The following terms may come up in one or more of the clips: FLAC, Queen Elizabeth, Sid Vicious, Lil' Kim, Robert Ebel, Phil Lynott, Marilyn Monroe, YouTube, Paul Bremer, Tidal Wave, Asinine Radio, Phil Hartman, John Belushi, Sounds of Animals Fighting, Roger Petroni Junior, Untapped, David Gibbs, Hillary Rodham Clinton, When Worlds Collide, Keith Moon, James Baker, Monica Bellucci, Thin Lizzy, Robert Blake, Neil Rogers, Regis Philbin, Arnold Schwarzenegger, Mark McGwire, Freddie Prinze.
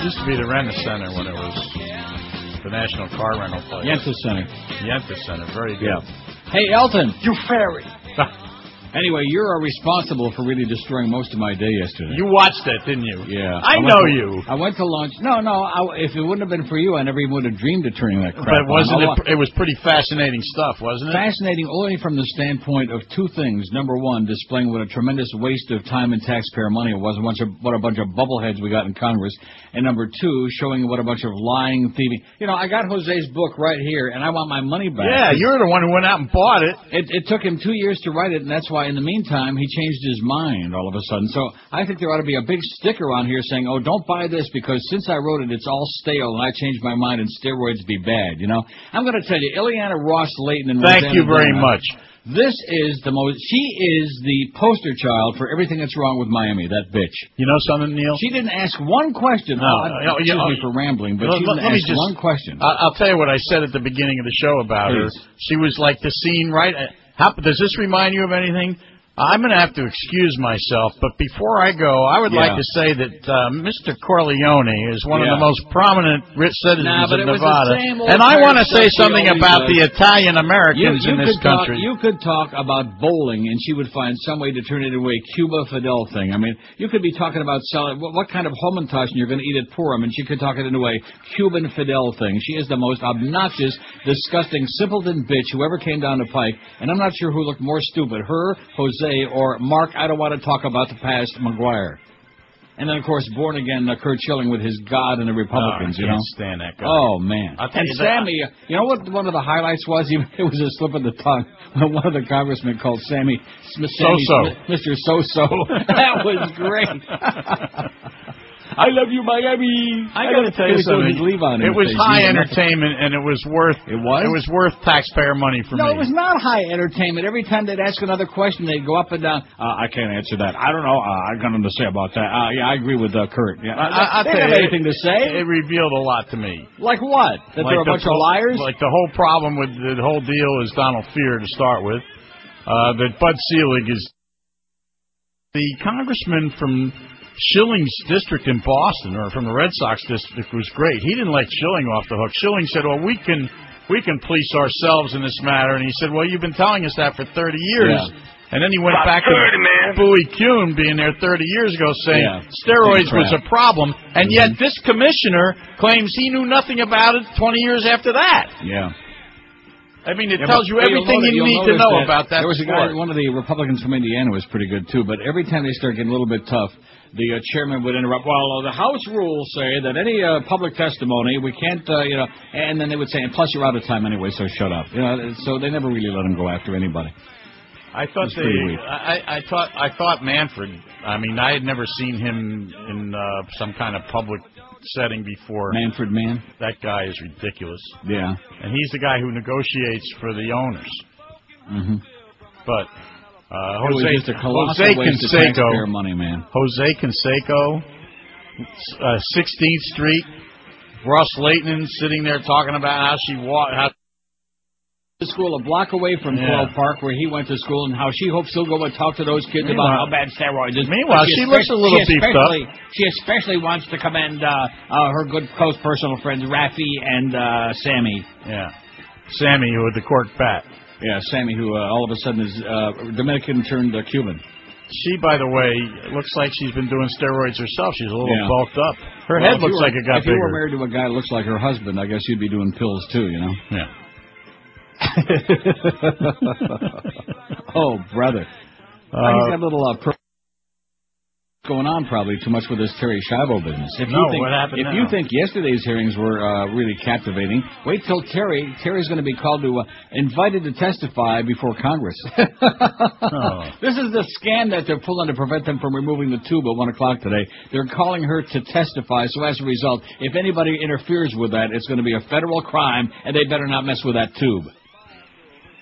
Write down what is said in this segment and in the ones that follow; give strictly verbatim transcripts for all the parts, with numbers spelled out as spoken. It used to be the Renner Center when it was the National Car Rental Place. Yenta Center. Yenta Center, very good. Yeah. Hey, Elton. You fairy. Anyway, you are responsible for really destroying most of my day yesterday. You watched that, didn't you? Yeah. I, I know to, you. I went to lunch. No, no. I, if it wouldn't have been for you, I never even would have dreamed of turning that crap on. But wasn't it? It was pretty fascinating stuff, wasn't it? Fascinating only from the standpoint of two things. Number one, displaying what a tremendous waste of time and taxpayer money it was, and what a, what a bunch of bubbleheads we got in Congress. And number two, showing what a bunch of lying, thieving. You know, I got Jose's book right here, and I want my money back. Yeah, you're the one who went out and bought it. It, it took him two years to write it, and that's why. In the meantime, he changed his mind all of a sudden. So I think there ought to be a big sticker on here saying, oh, don't buy this because since I wrote it, it's all stale, and I changed my mind, and steroids be bad, you know. I'm going to tell you, Ileana Ros-Lehtinen. Thank Rosanna you very Luna, much. This is the most, she is the poster child for everything that's wrong with Miami, that bitch. You know something, Neil? She didn't ask one question. No, oh, no, excuse no, me for rambling, but no, she didn't ask just, one question. I'll tell you what I said at the beginning of the show about Please. her. She was like the scene right at... How, does this remind you of anything? I'm going to have to excuse myself, but before I go, I would yeah. like to say that uh, Mister Corleone is one yeah. of the most prominent rich citizens nah, in Nevada, and I want to say something about does. the Italian-Americans you, you in this country. Talk, you could talk about bowling, and she would find some way to turn it into a Cuba Fidel thing. I mean, you could be talking about salad, what, what kind of homintaschen you're going to eat at Purim, and she could talk it into a Cuban Fidel thing. She is the most obnoxious, disgusting, simpleton bitch who ever came down the pike, and I'm not sure who looked more stupid, her, Jose, or Mark, I don't want to talk about the past, McGwire. And then, of course, born again, uh, Curt Schilling with his God and the Republicans, oh, I can't you know? stand that guy. Oh, man. I'll tell and you Sammy, that. you know what one of the highlights was? It was a slip of the tongue. One of the congressmen called Sammy... Sammy So-So. Mister So-So. That was great. I love you, Miami. I, I got to tell you something. On it was high you know, entertainment, and it was worth it was it was worth taxpayer money for no, me. No, it was not high entertainment. Every time they'd ask another question, they'd go up and down. Uh, I can't answer that. I don't know. Uh, I got nothing to say about that. Uh, yeah, I agree with uh, Kurt. Yeah, I, I, I they didn't have anything to say. It revealed a lot to me. Like what? That like they're a the bunch whole, of liars. Like the whole problem with the whole deal is Donald Fehr to start with. Uh, that Bud Selig is the congressman from Schilling's district in Boston, or from the Red Sox district, was great. He didn't let Schilling off the hook. Schilling said, well, we can we can police ourselves in this matter. And he said, well, you've been telling us that for thirty years. Yeah. And then he went About back thirty, to man. Bowie Kuhn being there thirty years ago saying yeah. steroids was a problem. And mm-hmm. yet this commissioner claims he knew nothing about it twenty years after that. Yeah. I mean, it yeah, tells you everything you need to know that about that There was sport. a guy, one of the Republicans from Indiana was pretty good, too. But every time they start getting a little bit tough, the uh, chairman would interrupt. Well, uh, the House rules say that any uh, public testimony, we can't, uh, you know, and then they would say, and plus you're out of time anyway, so shut up. You know, so they never really let him go after anybody. I thought they, I, I thought, I thought Manfred. I mean, I had never seen him in uh, some kind of public setting before. Manfred Mann. That guy is ridiculous. Yeah. And he's the guy who negotiates for the owners. Mm-hmm. But. Uh, Jose, it was just a Jose Canseco, money, man. Jose Canseco, uh, sixteenth Street, Ros-Lehtinen sitting there talking about how she walked. How school a block away from Floral yeah. Park where he went to school and how she hopes he'll go and talk to those kids meanwhile, about how bad steroids is. Meanwhile, she, she looks a little beefed up. She especially wants to commend uh, uh, her good close personal friends, Raffy and uh, Sammy. Yeah, Sammy with the cork bat. Yeah, Sammy, who uh, all of a sudden is uh, Dominican turned uh, Cuban. She, by the way, looks like she's been doing steroids herself. She's a little yeah. bulked up. Her well, head looks were, like it got if bigger. If you were married to a guy that looks like her husband, I guess you'd be doing pills, too, you know? Yeah. Oh, brother. Uh, I think that little... Uh, per- going on probably too much with this Terri Schiavo business. If no, you think, what happened If now? you think yesterday's hearings were uh, really captivating, wait till Terry. Terry's going to be called to, uh, invited to testify before Congress. oh. This is the scam that they're pulling to prevent them from removing the tube at one o'clock today. They're calling her to testify, so as a result, if anybody interferes with that, it's going to be a federal crime, and they better not mess with that tube.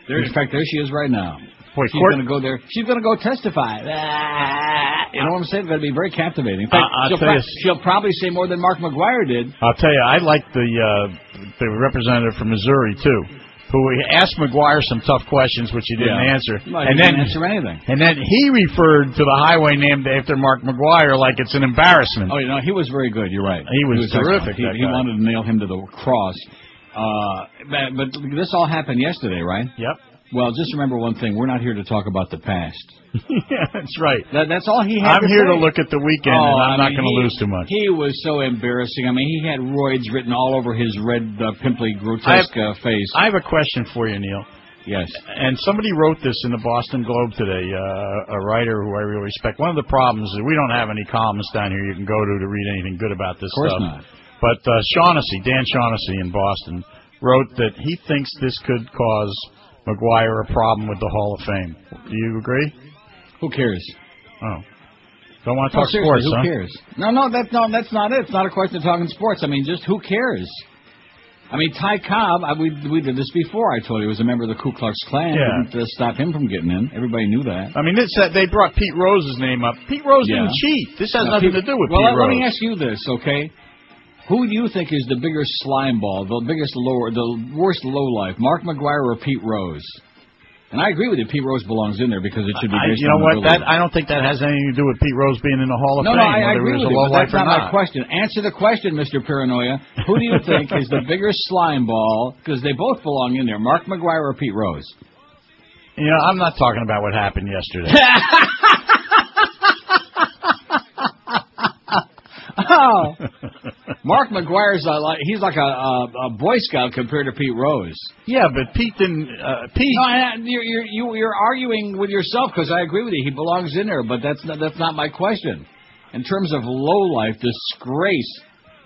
There, in fact, there she is right now. Boy, she's going to go there. She's going to go testify. Ah, you know what I'm saying? It's going to be very captivating. In fact, uh, she'll, pro- she'll probably say more than Mark McGwire did. I'll tell you, I like the uh, the representative from Missouri, too. who asked McGwire some tough questions, which he didn't yeah. answer. Well, he and didn't then, answer anything. And then he referred to the highway named after Mark McGwire like it's an embarrassment. Oh, you know, he was very good. You're right. He was, he was terrific. He, he wanted to nail him to the cross. Uh, but this all happened yesterday, right? Yep. Well, just remember one thing. We're not here to talk about the past. Yeah, that's right. That, that's all he had I'm to here say. to look at the weekend, oh, and I'm I mean, not going to lose too much. He was so embarrassing. I mean, he had roids written all over his red, uh, pimply, grotesque I have, uh, face. I have a question for you, Neil. Yes. And somebody wrote this in the Boston Globe today, uh, a writer who I really respect. One of the problems is we don't have any columnists down here you can go to to read anything good about this stuff. Of course stuff. not. But uh, Shaughnessy, Dan Shaughnessy in Boston, wrote that he thinks this could cause McGwire a problem with the Hall of Fame. Do you agree? Who cares? Oh. Don't want to talk no, sports, who huh? who cares? No, no, that, no, that's not it. It's not a question of talking sports. I mean, just who cares? I mean, Ty Cobb, I, we, we did this before, I told you, was a member of the Ku Klux Klan. Yeah. Didn't uh, stop him from getting in. Everybody knew that. I mean, this, uh, they brought Pete Rose's name up. Pete Rose yeah. didn't cheat. This has now, nothing Pete, to do with well, Pete Well, let, let me ask you this, okay? Who do you think is the bigger slime ball, the biggest lower, the worst lowlife, Mark McGwire or Pete Rose? And I agree with you. Pete Rose belongs in there because it should be based I, you on know what? That, I don't think that has anything to do with Pete Rose being in the Hall of no, Fame. No, no, I, I agree with you, but that's not, not my question. Answer the question, Mister Paranoia. Who do you think is the bigger slime ball? Because they both belong in there, Mark McGwire or Pete Rose? You know, I'm not talking about what happened yesterday. Oh. Mark McGwire's uh, like, he's like a, a, a Boy Scout compared to Pete Rose. Yeah, but Pete didn't. Uh, Pete, no, I, you're, you're you're arguing with yourself because I agree with you. He belongs in there, but that's not, that's not my question. In terms of lowlife disgrace,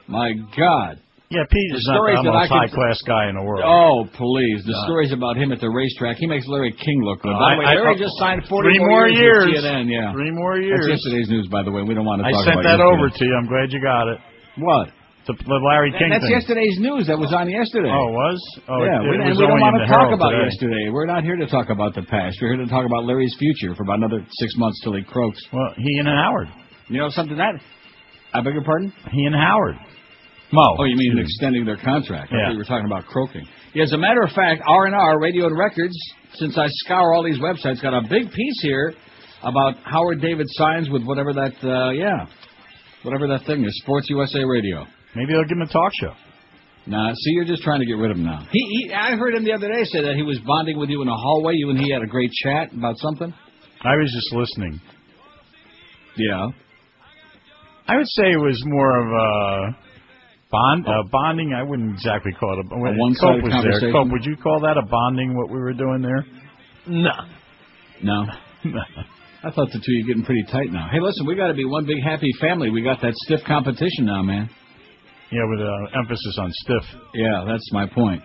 my God. Yeah, Pete is not the most high-class guy in the world. Oh, please. The no. stories about him at the racetrack. He makes Larry King look good. No, by the way, I, I, Larry I, just signed forty more years with C N N. Yeah. Three more years. That's yesterday's news, by the way. We don't want to talk about it. I sent that over to you. I'm glad you got it. What? The, the Larry King That's thing. yesterday's news. That was on yesterday. Oh, it was? Oh, yeah. It, it we, was and we don't want to talk about today. yesterday. We're not here to talk about the past. We're here to talk about Larry's future for about another six months till he croaks. Well, he and Howard. You know something that... I beg your pardon? He and Howard. Mo. Oh, you mean mm. extending their contract. Yeah. I thought you were talking about croaking. Yeah, as a matter of fact, R and R, Radio and Records, since I scour all these websites, got a big piece here about Howard David signs with whatever that, uh, yeah, whatever that thing is, Sports U S A Radio. Maybe they'll give him a talk show. Nah, see, you're just trying to get rid of him now. He, he, I heard him the other day say that he was bonding with you in a hallway. You and he had a great chat about something. I was just listening. Yeah. I would say it was more of a... Bond, oh. uh, bonding, I wouldn't exactly call it a, when a one-sided Cope was there. Cope, would you call that a bonding, what we were doing there? No. No. I thought the two of you are getting pretty tight now. Hey, listen, we got to be one big happy family. We got that stiff competition now, man. Yeah, with uh, emphasis on stiff. Yeah, that's my point.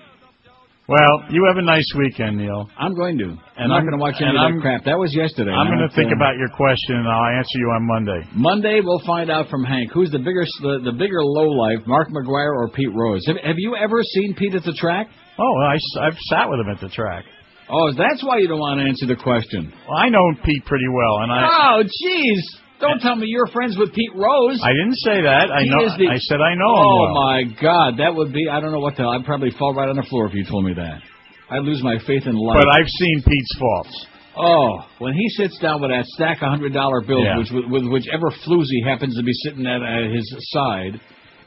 Well, you have a nice weekend, Neil. I'm going to. And I'm not going to watch any of that crap. That was yesterday. I'm going to think uh, about your question, and I'll answer you on Monday. Monday, we'll find out from Hank. Who's the bigger the, the bigger lowlife, Mark McGwire or Pete Rose? Have, have you ever seen Pete at the track? Oh, I, I've sat with him at the track. Oh, that's why you don't want to answer the question. Well, I know Pete pretty well. and I. Oh, jeez. Don't tell me you're friends with Pete Rose. I didn't say that. I he know. The, I said I know oh him. Oh, well. My God. That would be... I don't know what the... I'd probably fall right on the floor if you told me that. I'd lose my faith in life. But I've seen Pete's faults. Oh, when he sits down with that stack of one hundred dollar bills, yeah. which, with, with whichever floozy happens to be sitting at, at his side,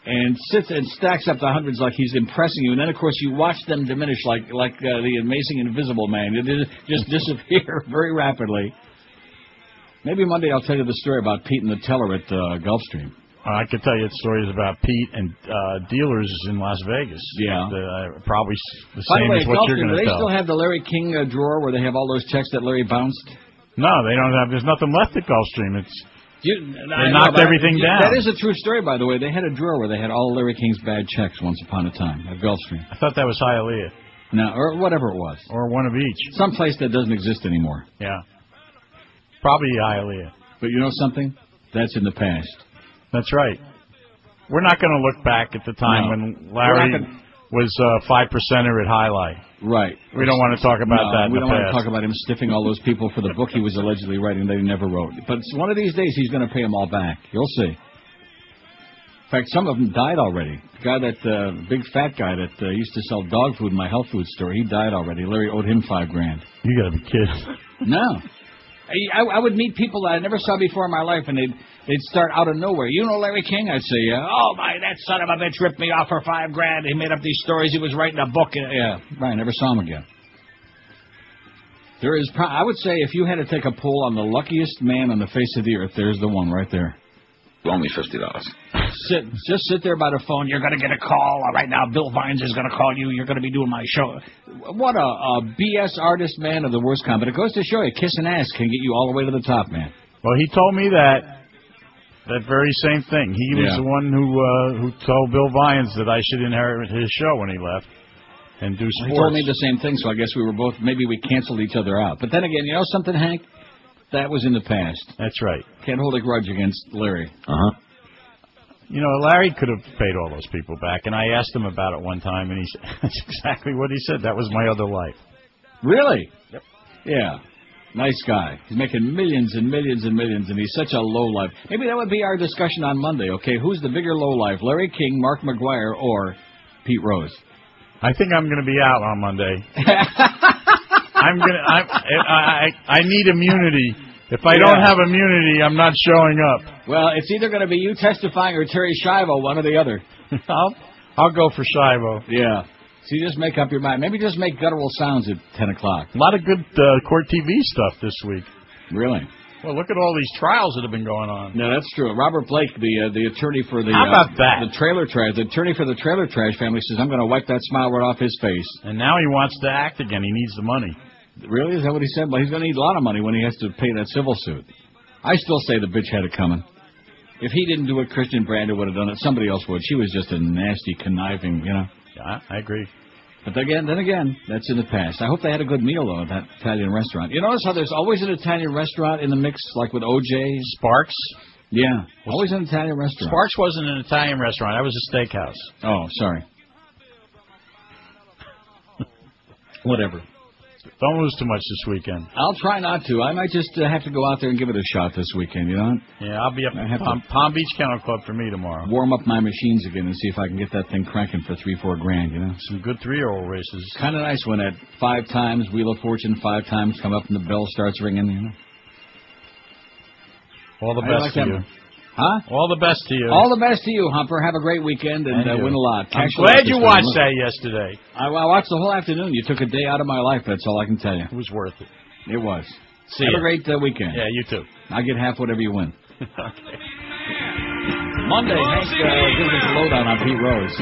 and sits and stacks up the hundreds like he's impressing you, and then, of course, you watch them diminish like, like uh, the amazing Invisible Man. They just disappear very rapidly. Maybe Monday I'll tell you the story about Pete and the teller at uh, Gulfstream. I could tell you stories about Pete and uh, dealers in Las Vegas. Yeah. And, uh, probably the same the way, as what Gulfstream, you're going to tell. Do they still have the Larry King uh, drawer where they have all those checks that Larry bounced? No, they don't have. There's nothing left at Gulfstream. It's, you, they knocked know, everything I, down. That is a true story, by the way. They had a drawer where they had all Larry King's bad checks once upon a time at Gulfstream. I thought that was Hialeah. No, or whatever it was. Or one of each. Some place that doesn't exist anymore. Yeah. Probably Hialeah. But you know something? That's in the past. That's right. We're not going to look back at the time no. when Larry gonna... was uh, five percenter at Highlight. Right. We don't want to talk about no, that in We the don't past. want to talk about him stiffing all those people for the book he was allegedly writing that he never wrote. But one of these days he's going to pay them all back. You'll see. In fact, some of them died already. The guy that, uh, big fat guy that uh, used to sell dog food in my health food store, he died already. Larry owed him five grand. You gotta be kidding. No. I, I would meet people that I never saw before in my life, and they'd, they'd start out of nowhere. You know Larry King? I'd say, uh, oh, my, that son of a bitch ripped me off for five grand. He made up these stories. He was writing a book. Uh, yeah, right. I never saw him again. There is, pro- I would say if you had to take a poll on the luckiest man on the face of the earth, there's the one right there. Only fifty dollars. Sit, just sit there by the phone. You're going to get a call right now. Bill Vines is going to call you. You're going to be doing my show. What a, a B S artist, man, of the worst kind. But it goes to show you, kiss and ass can get you all the way to the top, man. Well, he told me that, that very same thing. He was yeah. the one who uh, who told Bill Vines that I should inherit his show when he left and do sports. He told me the same thing, so I guess we were both, maybe we canceled each other out. But then again, you know something, Hank? That was in the past. That's right. Can't hold a grudge against Larry. Uh-huh. You know, Larry could have paid all those people back, and I asked him about it one time, and he said, that's exactly what he said. That was my other life. Really? Yep. Yeah. Nice guy. He's making millions and millions and millions, and he's such a lowlife. Maybe that would be our discussion on Monday, okay? Who's the bigger lowlife, Larry King, Mark McGwire, or Pete Rose? I think I'm going to be out on Monday. I'm gonna. I'm, I, I I need immunity. If I yeah. don't have immunity, I'm not showing up. Well, it's either going to be you testifying or Terri Schiavo, one or the other. I'll I'll go for Schiavo. Yeah. So you just make up your mind. Maybe just make guttural sounds at ten o'clock. A lot of good uh, court T V stuff this week. Really? Well, look at all these trials that have been going on. No, that's true. Robert Blake, the uh, the attorney for the How about uh, that? the trailer trash, the attorney for the trailer trash family, says I'm going to wipe that smile right off his face. And now he wants to act again. He needs the money. Really? Is that what he said? Well, he's going to need a lot of money when he has to pay that civil suit. I still say the bitch had it coming. If he didn't do it, Christian Brander would have done it. Somebody else would. She was just a nasty, conniving, you know. Yeah, I agree. But again, then again, that's in the past. I hope they had a good meal, though, at that Italian restaurant. You notice how there's always an Italian restaurant in the mix, like with O J? Sparks? Yeah. Always an Italian restaurant. Sparks wasn't an Italian restaurant. That was a steakhouse. Oh, sorry. Whatever. Don't lose too much this weekend. I'll try not to. I might just uh, have to go out there and give it a shot this weekend, you know? Yeah, I'll be up at Palm, Palm Beach Kennel Club for me tomorrow. Warm up my machines again and see if I can get that thing cranking for three, four grand, you know? Some good three-year-old races. Kind of nice when at five times, Wheel of Fortune, five times, come up and the bell starts ringing, you know? All the best like to you. Huh? All the best to you. All the best to you, Humper. Have a great weekend and uh, win a lot. Cash I'm glad you watched that yesterday. I, I watched the whole afternoon. You took a day out of my life. That's all I can tell you. It was worth it. It was. See Have ya. a great uh, weekend. Yeah, you too. I get half whatever you win. Okay. Monday, Hank uh, gives us a lowdown on Pete Rose.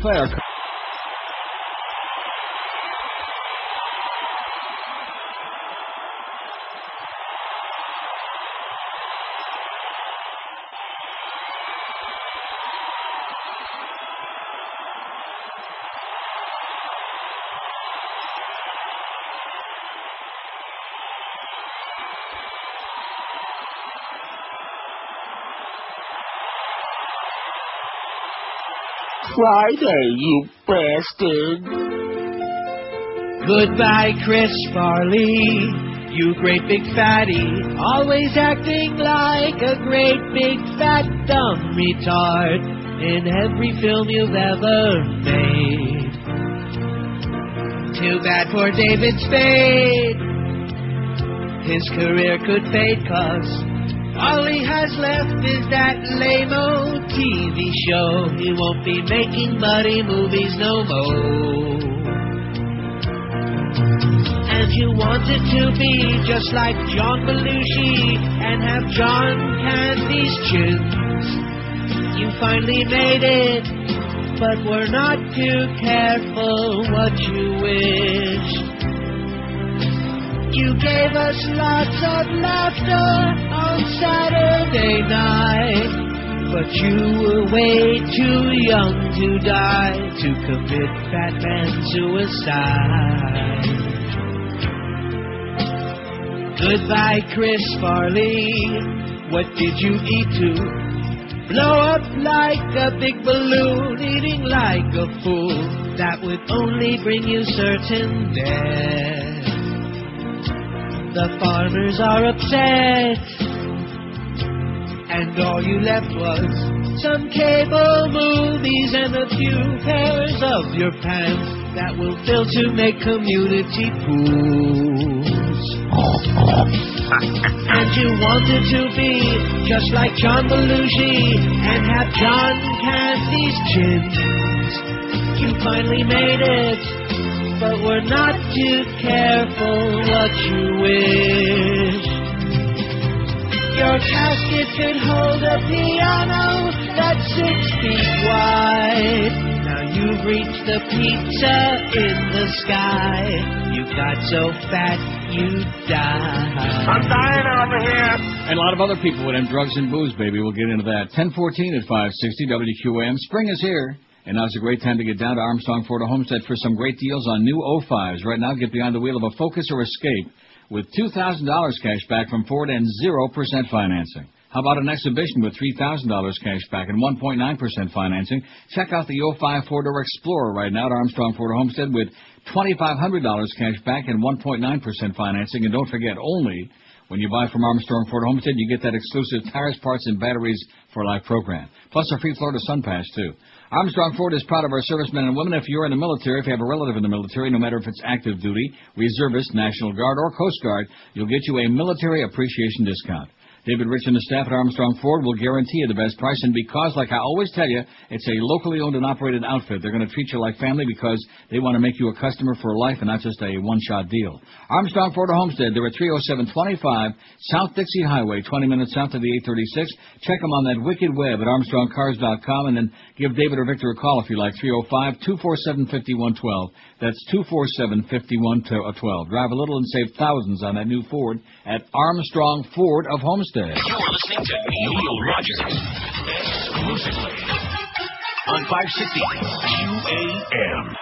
Play our... Friday, you bastard. Goodbye, Chris Farley, you great big fatty, always acting like a great big fat dumb retard in every film you've ever made. Too bad for David Spade. His career could fade 'cause all he has left is that lame-o T V show. He won't be making muddy movies no more. And you wanted to be just like John Belushi and have John Candy's tunes. You finally made it, but we're not too careful what you wish. You gave us lots of laughter on Saturday night, But you were way too young to die, to commit fat man suicide. Goodbye, Chris Farley, what did you eat to blow up like a big balloon, eating like a fool? That would only bring you certain death. The farmers are upset, and all you left was some cable movies and a few pairs of your pants that will fill to make community pools. And you wanted to be just like John Belushi and have John Candy's chins. You finally made it, but we're not too careful what you wish. Your casket could hold a piano that's six feet wide. Now you've reached the pizza in the sky. You got so fat you died. I'm dying over here. And a lot of other people would have drugs and booze, baby. We'll get into that. ten fourteen at five sixty W Q A M. Spring is here. And now's a great time to get down to Armstrong Ford Homestead for some great deals on new oh fives. Right now, get behind the wheel of a Focus or Escape with two thousand dollars cash back from Ford and zero percent financing. How about an Exhibition with three thousand dollars cash back and one point nine percent financing? Check out the oh five Ford or Explorer right now at Armstrong Ford Homestead with two thousand five hundred dollars cash back and one point nine percent financing. And don't forget, only when you buy from Armstrong Ford Homestead, you get that exclusive Tires, Parts, and Batteries for Life program, plus a free Florida Sun Pass, too. Armstrong Ford is proud of our servicemen and women. If you're in the military, if you have a relative in the military, no matter if it's active duty, reservist, National Guard, or Coast Guard, you'll get you a military appreciation discount. David Rich and the staff at Armstrong Ford will guarantee you the best price, and because, like I always tell you, it's a locally owned and operated outfit. They're going to treat you like family because they want to make you a customer for life and not just a one-shot deal. Armstrong Ford Homestead, they're at three oh seven twenty-five South Dixie Highway, twenty minutes south of the eight thirty-six. Check them on that wicked web at armstrong cars dot com, and then give David or Victor a call if you like, three oh five, two four seven, five one one two. That's two four seven, five one one two. Drive a little and save thousands on that new Ford at Armstrong Ford of Homestead. You're listening to Neil Rogers exclusively on five sixty Q A M.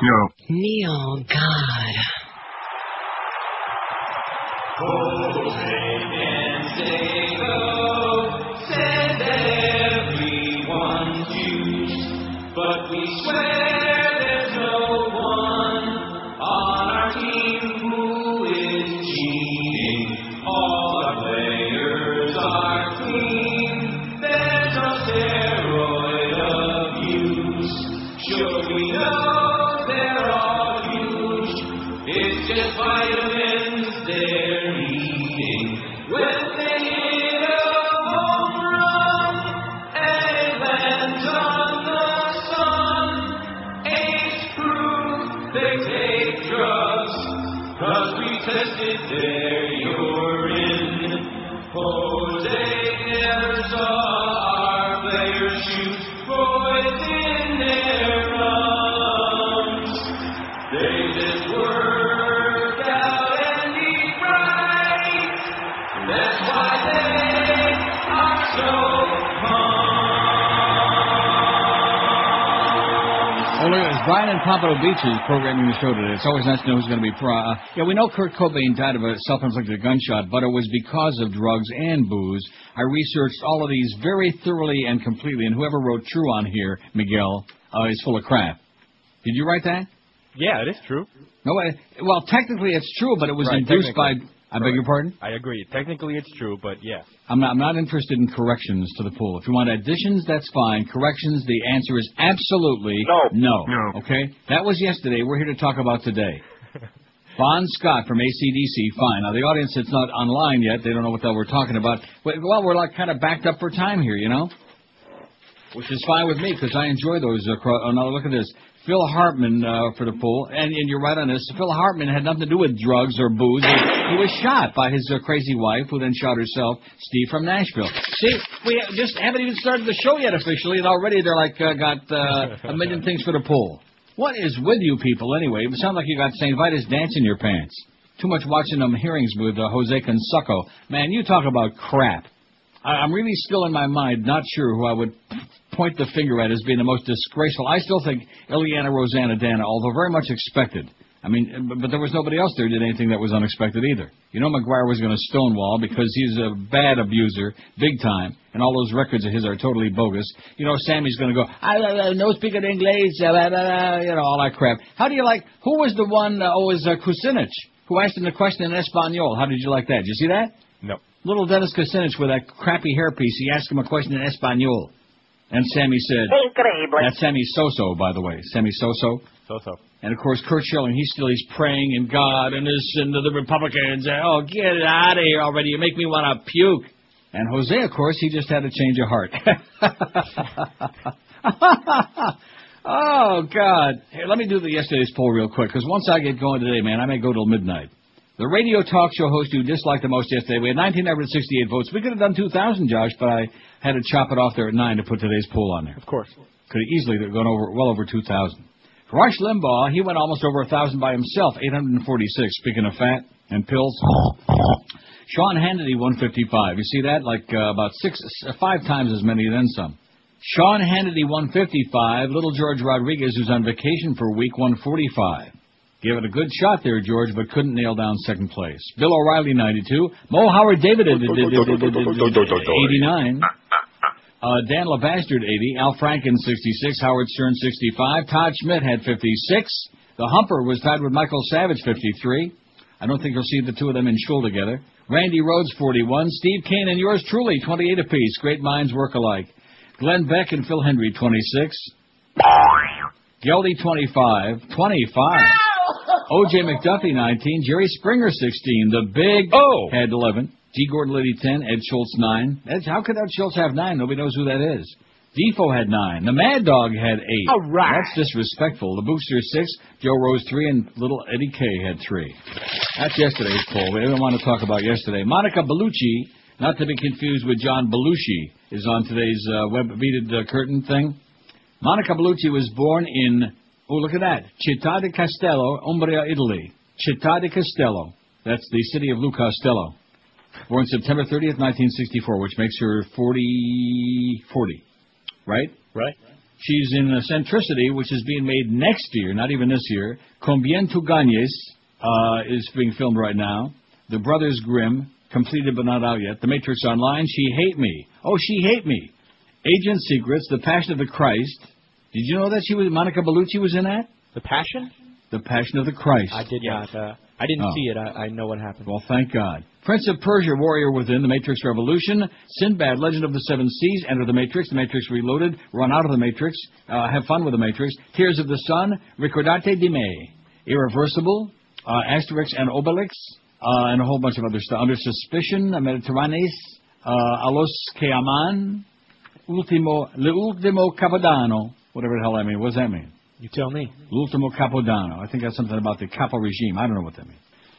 Neo. Neo, God. Said everyone Jews, but we swear there's no one on our team who is cheating. All our players are clean. There's no steroid abuse. Sure we know they're all huge. It's just vitamins they're eating. When tested their urine. Jose never saw our players shoot boys in their arms. They just work out and eat right. That's why they are so calm. Oh, look at this. Brian and Pompano Beach is programming the show today. It's always nice to know who's going to be pro. Uh, yeah, we know Kurt Cobain died of a self-inflicted gunshot, but it was because of drugs and booze. I researched all of these very thoroughly and completely, and whoever wrote true on here, Miguel, uh, is full of crap. Did you write that? Yeah, it is true. No, I, well, technically it's true, but it was right, induced by... I right. beg your pardon? I agree. Technically it's true, but yeah. I'm not, I'm not interested in corrections to the pool. If you want additions, that's fine. Corrections, the answer is absolutely no. No. no. Okay? That was yesterday. We're here to talk about today. Bon Scott from A C D C, fine. Now, the audience that's not online yet, they don't know what the hell we're talking about. Well, we're like kind of backed up for time here, you know? Which is fine with me, because I enjoy those. Uh, cro- oh, no, look at this. Phil Hartman uh, for the pool, and, and you're right on this. Phil Hartman had nothing to do with drugs or booze. He was shot by his uh, crazy wife, who then shot herself, Steve from Nashville. See, we just haven't even started the show yet officially, and already they're like uh, got uh, a million things for the pool. What is with you people anyway? It sounds like you got Saint Vitus dance in your pants. Too much watching them hearings with uh, Jose Canseco. Man, you talk about crap. I- I'm really still in my mind, not sure who I would... point the finger at as being the most disgraceful. I still think Ileana Ros-Lehtinen, although very much expected. I mean, but, but there was nobody else there who did anything that was unexpected either. You know McGwire was going to stonewall because he's a bad abuser, big time, and all those records of his are totally bogus. You know Sammy's going to go, I no speak of English, you know, all that crap. How do you like, who was the one, uh, oh, was uh, Kucinich, who asked him the question in Espanol. How did you like that? Did you see that? No. Little Dennis Kucinich with that crappy hairpiece, he asked him a question in Espanol. And Sammy said, Incredible. That's Sammy Sosa, by the way. Sammy Sosa. Sosa. And, of course, Curt Schilling, he's still he's praying in God and this and the Republicans. Oh, get out of here already. You make me want to puke. And Jose, of course, he just had a change of heart. Oh, God. Here, let me do the yesterday's poll real quick, because once I get going today, man, I may go till midnight. The radio talk show host you disliked the most yesterday, we had one thousand nine hundred sixty-eight votes. We could have done two thousand, Josh, but I had to chop it off there at nine to put today's poll on there. Of course. Could have easily gone over well over two thousand. Rush Limbaugh, he went almost over one thousand by himself, eight hundred forty-six, speaking of fat and pills. Sean Hannity, one fifty-five. You see that? Like uh, about six, five times as many than some. Sean Hannity, one fifty-five. Little George Rodriguez, who's on vacation for a week, one forty-five. Gave it a good shot there, George, but couldn't nail down second place. Bill O'Reilly, ninety-two. Mo Howard David, eighty-nine. Uh, Dan LeBastard, eighty. Al Franken, sixty-six. Howard Stern, sixty-five. Todd Schmidt had fifty-six. The Humper was tied with Michael Savage, fifty-three. I don't think you'll see the two of them in school together. Randy Rhodes, forty-one. Steve Kane and yours truly, twenty-eight apiece. Great minds work alike. Glenn Beck and Phil Hendry, twenty-six. Geldy, twenty-five. twenty-five. O J McDuffie, nineteen. Jerry Springer, sixteen. The Big O had eleven. G. Gordon Liddy, ten. Ed Schultz, nine. Ed, how could Ed Schultz have nine? Nobody knows who that is. Defoe had nine. The Mad Dog had eight. All right. That's disrespectful. The Bookster, six. Joe Rose, three. And little Eddie K had three. That's yesterday's poll. We didn't want to talk about yesterday. Monica Bellucci, not to be confused with John Belushi, is on today's uh, web beaded uh, curtain thing. Monica Bellucci was born in... Oh, look at that. Città di Castello, Umbria, Italy. Città di Castello. That's the city of Lou Costello. Born September thirtieth, nineteen sixty-four, which makes her forty, forty. Right? Right. She's in Centricity, which is being made next year, not even this year. Combien tu Ganes uh, is being filmed right now. The Brothers Grimm, completed but not out yet. The Matrix Online, She Hate Me. Oh, She Hate Me. Agent Secrets, The Passion of the Christ. Did you know that she was Monica Bellucci was in that? The Passion? The Passion of the Christ. I did yes. not. Uh, I didn't oh. see it. I, I know what happened. Well, thank God. Prince of Persia, Warrior Within, The Matrix Revolution, Sinbad, Legend of the Seven Seas, Enter the Matrix, The Matrix Reloaded, Run Out of the Matrix, uh, Have Fun with the Matrix, Tears of the Sun, Ricordate di Me, Irreversible, uh, Asterix and Obelix, uh, and a whole bunch of other stuff. Under Suspicion, Mediterranees, uh, A Los Que Aman, Ultimo, L'Ultimo Capodanno, whatever the hell that means. What does that mean? You tell me. L'ultimo Capodanno. I think that's something about the capo regime. I don't know what that means.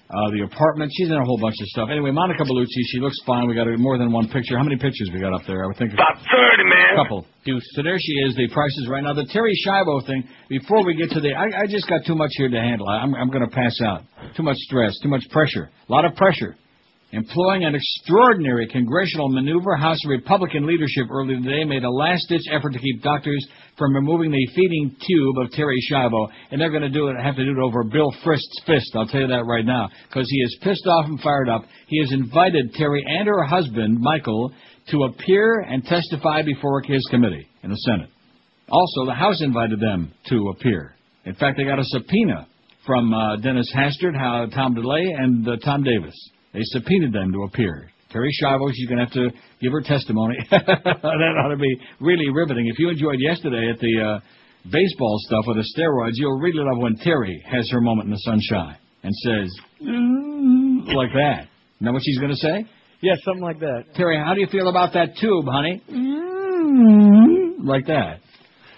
Uh, the apartment. She's in a whole bunch of stuff. Anyway, Monica Bellucci, she looks fine. We got more than one picture. How many pictures we got up there? I would think about thirty, man. A couple. So there she is. The prices right now. The Terri Schiavo thing. Before we get to the, I, I just got too much here to handle. I'm, I'm going to pass out. Too much stress. Too much pressure. A lot of pressure. Employing an extraordinary congressional maneuver, House Republican leadership earlier today made a last-ditch effort to keep doctors from removing the feeding tube of Terri Schiavo, and they're going to do it. Have to do it over Bill Frist's fist. I'll tell you that right now, because he is pissed off and fired up. He has invited Terri and her husband Michael to appear and testify before his committee in the Senate. Also, the House invited them to appear. In fact, they got a subpoena from uh, Dennis Hastert, how, Tom DeLay, and uh, Tom Davis. They subpoenaed them to appear. Terri Schiavo, she's going to have to give her testimony. That ought to be really riveting. If you enjoyed yesterday at the uh, baseball stuff with the steroids, you'll really love when Terri has her moment in the sunshine and says, mm, like that. You know what she's going to say? Yeah, something like that. Terri, how do you feel about that tube, honey? Mm, like that.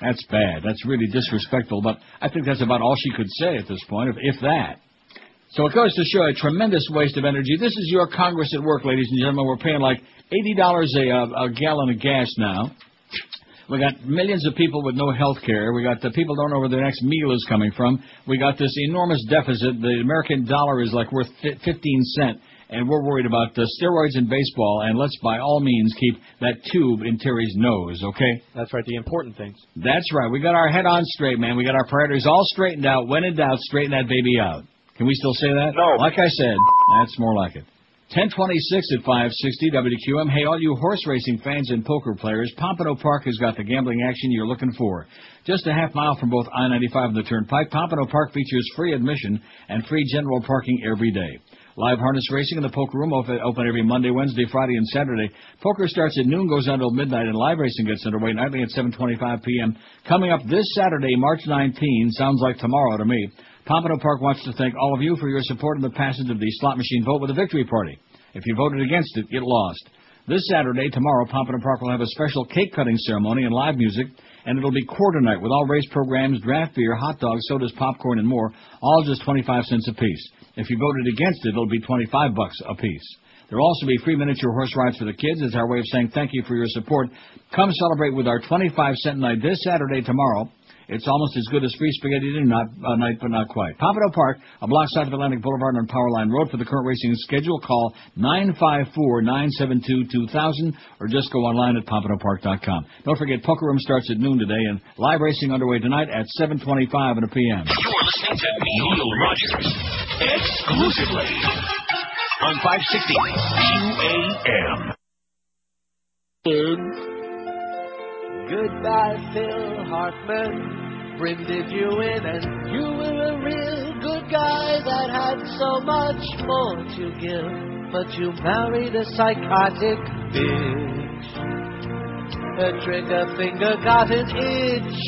That's bad. That's really disrespectful. But I think that's about all she could say at this point, if, if that. So it goes to show a tremendous waste of energy. This is your Congress at work, ladies and gentlemen. We're paying like eighty dollars a, a gallon of gas now. We got millions of people with no health care. We got the people don't know where their next meal is coming from. We got this enormous deficit. The American dollar is like worth fifteen cents, and we're worried about the steroids in baseball. And let's, by all means, keep that tube in Terry's nose, okay? That's right, the important things. That's right. We got our head on straight, man. We got our priorities all straightened out. When in doubt, straighten that baby out. Can we still say that? No. Like I said, that's more like it. ten twenty-six at five sixty W Q M. Hey, all you horse racing fans and poker players, Pompano Park has got the gambling action you're looking for. Just a half mile from both I ninety-five and the Turnpike, Pompano Park features free admission and free general parking every day. Live harness racing in the poker room open every Monday, Wednesday, Friday, and Saturday. Poker starts at noon, goes on until midnight, and live racing gets underway nightly at seven twenty-five p.m. Coming up this Saturday, March nineteenth, sounds like tomorrow to me, Pompano Park wants to thank all of you for your support in the passage of the slot machine vote with a victory party. If you voted against it, it lost. This Saturday, tomorrow, Pompano Park will have a special cake-cutting ceremony and live music, and it'll be quarter night with all race programs, draft beer, hot dogs, sodas, popcorn, and more, all just twenty-five cents apiece. If you voted against it, it'll be twenty-five bucks apiece. There will also be free miniature horse rides for the kids as our way of saying thank you for your support. Come celebrate with our twenty-five cent night this Saturday, tomorrow. It's almost as good as free spaghetti dinner not, uh, night, but not quite. Pompano Park, a block south of Atlantic Boulevard on Powerline Road. For the current racing schedule, call nine five four, nine seven two, two thousand or just go online at pompano park dot com. Don't forget, poker room starts at noon today, and live racing underway tonight at seven twenty-five in the p m. You're listening to Neil Rogers exclusively on five sixty Q A M. Dude. Goodbye, Phil Hartman. Brim did you in, and you were a real good guy that had so much more to give. But you married a psychotic bitch. Her trigger finger got an itch.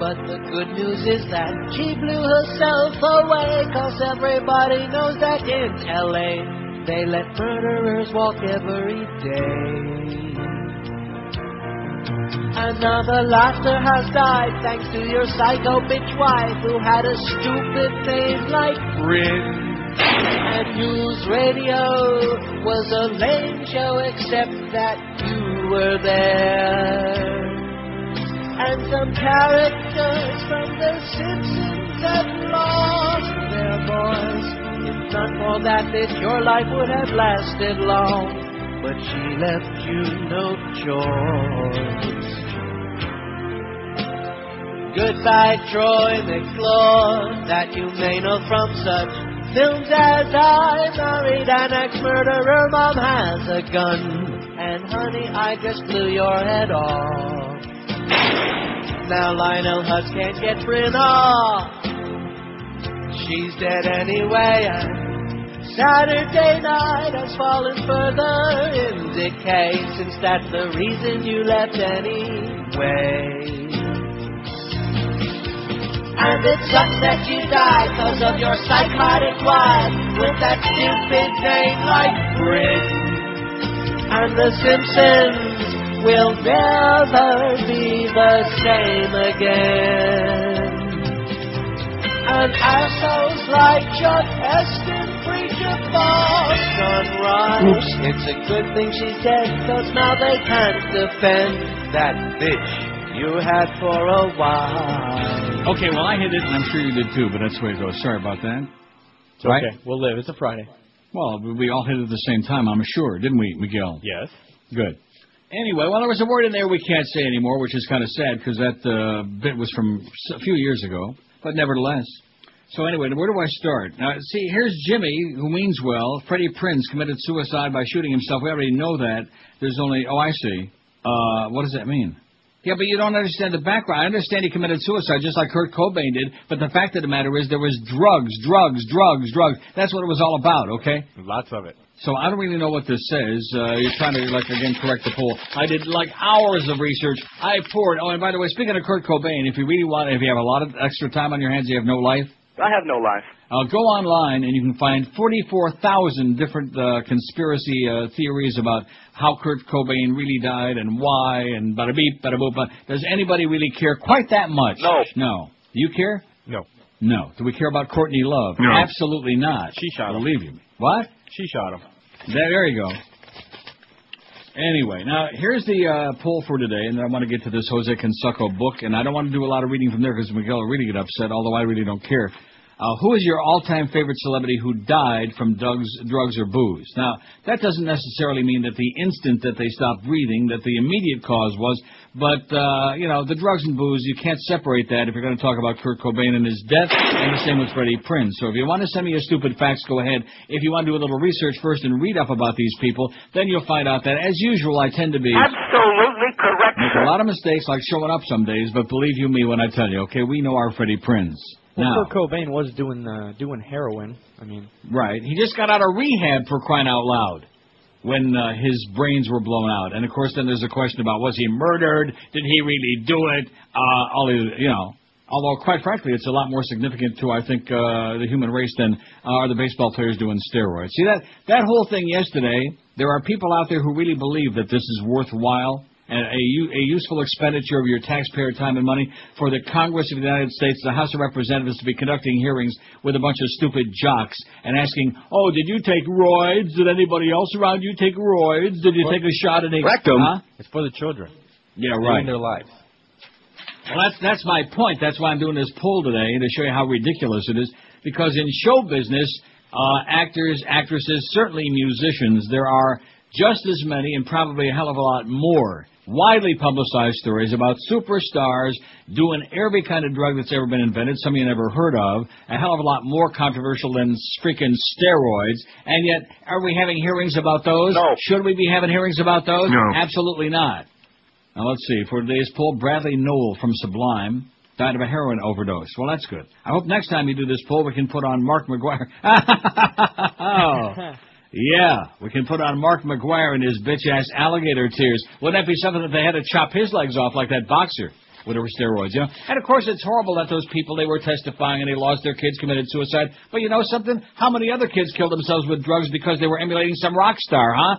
But the good news is that she blew herself away, 'cause everybody knows that in L A they let murderers walk every day. Another laughter has died, thanks to your psycho bitch wife, who had a stupid name like Bryn. And news radio was a lame show, except that you were there. And some characters from The Simpsons have lost their voice. If not for that, then your life would have lasted long. But she left you no choice. Goodbye, Troy McClure, that you may know from such films as I Married an Ex-Murderer, Mom Has a Gun, and Honey, I Just Blew Your Head Off. Now Lionel Hutz can't get Bryn off. She's dead anyway, and Saturday night has fallen further in decay, since that's the reason you left anyway. And it sucks that you died because of your psychotic wife with that stupid name like Brit. And the Simpsons will never be the same again. And assholes like Chuck Heston preach a false sunrise. Oops. It's a good thing she's dead because now they can't defend that bitch you had for a while. Okay, well, I hit it, and I'm sure you did, too, but that's the way it goes. Sorry about that. It's okay. Right? We'll live. It's a Friday. Well, we all hit it at the same time, I'm sure, didn't we, Miguel? Yes. Good. Anyway, well, there was a word in there we can't say anymore, which is kind of sad, because that uh, bit was from a few years ago, but nevertheless. So anyway, where do I start? Now, see, here's Jimmy, who means well. Freddie Prinze committed suicide by shooting himself. We already know that. There's only, oh, I see. Uh, what does that mean? Yeah, but you don't understand the background. I understand he committed suicide just like Kurt Cobain did, but the fact of the matter is there was drugs, drugs, drugs, drugs. That's what it was all about, okay? Lots of it. So I don't really know what this says. Uh, you're trying to, like, again, correct the poll. I did, like, hours of research. I poured. Oh, and by the way, speaking of Kurt Cobain, if you really want, if you have a lot of extra time on your hands, you have no life? I have no life. Uh, go online, and you can find forty-four thousand different uh, conspiracy uh, theories about how Kurt Cobain really died and why, and bada beep, bada boop. Does anybody really care quite that much? No. No. Do you care? No. No. Do we care about Courtney Love? No. Absolutely not. She shot him. Believe you. What? She shot him. There, there you go. Anyway, now, here's the uh, poll for today, and then I want to get to this Jose Canseco book, and I don't want to do a lot of reading from there because Miguel will really get upset, although I really don't care. Uh, who is your all-time favorite celebrity who died from drugs, drugs or booze? Now, that doesn't necessarily mean that the instant that they stopped breathing, that the immediate cause was, but, uh, you know, the drugs and booze, you can't separate that if you're going to talk about Kurt Cobain and his death, and the same with Freddie Prinze. So if you want to send me your stupid facts, go ahead. If you want to do a little research first and read up about these people, then you'll find out that, as usual, I tend to be... Absolutely correct, make a lot of mistakes, like showing up some days, but believe you me when I tell you, okay, we know our Freddie Prinze. Well, Kurt Cobain was doing uh, doing heroin. I mean, right. He just got out of rehab for crying out loud when uh, his brains were blown out. And, of course, then there's a question about was he murdered? Did he really do it? Uh, all his, you know, although, quite frankly, it's a lot more significant to, I think, uh, the human race than uh, are the baseball players doing steroids. See, that, that whole thing yesterday, there are people out there who really believe that this is worthwhile. And a, a useful expenditure of your taxpayer time and money for the Congress of the United States, the House of Representatives, to be conducting hearings with a bunch of stupid jocks and asking, oh, did you take roids? Did anybody else around you take roids? Did you for take a shot at a... Rectum. Huh? It's for the children. Yeah, right. Living their lives. Well, that's, that's my point. That's why I'm doing this poll today, to show you how ridiculous it is. Because in show business, uh, actors, actresses, certainly musicians, there are just as many and probably a hell of a lot more widely publicized stories about superstars doing every kind of drug that's ever been invented, some you never heard of, a hell of a lot more controversial than freaking steroids. And yet, are we having hearings about those? No. Should we be having hearings about those? No. Absolutely not. Now, let's see. For today's poll, Bradley Nowell from Sublime died of a heroin overdose. Well, that's good. I hope next time you do this poll, we can put on Mark McGwire. Oh. Yeah, we can put on Mark McGwire and his bitch-ass alligator tears. Wouldn't that be something if they had to chop his legs off like that boxer with her steroids, you know? And, of course, it's horrible that those people, they were testifying and they lost their kids, committed suicide. But you know something? How many other kids killed themselves with drugs because they were emulating some rock star, huh?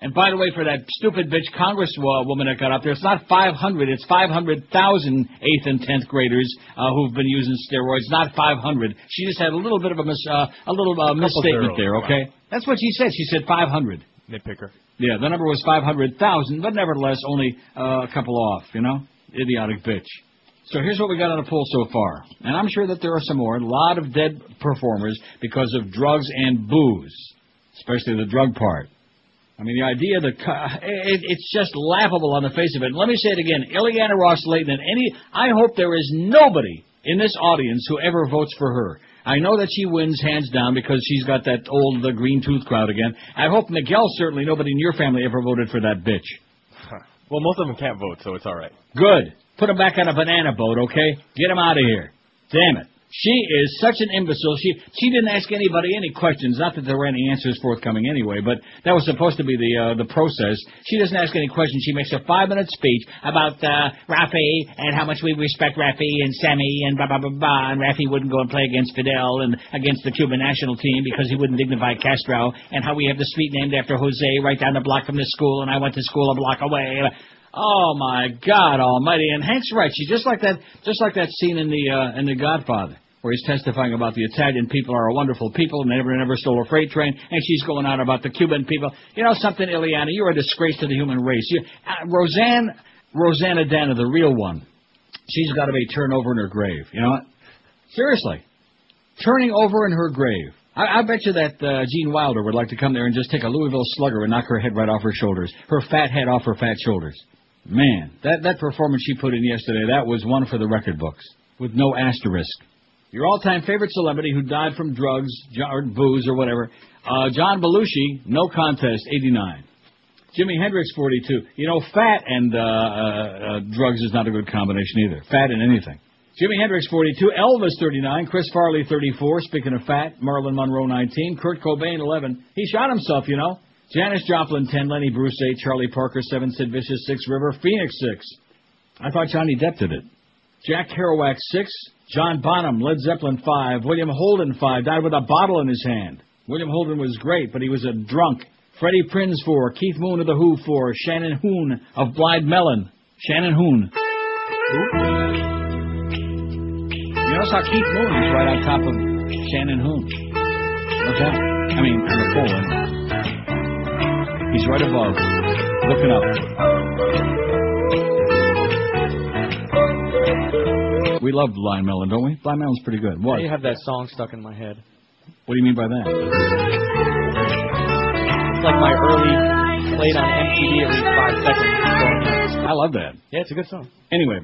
And, by the way, for that stupid bitch congresswoman that got up there, it's not five hundred. It's five hundred thousand eighth and tenth graders uh, who've been using steroids, not five hundred. She just had a little bit of a, mis- uh, a little uh, misstatement there, okay? Wow. That's what she said. She said five hundred. Nitpicker. Yeah, the number was five hundred thousand, but nevertheless, only uh, a couple off, you know? Idiotic bitch. So here's what we got on the poll so far. And I'm sure that there are some more. A lot of dead performers because of drugs and booze, especially the drug part. I mean, the idea that it, it's just laughable on the face of it. And let me say it again. Ileana Ros-Lehtinen, any, I hope there is nobody in this audience who ever votes for her. I know that she wins hands down because she's got that old the green tooth crowd again. I hope, Miguel, certainly nobody in your family ever voted for that bitch. Huh. Well, most of them can't vote, so it's all right. Good. Put them back on a banana boat, okay? Get them out of here. Damn it. She is such an imbecile. She she didn't ask anybody any questions. Not that there were any answers forthcoming anyway, but that was supposed to be the uh, the process. She doesn't ask any questions. She makes a five-minute speech about uh, Rafi and how much we respect Rafi and Sammy and blah, blah, blah, blah, and Rafi wouldn't go and play against Fidel and against the Cuban national team because he wouldn't dignify Castro, and how we have the street named after Jose right down the block from the school, and I went to school a block away. Oh my God Almighty! And Hank's right. She's just like that, just like that scene in the uh, in the Godfather, where he's testifying about the Italian people are a wonderful people and they never never stole a freight train, and she's going on about the Cuban people. You know something, Ileana? You're a disgrace to the human race. You, uh, Roseanne, Rosanna Dana, the real one, she's got to be turned over in her grave. You know what? Seriously, turning over in her grave. I, I bet you that uh, Gene Wilder would like to come there and just take a Louisville Slugger and knock her head right off her shoulders, her fat head off her fat shoulders. Man, that, that performance she put in yesterday, that was one for the record books, with no asterisk. Your all-time favorite celebrity who died from drugs or booze or whatever, uh, John Belushi, no contest, eighty-nine. Jimi Hendrix, forty-two. You know, fat and uh, uh, uh, drugs is not a good combination either, fat and anything. Jimi Hendrix, forty-two. Elvis, thirty-nine. Chris Farley, thirty-four. Speaking of fat, Marilyn Monroe, nineteen. Kurt Cobain, eleven. He shot himself, you know. Janis Joplin, ten. Lenny Bruce, eight. Charlie Parker, seven. Sid Vicious, six. River Phoenix, six. I thought Johnny Depp did it. Jack Kerouac, six. John Bonham, Led Zeppelin, five. William Holden, five. Died with a bottle in his hand. William Holden was great, but he was a drunk. Freddie Prinze, four. Keith Moon of The Who, four. Shannon Hoon of Blythe Mellon. Shannon Hoon. You notice how Keith Moon is right on top of Shannon Hoon. Look out. I mean, on the pole. He's right above. Looking up. We love Blind Melon, don't we? Blind Melon's pretty good. What? You have that song stuck in my head. What do you mean by that? It's like my early played on M T V every five seconds. I love that. Yeah, it's a good song. Anyway,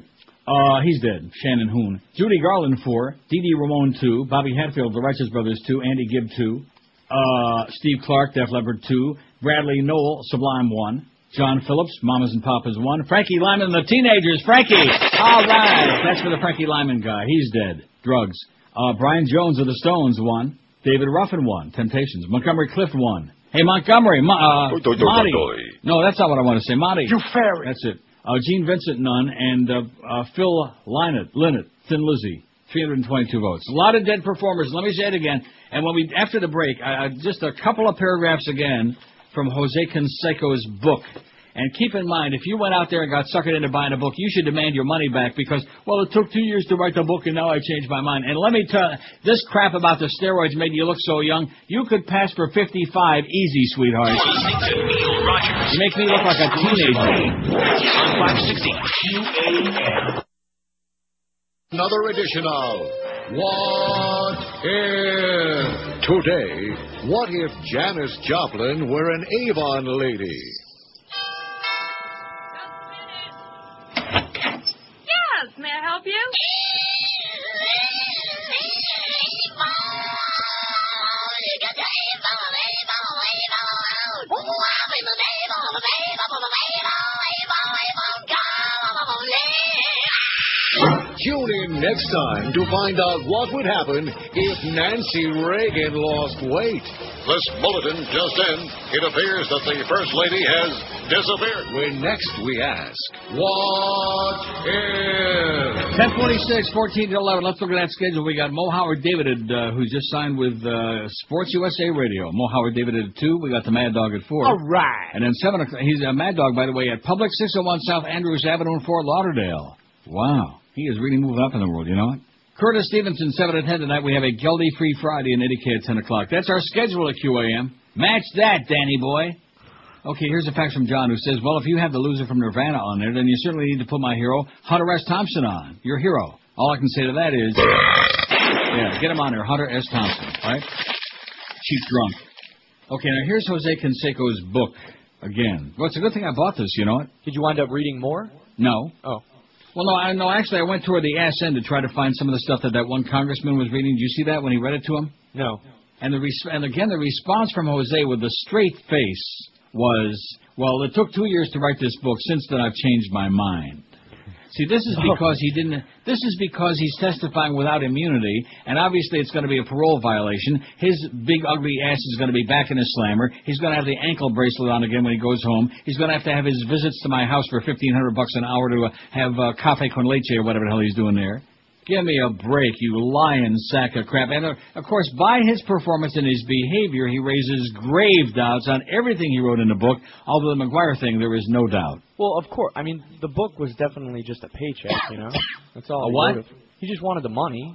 uh, he's dead. Shannon Hoon. Judy Garland, four. Dee Dee Ramone, two. Bobby Hatfield, The Righteous Brothers, two. Andy Gibb, two. Uh, Steve Clark, Def Leppard, two. Bradley Nowell, Sublime, one. John Phillips, Mamas and Papas, one. Frankie Lyman and the Teenagers. Frankie! All right. That's for the Frankie Lyman guy. He's dead. Drugs. Uh, Brian Jones of the Stones, one. David Ruffin, one. Temptations. Montgomery Clift, one. Hey, Montgomery. Ma- uh, Monty. No, that's not what I want to say. Monty. You fairy. That's it. Uh, Gene Vincent, none. And uh, uh, Phil Lynott, Lynott, Thin Lizzy. three hundred twenty-two votes. A lot of dead performers. Let me say it again. And when we after the break, I, I, just a couple of paragraphs again from Jose Canseco's book. And keep in mind, if you went out there and got suckered into buying a book, you should demand your money back because, well, it took two years to write the book, and now I changed my mind. And let me tell you, this crap about the steroids made you look so young. You could pass for fifty-five easy, sweetheart. You make me look like a teenager. Another edition of What If? Today, what if Janis Joplin were an Avon lady? Yes, may I help you? Tune in next time to find out what would happen if Nancy Reagan lost weight. This bulletin just in. It appears that the First Lady has disappeared. When next we ask, what if? ten twenty-six, fourteen to eleven. Let's look at that schedule. We got Mo Howard David, uh, who's just signed with uh, Sports U S A Radio. Mo Howard David at two. We got the Mad Dog at four. All right. And then seven o'clock. He's a Mad Dog, by the way, at Public six oh one South Andrews Avenue in Fort Lauderdale. Wow. He is really moving up in the world, you know it? Curtis Stevenson, seven to ten tonight. We have a guilty-free Friday in Eddie K at ten o'clock. That's our schedule at Q A M. Match that, Danny boy. Okay, here's a fax from John who says, well, if you have the loser from Nirvana on there, then you certainly need to put my hero, Hunter S. Thompson, on. Your hero. All I can say to that is, yeah, get him on there, Hunter S. Thompson, all right? She's drunk. Okay, now here's Jose Canseco's book again. Well, it's a good thing I bought this, you know. Did you wind up reading more? No. Oh. Well, no, I, no, actually, I went toward the ass end to try to find some of the stuff that that one congressman was reading. Did you see that when he read it to him? No. And the res- and again, the response from Jose with a straight face was, well, it took two years to write this book. Since then, I've changed my mind. See, this is because he didn't. This is because he's testifying without immunity, and obviously it's going to be a parole violation. His big ugly ass is going to be back in his slammer. He's going to have the ankle bracelet on again when he goes home. He's going to have to have his visits to my house for fifteen hundred bucks an hour to uh, have uh, café con leche or whatever the hell he's doing there. Give me a break, you lying sack of crap. And, uh, of course, by his performance and his behavior, he raises grave doubts on everything he wrote in the book. Although the McGwire thing, there is no doubt. Well, of course. I mean, the book was definitely just a paycheck, you know? That's all. A what? He just wanted the money.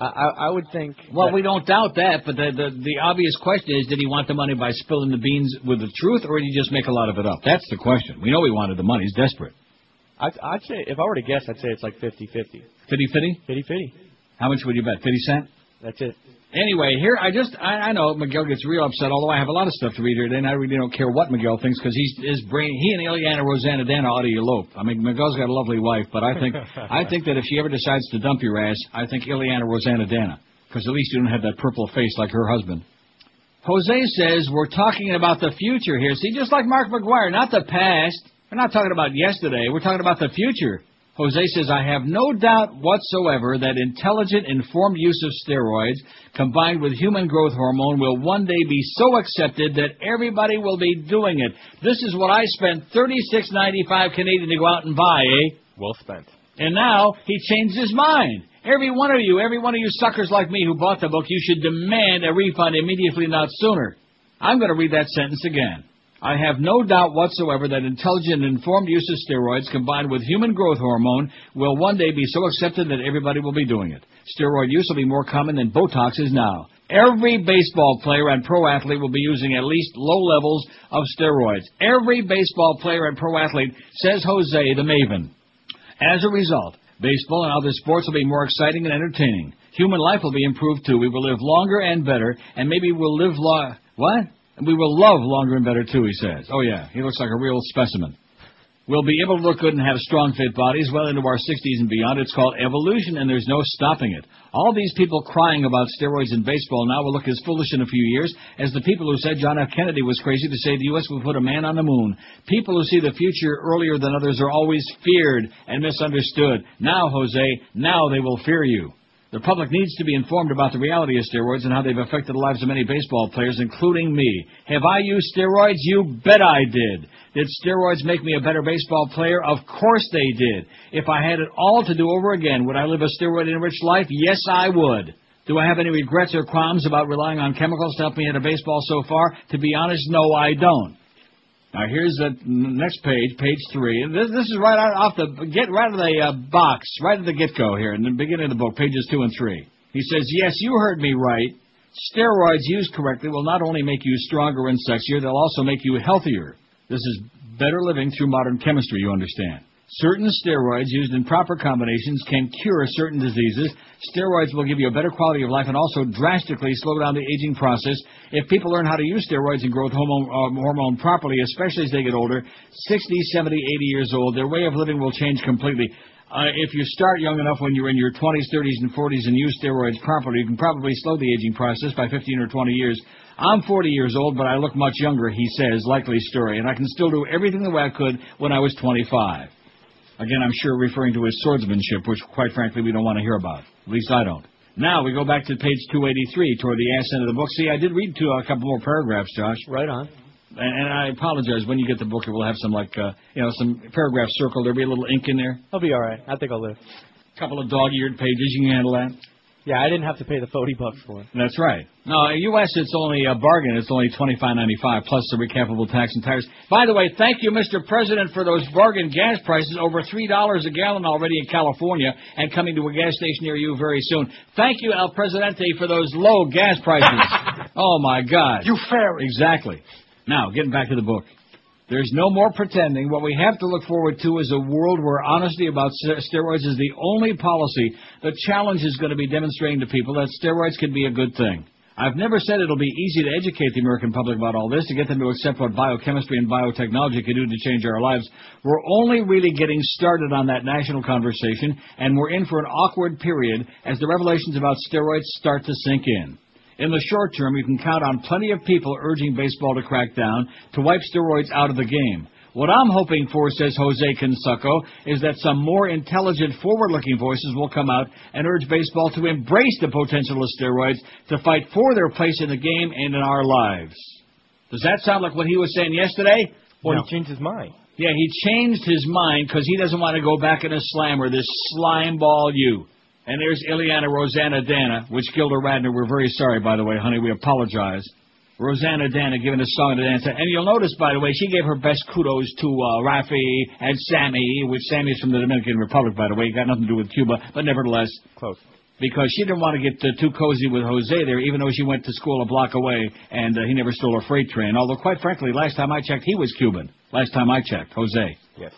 I, I, I would think... Well, we don't doubt that, but the, the, the obvious question is, did he want the money by spilling the beans with the truth, or did he just make a lot of it up? That's the question. We know he wanted the money. He's desperate. I'd, I'd say, if I were to guess, I'd say it's like fifty-fifty. Fifty-fifty? Fifty-fifty. How much would you bet? Fifty cent? That's it. Anyway, here, I just, I, I know Miguel gets real upset, although I have a lot of stuff to read here, and I really don't care what Miguel thinks, because he's, his brain, he and Ileana Rosanna Dana ought to elope. I mean, Miguel's got a lovely wife, but I think, I think that if she ever decides to dump your ass, I think Ileana Rosanna Dana, because at least you don't have that purple face like her husband. Jose says, we're talking about the future here. See, just like Mark McGwire, not the past. We're not talking about yesterday. We're talking about the future. Jose says, I have no doubt whatsoever that intelligent, informed use of steroids combined with human growth hormone will one day be so accepted that everybody will be doing it. This is what I spent thirty-six ninety-five Canadian to go out and buy, eh? Well spent. And now he changed his mind. Every one of you, every one of you suckers like me who bought the book, you should demand a refund immediately, not sooner. I'm going to read that sentence again. I have no doubt whatsoever that intelligent and informed use of steroids combined with human growth hormone will one day be so accepted that everybody will be doing it. Steroid use will be more common than Botox is now. Every baseball player and pro athlete will be using at least low levels of steroids. Every baseball player and pro athlete, says Jose the Maven. As a result, baseball and other sports will be more exciting and entertaining. Human life will be improved too. We will live longer and better, and maybe we'll live lo- What? And we will love longer and better, too, he says. Oh, yeah, he looks like a real specimen. We'll be able to look good and have strong, fit bodies well into our sixties and beyond. It's called evolution, and there's no stopping it. All these people crying about steroids in baseball now will look as foolish in a few years as the people who said John F. Kennedy was crazy to say the U S will put a man on the moon. People who see the future earlier than others are always feared and misunderstood. Now, Jose, now they will fear you. The public needs to be informed about the reality of steroids and how they've affected the lives of many baseball players, including me. Have I used steroids? You bet I did. Did steroids make me a better baseball player? Of course they did. If I had it all to do over again, would I live a steroid-enriched life? Yes, I would. Do I have any regrets or qualms about relying on chemicals to help me into baseball so far? To be honest, no, I don't. Now, here's the next page, page three. This, this is right out off the get right out of the uh, box, right at the get-go here, in the beginning of the book, pages two and three. He says, yes, you heard me right. Steroids used correctly will not only make you stronger and sexier, they'll also make you healthier. This is better living through modern chemistry, you understand. Certain steroids used in proper combinations can cure certain diseases. Steroids will give you a better quality of life and also drastically slow down the aging process. If people learn how to use steroids and growth hormone, um, hormone properly, especially as they get older, sixty, seventy, eighty years old, their way of living will change completely. Uh, if you start young enough when you're in your twenties, thirties, and forties and use steroids properly, you can probably slow the aging process by fifteen or twenty years. I'm forty years old, but I look much younger, he says, likely story, and I can still do everything the way I could when I was twenty-five. Again, I'm sure referring to his swordsmanship, which, quite frankly, we don't want to hear about. At least I don't. Now we go back to page two eighty-three, toward the ass end of the book. See, I did read two, a couple more paragraphs, Josh. Right on. And, and I apologize. When you get the book, it will have some, like, uh, you know, some paragraphs circled. There'll be a little ink in there. I'll be all right. I think I'll live. A couple of dog-eared pages. You can handle that. Yeah, I didn't have to pay the forty bucks for it. That's right. No, U S it's only a bargain. It's only twenty-five ninety-five plus the recapable tax and tires. By the way, thank you, Mister President, for those bargain gas prices, over three dollars a gallon already in California and coming to a gas station near you very soon. Thank you, El Presidente, for those low gas prices. Oh, my God. You fairy. Exactly. Now, getting back to the book. There's no more pretending. What we have to look forward to is a world where honesty about steroids is the only policy. The challenge is going to be demonstrating to people that steroids can be a good thing. I've never said it'll be easy to educate the American public about all this, to get them to accept what biochemistry and biotechnology can do to change our lives. We're only really getting started on that national conversation, and we're in for an awkward period as the revelations about steroids start to sink in. In the short term, you can count on plenty of people urging baseball to crack down, to wipe steroids out of the game. What I'm hoping for, says Jose Canseco, is that some more intelligent, forward-looking voices will come out and urge baseball to embrace the potential of steroids to fight for their place in the game and in our lives. Does that sound like what he was saying yesterday? Well, no. He changed his mind. Yeah, he changed his mind because he doesn't want to go back in a slammer, this slime ball you. And there's Ileana Rosanna Dana, which Gilda Radner, we're very sorry, by the way, honey, we apologize. Rosanna Dana giving a song to dance. And you'll notice, by the way, she gave her best kudos to uh, Rafi and Sammy, which Sammy's from the Dominican Republic, by the way. It got nothing to do with Cuba, but nevertheless. Close. Because she didn't want to get uh, too cozy with Jose there, even though she went to school a block away, and uh, he never stole a freight train. Although, quite frankly, last time I checked, he was Cuban. Last time I checked, Jose. Yes.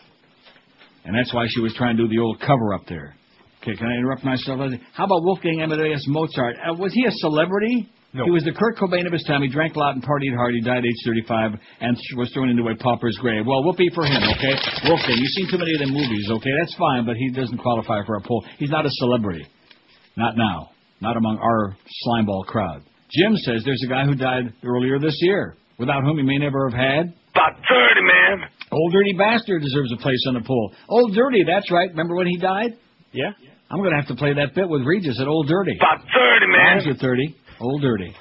And that's why she was trying to do the old cover-up there. Okay, can I interrupt myself? How about Wolfgang Amadeus Mozart? Uh, was he a celebrity? No. He was the Kurt Cobain of his time. He drank a lot and partied hard. He died at age thirty-five and was thrown into a pauper's grave. Well, whoopee for him, okay? Wolfgang, you've seen too many of the movies, okay? That's fine, but he doesn't qualify for a poll. He's not a celebrity. Not now. Not among our slimeball crowd. Jim says there's a guy who died earlier this year, without whom he may never have had. About thirty, man. Old Dirty Bastard deserves a place on the poll. Old Dirty, that's right. Remember when he died? Yeah? I'm going to have to play that bit with Regis at Old Dirty. About thirty, man. Mine's with thirty. Old Dirty.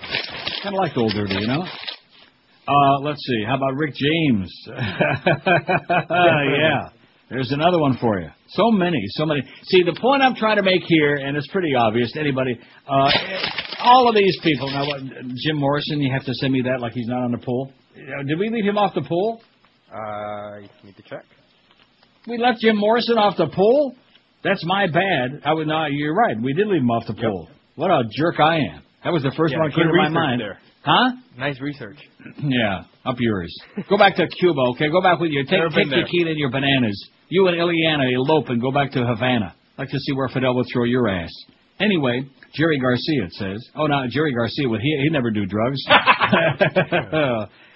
Kind of like Old Dirty, you know? Uh, let's see. How about Rick James? Yeah. There's another one for you. So many, so many. See, the point I'm trying to make here, and it's pretty obvious to anybody, uh, all of these people. Now, what, Jim Morrison, you have to send me that like he's not on the poll. Did we leave him off the poll? Uh, you need to check. We left Jim Morrison off the poll? That's my bad. I would not. You're right. We did leave him off the poll. Yep. What a jerk I am. That was the first yeah, one that came to my mind. There. Huh? Nice research. Yeah, up yours. Go back to Cuba, okay? Go back with your take, take your key and your bananas. You and Ileana elope and go back to Havana. I'd like to see where Fidel would throw your ass. Anyway, Jerry Garcia, it says. Oh, no, Jerry Garcia, well, he, he'd never do drugs.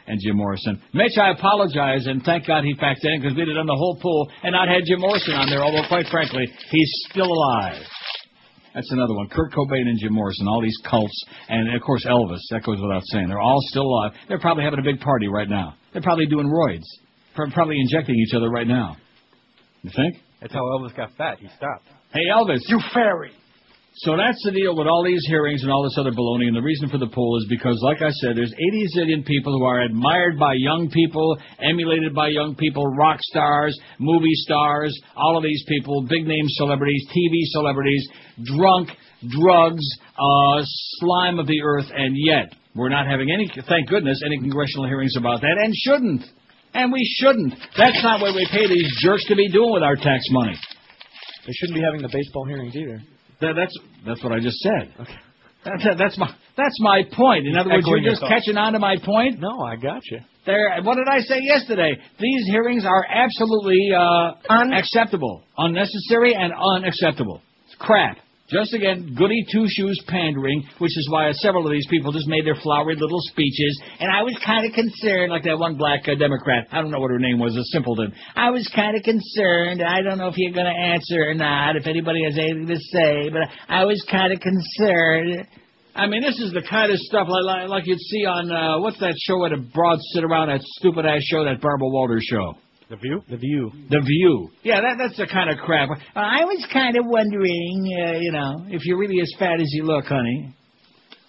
And Jim Morrison. Mitch, I apologize, and thank God he packed in, because we'd have done the whole pool and not had Jim Morrison on there, although, quite frankly, he's still alive. That's another one. Kurt Cobain and Jim Morrison, all these cults, and, of course, Elvis. That goes without saying. They're all still alive. They're probably having a big party right now. They're probably doing roids, probably injecting each other right now. You think? That's how Elvis got fat. He stopped. Hey, Elvis. You fairy. So that's the deal with all these hearings and all this other baloney, and the reason for the poll is because, like I said, there's eighty zillion people who are admired by young people, emulated by young people, rock stars, movie stars, all of these people, big-name celebrities, T V celebrities, drunk, drugs, uh, slime of the earth, and yet we're not having any, thank goodness, any congressional hearings about that, and shouldn't, and we shouldn't. That's not what we pay these jerks to be doing with our tax money. They shouldn't be having the baseball hearings either. That, that's that's what I just said. Okay. That, that, that's my that's my point. In He's other words, you're just thoughts. catching on to my point. No, I got you. There. What did I say yesterday? These hearings are absolutely uh, unacceptable, unnecessary, and unacceptable. It's crap. Just again, goody two shoes pandering, which is why several of these people just made their flowery little speeches. And I was kind of concerned, like that one black uh, Democrat. I don't know what her name was, a simpleton. I was kind of concerned. I don't know if you're going to answer or not, if anybody has anything to say, but I was kind of concerned. I mean, this is the kind of stuff like, like you'd see on, uh, what's that show where the broads sit around, that stupid-ass show, that Barbara Walters show. The View? The View. The View. Yeah, that, that's the kind of crap. Uh, I was kind of wondering, uh, you know, if you're really as fat as you look, honey.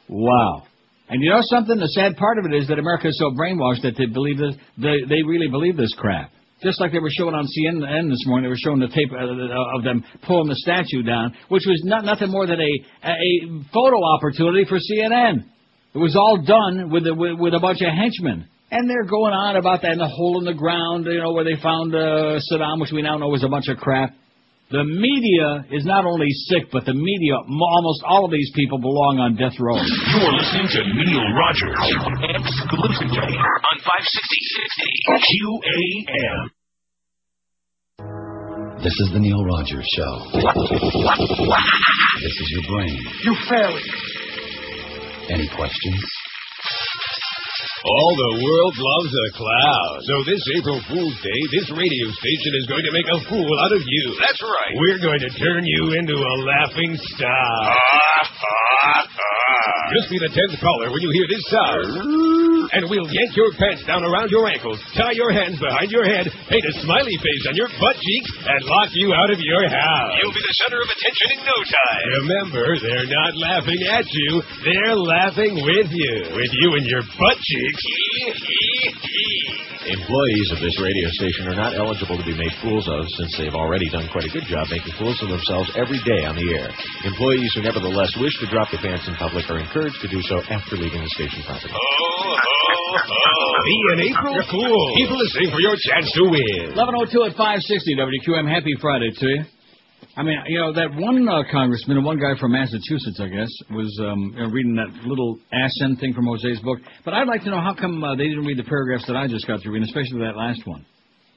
Wow. And you know something? The sad part of it is that America is so brainwashed that they believe this, they, they really believe this crap. Just like they were showing on C N N this morning, they were showing the tape of them pulling the statue down, which was not, nothing more than a, a photo opportunity for C N N. It was all done with a, with a bunch of henchmen. And they're going on about that in the hole in the ground, you know, where they found uh, Saddam, which we now know was a bunch of crap. The media is not only sick, but the media, m- almost all of these people belong on death row. You are listening to Neil Rogers exclusively on five sixty Q A M. This is the Neil Rogers Show. This is your brain. You fairy. Any questions? All the world loves a clown. So this April Fool's Day, this radio station is going to make a fool out of you. That's right. We're going to turn you into a laughing stock. Ha, ha, ha. Just be the tenth caller when you hear this sound. And we'll yank your pants down around your ankles, tie your hands behind your head, paint a smiley face on your butt cheeks, and lock you out of your house. You'll be the center of attention in no time. Remember, they're not laughing at you. They're laughing with you. With you and your butt cheeks. Employees of this radio station are not eligible to be made fools of, since they've already done quite a good job making fools of themselves every day on the air. Employees who nevertheless wish to drop their pants in public are encouraged to do so after leaving the station property. Oh, oh, be an April Fool. People listening for your chance to win. eleven oh two at five sixty W Q M. Happy Friday to you. I mean, you know, that one uh, congressman, one guy from Massachusetts, I guess, was um, you know, reading that little ass-end thing from Jose's book. But I'd like to know how come uh, they didn't read the paragraphs that I just got through, and especially that last one.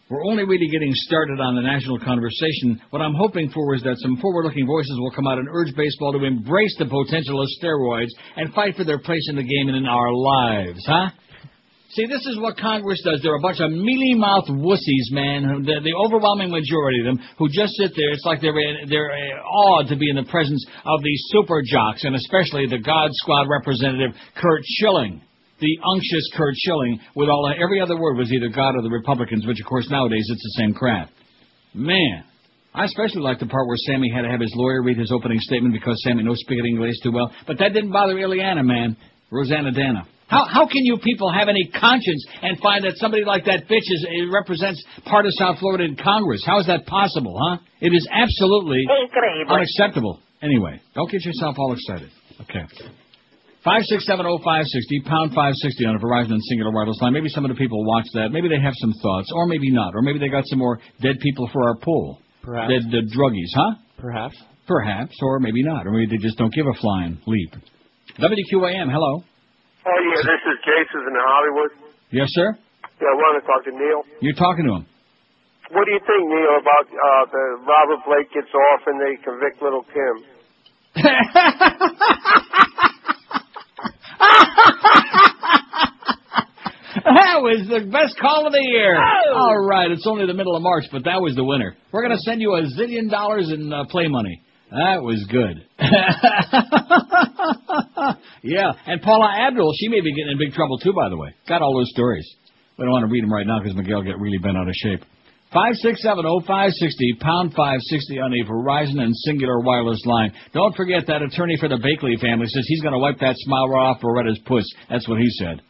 We're only really getting started on the national conversation. What I'm hoping for is that some forward-looking voices will come out and urge baseball to embrace the potential of steroids and fight for their place in the game and in our lives, huh? See, this is what Congress does. They're a bunch of mealy-mouthed wussies, man, who, the, the overwhelming majority of them, who just sit there. It's like they're they're awed to be in the presence of these super jocks, and especially the God Squad representative, Curt Schilling. The unctuous Curt Schilling, with all every other word was either God or the Republicans, which, of course, nowadays it's the same crap. Man, I especially like the part where Sammy had to have his lawyer read his opening statement because Sammy knows speaking English too well. But that didn't bother Ileana, man. Rosanna Dana. How how can you people have any conscience and find that somebody like that bitch is it represents part of South Florida in Congress? How is that possible, huh? It is absolutely Incredible. unacceptable. Anyway, don't get yourself all excited. Okay. five six seven oh five sixty, pound five sixty on a Verizon and Singular wireless line. Maybe some of the people watch that. Maybe they have some thoughts, or maybe not. Or maybe they got some more dead people for our pool. Perhaps. Dead uh, druggies, huh? Perhaps. Perhaps, or maybe not. Or maybe they just don't give a flying leap. W Q A M, hello. Oh, yeah, this is Jason in Hollywood. Yes, sir? Yeah, I want to talk to Neil. You're talking to him. What do you think, Neil, about uh, the Robert Blake gets off and they convict Little Kim? That was the best call of the year. Oh. All right, it's only the middle of March, but that was the winner. We're going to send you a zillion dollars in uh, play money. That was good. Yeah, and Paula Abdul, she may be getting in big trouble, too, by the way. Got all those stories. We don't want to read them right now because Miguel got really bent out of shape. five six seven oh five sixty, pound five sixty on a Verizon and Singular wireless line. Don't forget that attorney for the Bakley family says he's going to wipe that smile right off Beretta's puss. That's what he said.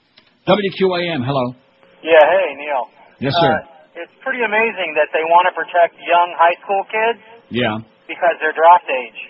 W Q A M, hello. Yeah, hey, Neil. Yes, sir. Uh, it's pretty amazing that they want to protect young high school kids. Yeah. Because they're draft age.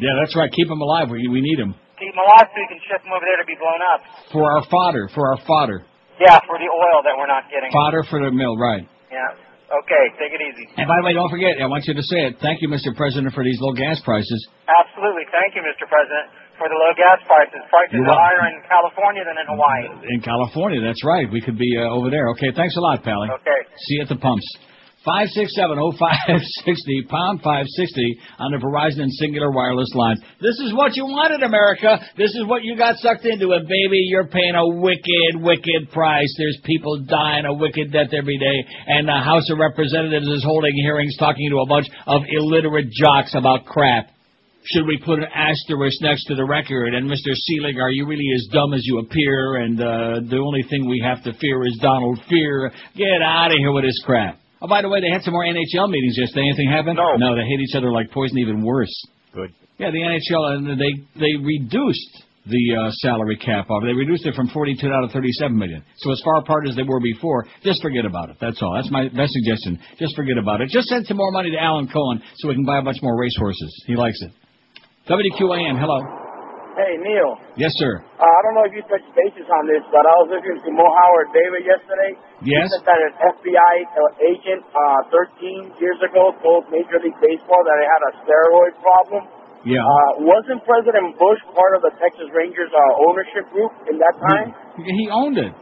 Yeah, that's right. Keep them alive. We we need them. Keep them alive so you can ship them over there to be blown up. For our fodder. For our fodder. Yeah, for the oil that we're not getting. Fodder for the mill, right. Yeah. Okay, take it easy. And by the way, don't forget, I want you to say it. Thank you, Mister President, for these low gas prices. Absolutely. Thank you, Mister President, for the low gas prices. Prices You're are right. higher in California than in Hawaii. In California, that's right. We could be uh, over there. Okay, thanks a lot, Pally. Okay. See you at the pumps. Five six seven oh five sixty pound five sixty on the Verizon and Singular wireless line. This is what you wanted, America. This is what you got sucked into, and baby, you're paying a wicked, wicked price. There's people dying a wicked death every day, and the House of Representatives is holding hearings, talking to a bunch of illiterate jocks about crap. Should we put an asterisk next to the record? And Mister Schilling, are you really as dumb as you appear? And uh, the only thing we have to fear is Donald Fehr. Get out of here with this crap. Oh, by the way, they had some more N H L meetings yesterday. Anything happen? No. No, they hate each other like poison, even worse. Good. Yeah, the N H L, and they, they reduced the uh, salary cap. They reduced it from forty-two down to thirty-seven million dollars. So as far apart as they were before, just forget about it. That's all. That's my best suggestion. Just forget about it. Just send some more money to Alan Cohen so we can buy a bunch more racehorses. He likes it. W Q A M, hello. Hey, Neil. Yes, sir. Uh, I don't know if you touched bases on this, but I was listening to Mo Howard David yesterday. Yes. He said that an F B I agent uh, thirteen years ago told Major League Baseball that it had a steroid problem. Yeah. Uh, wasn't President Bush part of the Texas Rangers uh, ownership group in that time? He, he owned it.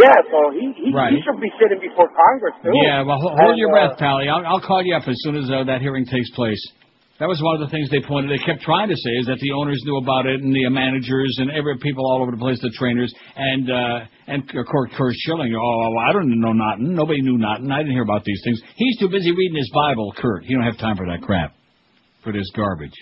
Yeah, so he he, right. he should be sitting before Congress, too. Yeah, well, hold, hold and, your breath, uh, Pally. I'll, I'll call you up as soon as uh, that hearing takes place. That was one of the things they pointed, they kept trying to say, is that the owners knew about it, and the managers, and every people all over the place, the trainers, and uh, and of course Curt Schilling. Oh, I don't know nothing. Nobody knew nothing. I didn't hear about these things. He's too busy reading his Bible, Curt. He don't have time for that crap, for this garbage.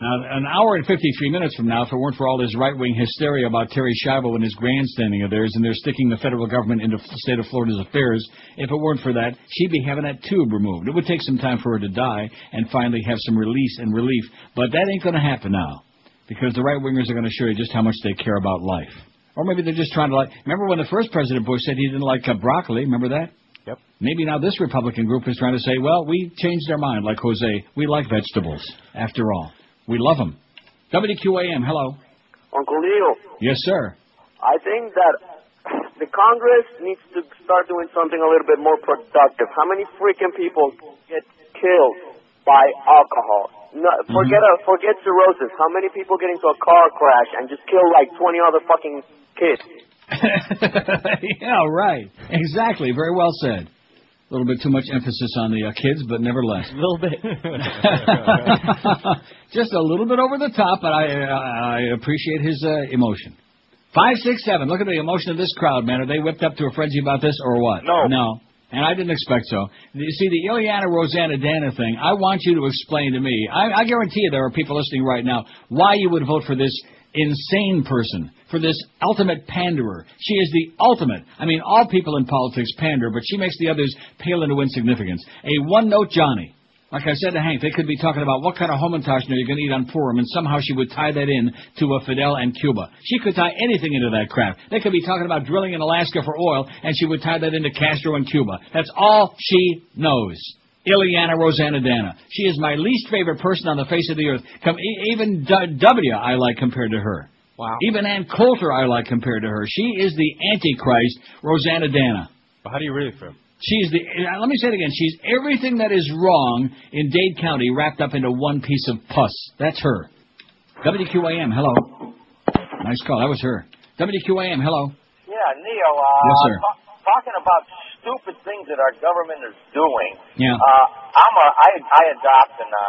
Now, an hour and fifty-three minutes from now, if it weren't for all this right-wing hysteria about Terri Schiavo and his grandstanding of theirs, and they're sticking the federal government into the state of Florida's affairs, if it weren't for that, she'd be having that tube removed. It would take some time for her to die and finally have some release and relief, but that ain't going to happen now, because the right-wingers are going to show you just how much they care about life. Or maybe they're just trying to like... Remember when the first President Bush said he didn't like uh, broccoli? Remember that? Yep. Maybe now this Republican group is trying to say, well, we changed our mind, like Jose. We like vegetables, after all. We love them. W Q A M, hello. Uncle Neil. Yes, sir. I think that the Congress needs to start doing something a little bit more productive. How many freaking people get killed by alcohol? No, forget mm-hmm. uh, forget cirrhosis. How many people get into a car crash and just kill like twenty other fucking kids? Yeah, right. Exactly. Very well said. A little bit too much emphasis on the uh, kids, but nevertheless. A little bit. Just a little bit over the top, but I uh, I appreciate his uh, emotion. Five, six, seven. Look at the emotion of this crowd, man. Are they whipped up to a frenzy about this or what? No. No. And I didn't expect so. You see, the Ileana Rosanna Dana thing, I want you to explain to me. I, I guarantee you there are people listening right now why you would vote for this insane person, for this ultimate panderer. She is the ultimate. I mean, all people in politics pander, but she makes the others pale into insignificance. A one-note Johnny. Like I said to Hank, they could be talking about what kind of hamantaschen are you going to eat on Purim, and somehow she would tie that in to a Fidel and Cuba. She could tie anything into that crap. They could be talking about drilling in Alaska for oil, and she would tie that into Castro and Cuba. That's all she knows. Ileana Rosanna Dana. She is my least favorite person on the face of the earth. Come, even D- W I like compared to her. Wow. Even Ann Coulter I like compared to her. She is the Antichrist, Rosanna Dana. Well, how do you read it from? She's the. Let me say it again. She's everything that is wrong in Dade County wrapped up into one piece of pus. That's her. W Q A M. Hello. Nice call. That was her. W Q A M. Hello. Yeah, Neil. Uh, yes, sir. T- talking about stupid things that our government is doing. Yeah. Uh, I'm a, I, I adopt and uh,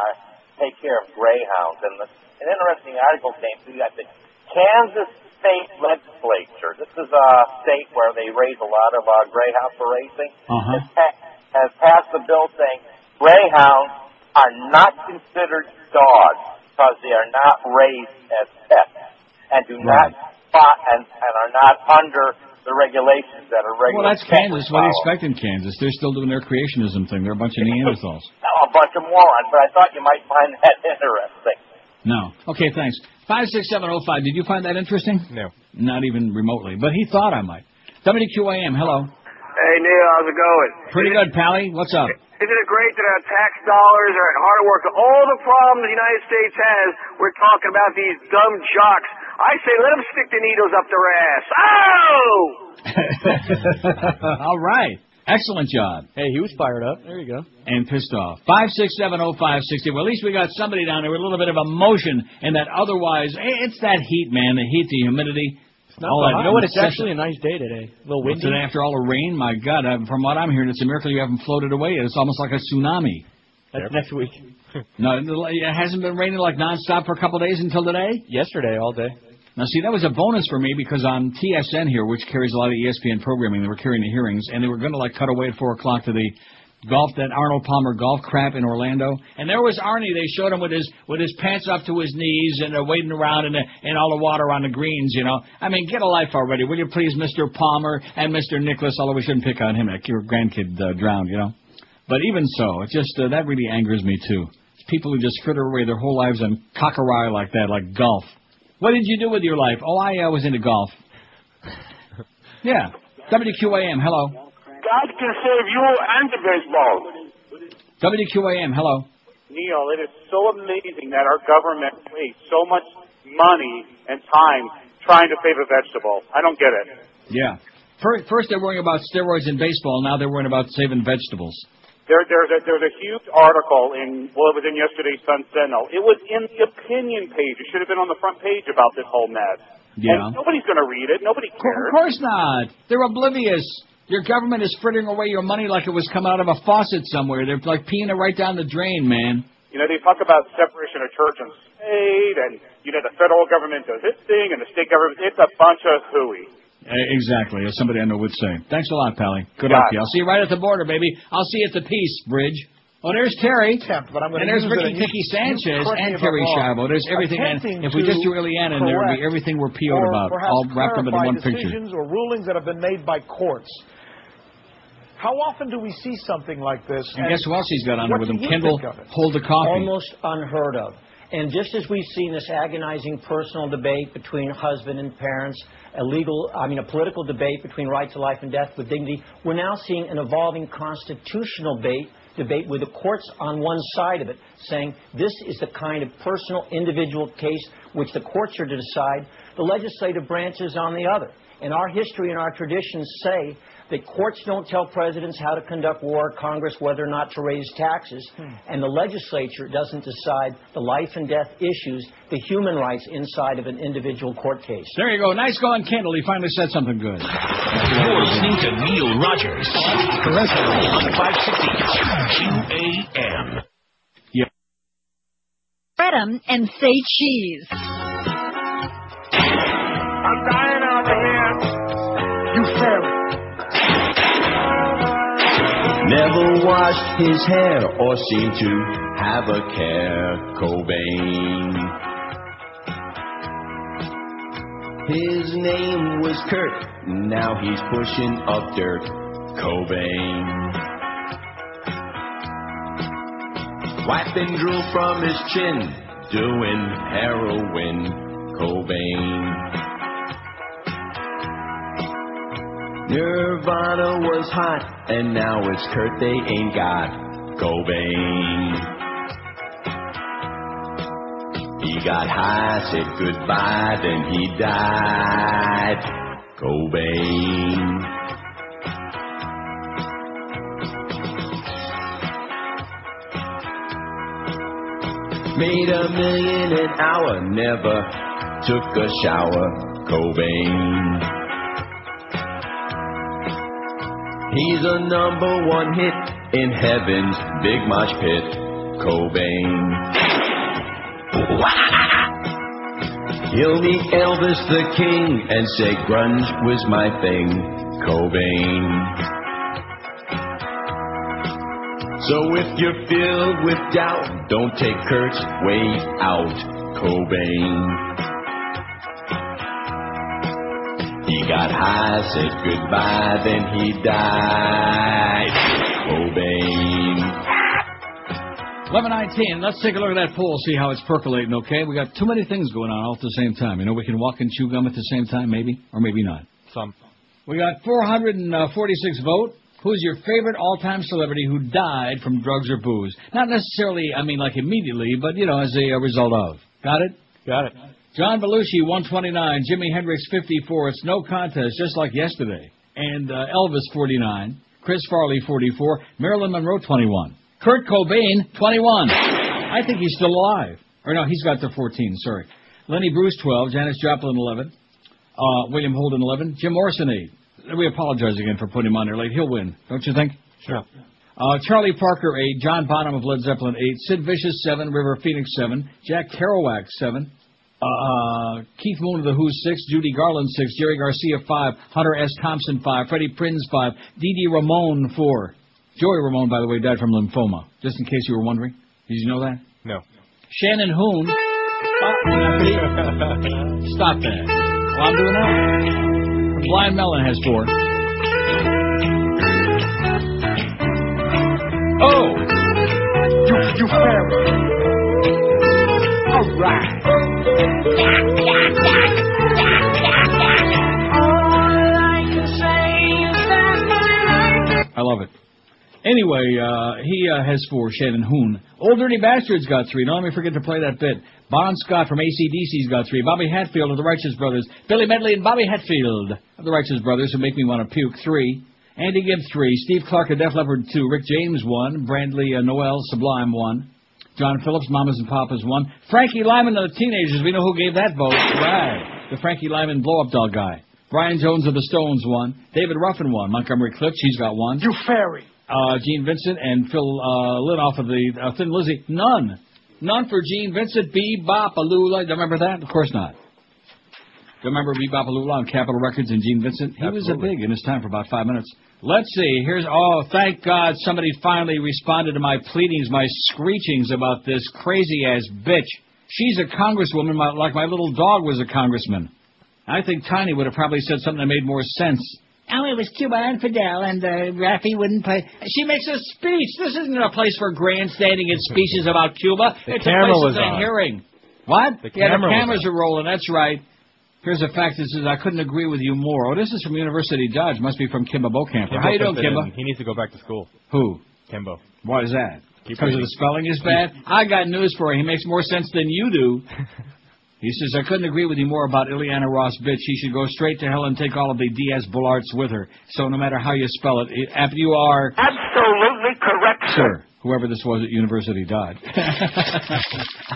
take care of greyhounds. And the, an interesting article came through that the Kansas State Legislature, this is a state where they raise a lot of uh, greyhounds for racing, uh-huh. has, pa- has passed a bill saying greyhounds are not considered dogs because they are not raised as pets and do right. not spot and, and are not under the regulations that are regulated. Well, that's Kansas. What do you expect in Kansas? They're still doing their creationism thing. They're a bunch of Neanderthals. A bunch of morons, but I thought you might find that interesting. No. Okay, thanks. five six seven oh five, did you find that interesting? No. Not even remotely, but he thought I might. W Q A M, hello. Hey, Neil, how's it going? Pretty good, Pally. What's up? Isn't it great that our tax dollars are at hard work? All the problems the United States has, we're talking about these dumb jocks. I say let them stick the needles up their ass. Oh! All right. Excellent job. Hey, he was fired up. There you go. And pissed off. five six seven oh five six oh. Well, at least we got somebody down there with a little bit of emotion and that otherwise... It's that heat, man. The heat, the humidity... Not all that. You know what? It's actually a nice day today. A little windy. Today, after all the rain, my God, I, from what I'm hearing, it's a miracle you haven't floated away. It's almost like a tsunami. That's next week. No, it hasn't been raining like nonstop for a couple of days until today? Yesterday, all day. Now, see, that was a bonus for me because on T S N here, which carries a lot of E S P N programming, they were carrying the hearings, and they were going to, like, cut away at four o'clock to the... golf, that Arnold Palmer golf crap in Orlando. And there was Arnie. They showed him with his with his pants up to his knees and uh, wading around in, a, in all the water on the greens, you know. I mean, get a life already, will you please, Mister Palmer and Mister Nicholas, although we shouldn't pick on him. Like your grandkid uh, drowned, you know. But even so, it just uh, that really angers me, too. It's people who just fritter away their whole lives on cock-a-rye like that, like golf. What did you do with your life? Oh, I uh, was into golf. Yeah. W Q A M, hello. God can save you and the baseball. W Q A M, hello. Neil, it is so amazing that our government wastes so much money and time trying to save a vegetable. I don't get it. Yeah. First they're worrying about steroids in baseball. Now they're worrying about saving vegetables. There, there's, a, there's a huge article in, well, it was in yesterday's Sun Sentinel. It was in the opinion page. It should have been on the front page about this whole mess. Yeah. And nobody's going to read it. Nobody cares. Of course not. They're oblivious. Your government is frittering away your money like it was coming out of a faucet somewhere. They're like peeing it right down the drain, man. You know, they talk about separation of church and state, and, you know, the federal government does its thing, and the state government, it's a bunch of hooey. Exactly, as somebody I know would say. Thanks a lot, Pally. Good luck to you. I'll see you right at the border, baby. I'll see you at the Peace Bridge. Oh, there's Terry, Temp, but I'm and there's Ricky Kiki Sanchez and Terry Schiavo. There's everything. And if we just do Ileana in there, it would be everything we're P O'd about, all wrapped up into one picture. Decisions or rulings that have been made by courts. How often do we see something like this? And, and guess who else he's got on there with him? Kendall, hold the coffee. Almost unheard of. And just as we've seen this agonizing personal debate between husband and parents, a legal, I mean, a political debate between right to life and death with dignity, we're now seeing an evolving constitutional debate. debate with the courts on one side of it, saying this is the kind of personal, individual case which the courts are to decide, the legislative branch is on the other. And our history and our traditions say that courts don't tell presidents how to conduct war, Congress whether or not to raise taxes, hmm. and the legislature doesn't decide the life and death issues, the human rights inside of an individual court case. There you go. Nice going, Kendall. He finally said something good. You're listening to Neil Rogers. On five sixty Q A M. Yeah. Spread 'em and say cheese. I'm dying out here. You failed. Never washed his hair or seemed to have a care, Cobain. His name was Kurt, now he's pushing up dirt, Cobain. Wiping drool from his chin, doing heroin, Cobain. Nirvana was hot, and now it's Kurt, they ain't got Cobain. He got high, said goodbye, then he died, Cobain. Made a million an hour, never took a shower, Cobain. He's a number one hit in heaven's big mosh pit, Cobain. He'll meet Elvis the King and say grunge was my thing, Cobain. So if you're filled with doubt, don't take Kurt's way out, Cobain. He got high, said goodbye, then he died, Cobain. eleven nineteen, let's take a look at that poll, see how it's percolating, okay? We got too many things going on all at the same time. You know, we can walk and chew gum at the same time, maybe, or maybe not. Some. We got four hundred forty-six vote. Who's your favorite all-time celebrity who died from drugs or booze? Not necessarily, I mean, like immediately, but, you know, as a result of. Got it? Got it. John Belushi, one twenty-nine. Jimi Hendrix, fifty-four. It's no contest, just like yesterday. And uh, Elvis, forty-nine. Chris Farley, forty-four. Marilyn Monroe, twenty-one. Kurt Cobain, twenty-one. I think he's still alive. Or no, he's got to fourteen, sorry. Lenny Bruce, twelve. Janis Joplin, eleven. Uh, William Holden, eleven. Jim Morrison, eight. We apologize again for putting him on there late. He'll win, don't you think? Sure. Uh, Charlie Parker, eight. John Bonham of Led Zeppelin, eight. Sid Vicious, seven. River Phoenix, seven. Jack Kerouac, seven. Uh, Keith Moon of the Who's six, Judy Garland six, Jerry Garcia five, Hunter S. Thompson five, Freddie Prinze five, Dee Dee Ramone four. Joey Ramone, by the way, died from lymphoma, just in case you were wondering. Did you know that? No. Shannon Hoon. Stop that. Well, I'm doing that. Blind Melon has four. Oh! You, you failed. All right. All I can say is that I love it. Anyway, uh, he uh, has four, Shannon Hoon. Old Dirty Bastard's got three. Don't let me forget to play that bit. Bon Scott from A C D C's got three. Bobby Hatfield of the Righteous Brothers. Billy Medley and Bobby Hatfield of the Righteous Brothers, who make me want to puke, three. Andy Gibb, three. Steve Clark of Def Leppard, two. Rick James, one. Brandley uh, Noel, Sublime, one. John Phillips, Mamas and Papas, one. Frankie Lyman of the Teenagers, we know who gave that vote. Right. The Frankie Lyman blow-up doll guy. Brian Jones of the Stones, one. David Ruffin, one. Montgomery Clift, he's got one. You fairy. Uh, Gene Vincent and Phil uh, Lynn off of the uh, Thin Lizzy. None. None for Gene Vincent. Bee-bop-a-loo-la. Do you remember that? Of course not. Do you remember Bee-bop-a-loo-la on Capitol Records and Gene Vincent? He Absolutely. was a big in his time for about five minutes. Let's see. Here's, oh, thank God somebody finally responded to my pleadings, my screechings about this crazy-ass bitch. She's a congresswoman my, like my little dog was a congressman. I think Tiny would have probably said something that made more sense. Oh, it was Cuba and Fidel, and uh, Raffi wouldn't play. She makes a speech. This isn't a place for grandstanding and speeches about Cuba. The it's a place was for on. hearing. What? The yeah, camera the cameras was are rolling. That's right. Here's a fact that says, I couldn't agree with you more. Oh, this is from University Dodge. Must be from Kimba Bocamper. Kimba How you doing, Kimba? He needs to go back to school. Who? Kimba. Why is that? Keep because reading. of the spelling is bad? I got news for you. He makes more sense than you do. He says, I couldn't agree with you more about Ileana Ros, bitch. She should go straight to hell and take all of the Diaz-Bullarts with her. So no matter how you spell it, after you are... Absolutely correct, sir. Whoever this was at University Dodge.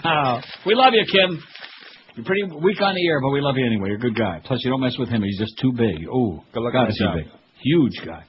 Oh, we love you, Kim. You're pretty weak on the air, but we love you anyway. You're a good guy. Plus, you don't mess with him. He's just too big. Oh, God, is he big. Huge guy.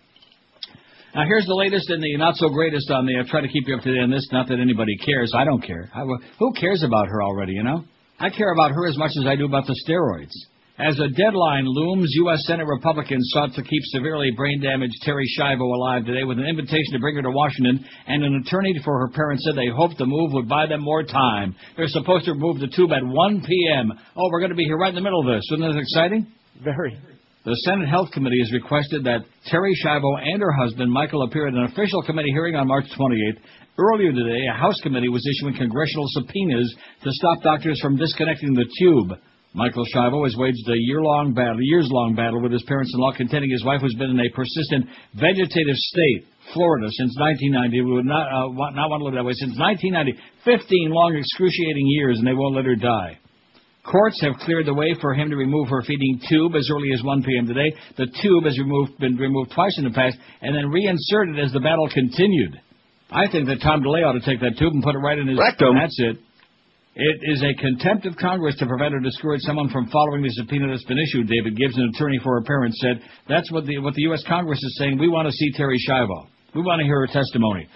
Now, here's the latest and the not-so-greatest on the... I'll try to keep you up to date on this. Not that anybody cares. I don't care. I, who cares about her already, you know? I care about her as much as I do about the steroids. As a deadline looms, U S. Senate Republicans sought to keep severely brain-damaged Terri Schiavo alive today with an invitation to bring her to Washington, and an attorney for her parents said they hoped the move would buy them more time. They're supposed to move the tube at one p.m. Oh, we're going to be here right in the middle of this. Isn't that exciting? Very. The Senate Health Committee has requested that Terri Schiavo and her husband, Michael, appear at an official committee hearing on March twenty-eighth. Earlier today, a House committee was issuing congressional subpoenas to stop doctors from disconnecting the tube. Michael Schiavo has waged a year-long battle, years-long battle with his parents-in-law, contending his wife has been in a persistent vegetative state, Florida, since nineteen ninety. We would not, uh, want, not want to live that way. Since nineteen ninety, fifteen long, excruciating years, and they won't let her die. Courts have cleared the way for him to remove her feeding tube as early as one p.m. today. The tube has removed, been removed twice in the past and then reinserted as the battle continued. I think that Tom DeLay ought to take that tube and put it right in his... rectum. That's it. It is a contempt of Congress to prevent or discourage someone from following the subpoena that's been issued, David Gibbs, an attorney for her parents, said. That's what the what the U S. Congress is saying. We want to see Terri Schiavo. We want to hear her testimony.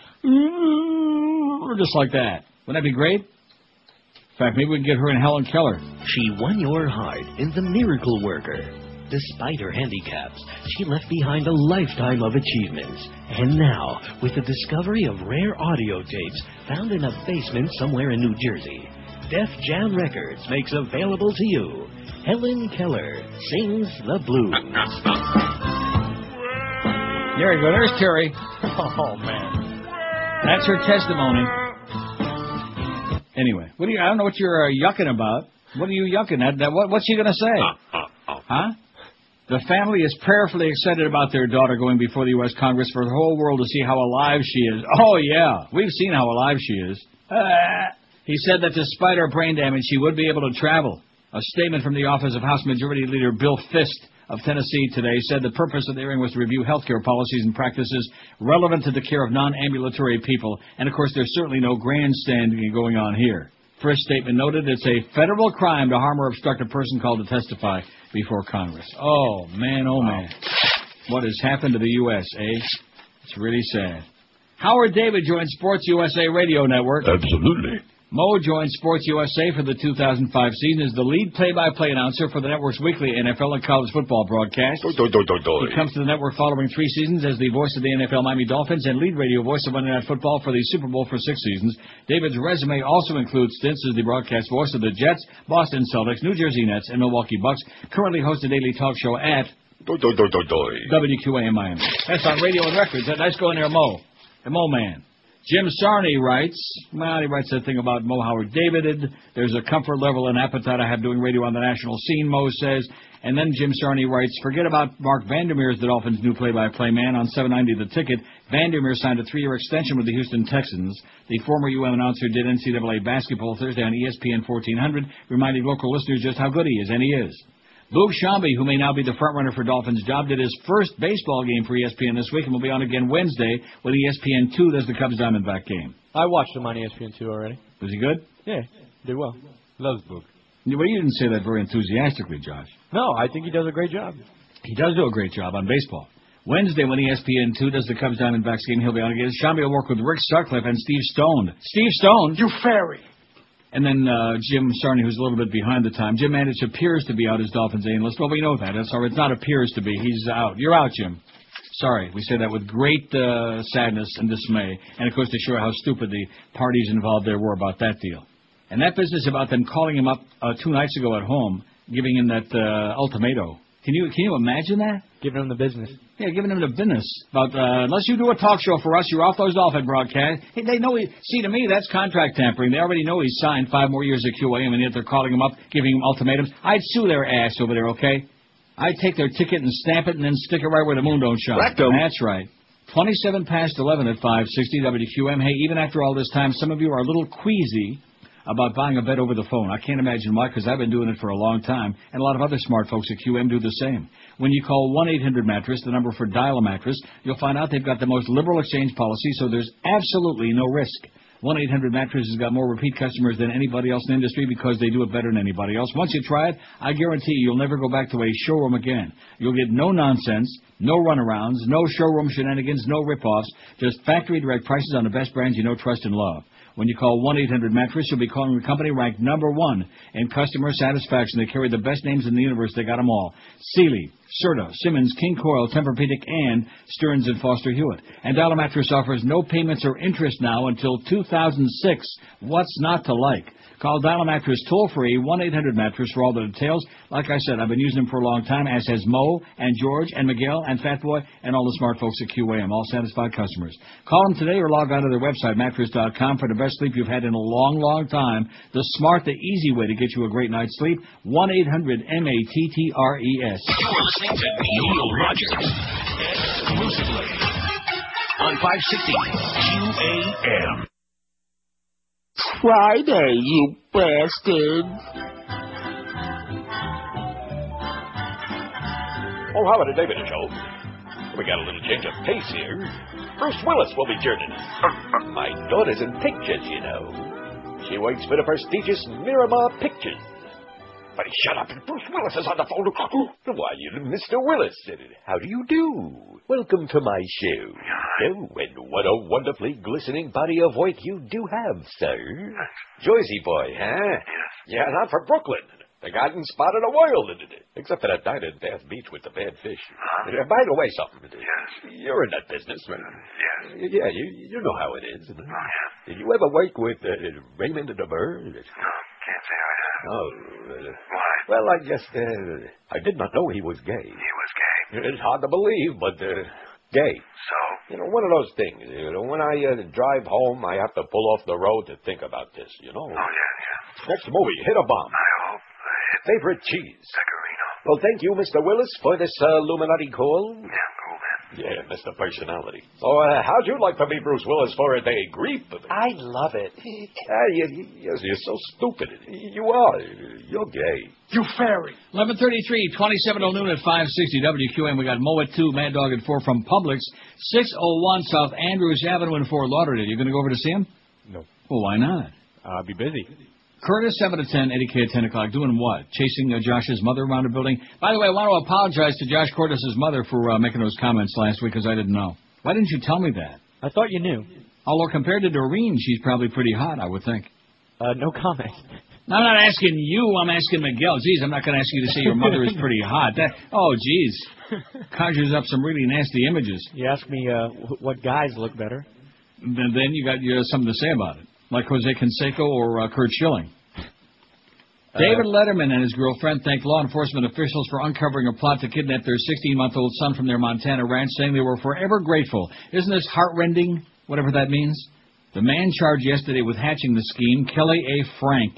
Just like that. Wouldn't that be great? In fact, maybe we can get her and Helen Keller. She won your heart in The Miracle Worker. Despite her handicaps, she left behind a lifetime of achievements. And now, with the discovery of rare audio tapes found in a basement somewhere in New Jersey, Def Jam Records makes available to you Helen Keller Sings the Blues. There you go. There's Terry. Oh, man. That's her testimony. Anyway, what do you? I don't know what you're uh, yucking about. What are you yucking at? That, what, what's she going to say? Uh, uh, uh. Huh? The family is prayerfully excited about their daughter going before the U S. Congress for the whole world to see how alive she is. Oh, yeah. We've seen how alive she is. Uh, he said that despite her brain damage, she would be able to travel. A statement from the office of House Majority Leader Bill Frist of Tennessee today said the purpose of the hearing was to review health care policies and practices relevant to the care of non-ambulatory people. And, of course, there's certainly no grandstanding going on here. First statement noted, it's a federal crime to harm or obstruct a person called to testify before Congress. Oh, man, oh, man. What has happened to the U S, eh? It's really sad. Howard David joined Sports U S A Radio Network. Absolutely. Mo joined Sports U S A for the two thousand five season as the lead play-by-play announcer for the network's weekly N F L and college football broadcast. Do, do, do, do, do. He comes to the network following three seasons as the voice of the N F L Miami Dolphins and lead radio voice of Monday Night Football for the Super Bowl for six seasons. David's resume also includes stints as the broadcast voice of the Jets, Boston Celtics, New Jersey Nets, and Milwaukee Bucks. Currently hosts a daily talk show at do, do, do, do, do. W Q A in Miami. That's on radio and records. Let's go in there, Mo. The Mo Man. Jim Sarney writes, well, he writes that thing about Mo Howard David. There's a comfort level and appetite I have doing radio on the national scene, Mo says. And then Jim Sarney writes, forget about Mark Vandermeer as the Dolphins' new play-by-play man on seven ninety The Ticket. Vandermeer signed a three-year extension with the Houston Texans. The former U M announcer did N C double A basketball Thursday on E S P N fourteen hundred, reminding local listeners just how good he is, and he is. Boog Sciambi, who may now be the frontrunner for Dolphins' job, did his first baseball game for E S P N this week and will be on again Wednesday when E S P N two does the Cubs-Diamondback game. I watched him on E S P N two already. Was he good? Yeah, did well. Loves Boog. Well, you didn't say that very enthusiastically, Josh. No, I think he does a great job. He does do a great job on baseball. Wednesday, when E S P N two does the Cubs Diamondbacks game, he'll be on again. Shambi will work with Rick Sutcliffe and Steve Stone. Steve Stone! You fairy! And then uh, Jim Sarny, who's a little bit behind the time. Jim Mandich appears to be out as Dolphins analyst. Well, we know that. That's all right. It's not appears to be. He's out. You're out, Jim. Sorry. We say that with great uh, sadness and dismay. And, of course, to show how stupid the parties involved there were about that deal. And that business about them calling him up uh, two nights ago at home, giving him that uh, ultimatum. Can you can you imagine that? Giving him the business. Yeah, giving him the business. About uh, unless you do a talk show for us, you're off those Dolphin broadcasts. Hey, they know. He, see, to me, that's contract tampering. They already know he's signed five more years at Q A M, and yet they're calling him up, giving him ultimatums. I'd sue their ass over there, okay? I'd take their ticket and stamp it, and then stick it right where the moon don't shine. Rectum. That's right. Twenty-seven past eleven at five sixty W Q M. Hey, even after all this time, some of you are a little queasy about buying a bet over the phone. I can't imagine why, because I've been doing it for a long time, and a lot of other smart folks at Q M do the same. When you call one eight hundred mattress, the number for Dial-A-Mattress, you'll find out they've got the most liberal exchange policy, so there's absolutely no risk. one eight hundred mattress has got more repeat customers than anybody else in the industry because they do it better than anybody else. Once you try it, I guarantee you'll never go back to a showroom again. You'll get no nonsense, no runarounds, no showroom shenanigans, no rip-offs, just factory-direct prices on the best brands you know, trust, and love. When you call one eight hundred mattress, you'll be calling the company ranked number one in customer satisfaction. They carry the best names in the universe. They got them all. Sealy, Serta, Simmons, King Coil, Tempur-Pedic, and Stearns and Foster Hewitt. And Dollar Mattress offers no payments or interest now until two thousand six. What's not to like? Call Dollar Mattress toll-free, one eight hundred mattress for all the details. Like I said, I've been using them for a long time, as has Mo and George and Miguel and Fatboy and all the smart folks at Q A M, all satisfied customers. Call them today or log on to their website, mattress dot com, for the best sleep you've had in a long, long time. The smart, the easy way to get you a great night's sleep, one eight hundred M A T T R E S. You're listening to Neil Rogers exclusively on five sixty Q A M. Friday, you bastard. Oh, how about a David show? We got a little change of pace here. Bruce Willis will be journeying. My daughter's in pictures, you know. She works for the prestigious Miramar Pictures. Buddy, shut up. Bruce Willis is on the phone. Why, you, Mister Willis. How do you do? Welcome to my show. Oh, and what a wonderfully glistening body of work you do have, sir. Jersey boy, huh? Yeah, not from Brooklyn. The garden spot of the world. Except that I died at Bath Beach with the bad fish. By the way, something. Yes. You're in that business, man. Yes. Yeah, you, you know how it is. Oh, yeah. Did you ever work with uh, Raymond de Burr? Can't say I have. Oh. Uh, Why? Well, I just, uh, I did not know he was gay. He was gay? It's hard to believe, but, uh, gay. So? You know, one of those things. You know, when I uh, drive home, I have to pull off the road to think about this, you know? Oh, yeah, yeah. Next movie, Hit a Bomb. I hope. Uh, Favorite cheese? Pecorino. Well, thank you, Mister Willis, for this uh, Illuminati call. Yeah, cool, man. Yeah, Mister Personality. So, uh, how'd you like to be Bruce Willis for a day? Grief? I love it. uh, you, you, you're so stupid. You are. You're gay. You fairy. eleven thirty-three, twenty-seven till noon at five sixty W Q M. We got Mo at two, Mad Dog at four from Publix. six oh one South Andrews Avenue in Fort Lauderdale. You going to go over to see him? No. Well, why not? I'll be busy. Curtis, seven to ten, Eddie K at ten o'clock. Doing what? Chasing uh, Josh's mother around the building? By the way, I want to apologize to Josh Curtis's mother for uh, making those comments last week because I didn't know. Why didn't you tell me that? I thought you knew. Although compared to Doreen, she's probably pretty hot, I would think. Uh, no comment. I'm not asking you. I'm asking Miguel. Geez, I'm not going to ask you to say your mother is pretty hot. That, oh, geez. Conjures up some really nasty images. You ask me uh, what guys look better. And then you got you know, something to say about it. Like Jose Canseco or uh, Curt Schilling. Uh, David Letterman and his girlfriend thanked law enforcement officials for uncovering a plot to kidnap their sixteen-month-old son from their Montana ranch, saying they were forever grateful. Isn't this heartrending, whatever that means? The man charged yesterday with hatching the scheme, Kelly A. Frank,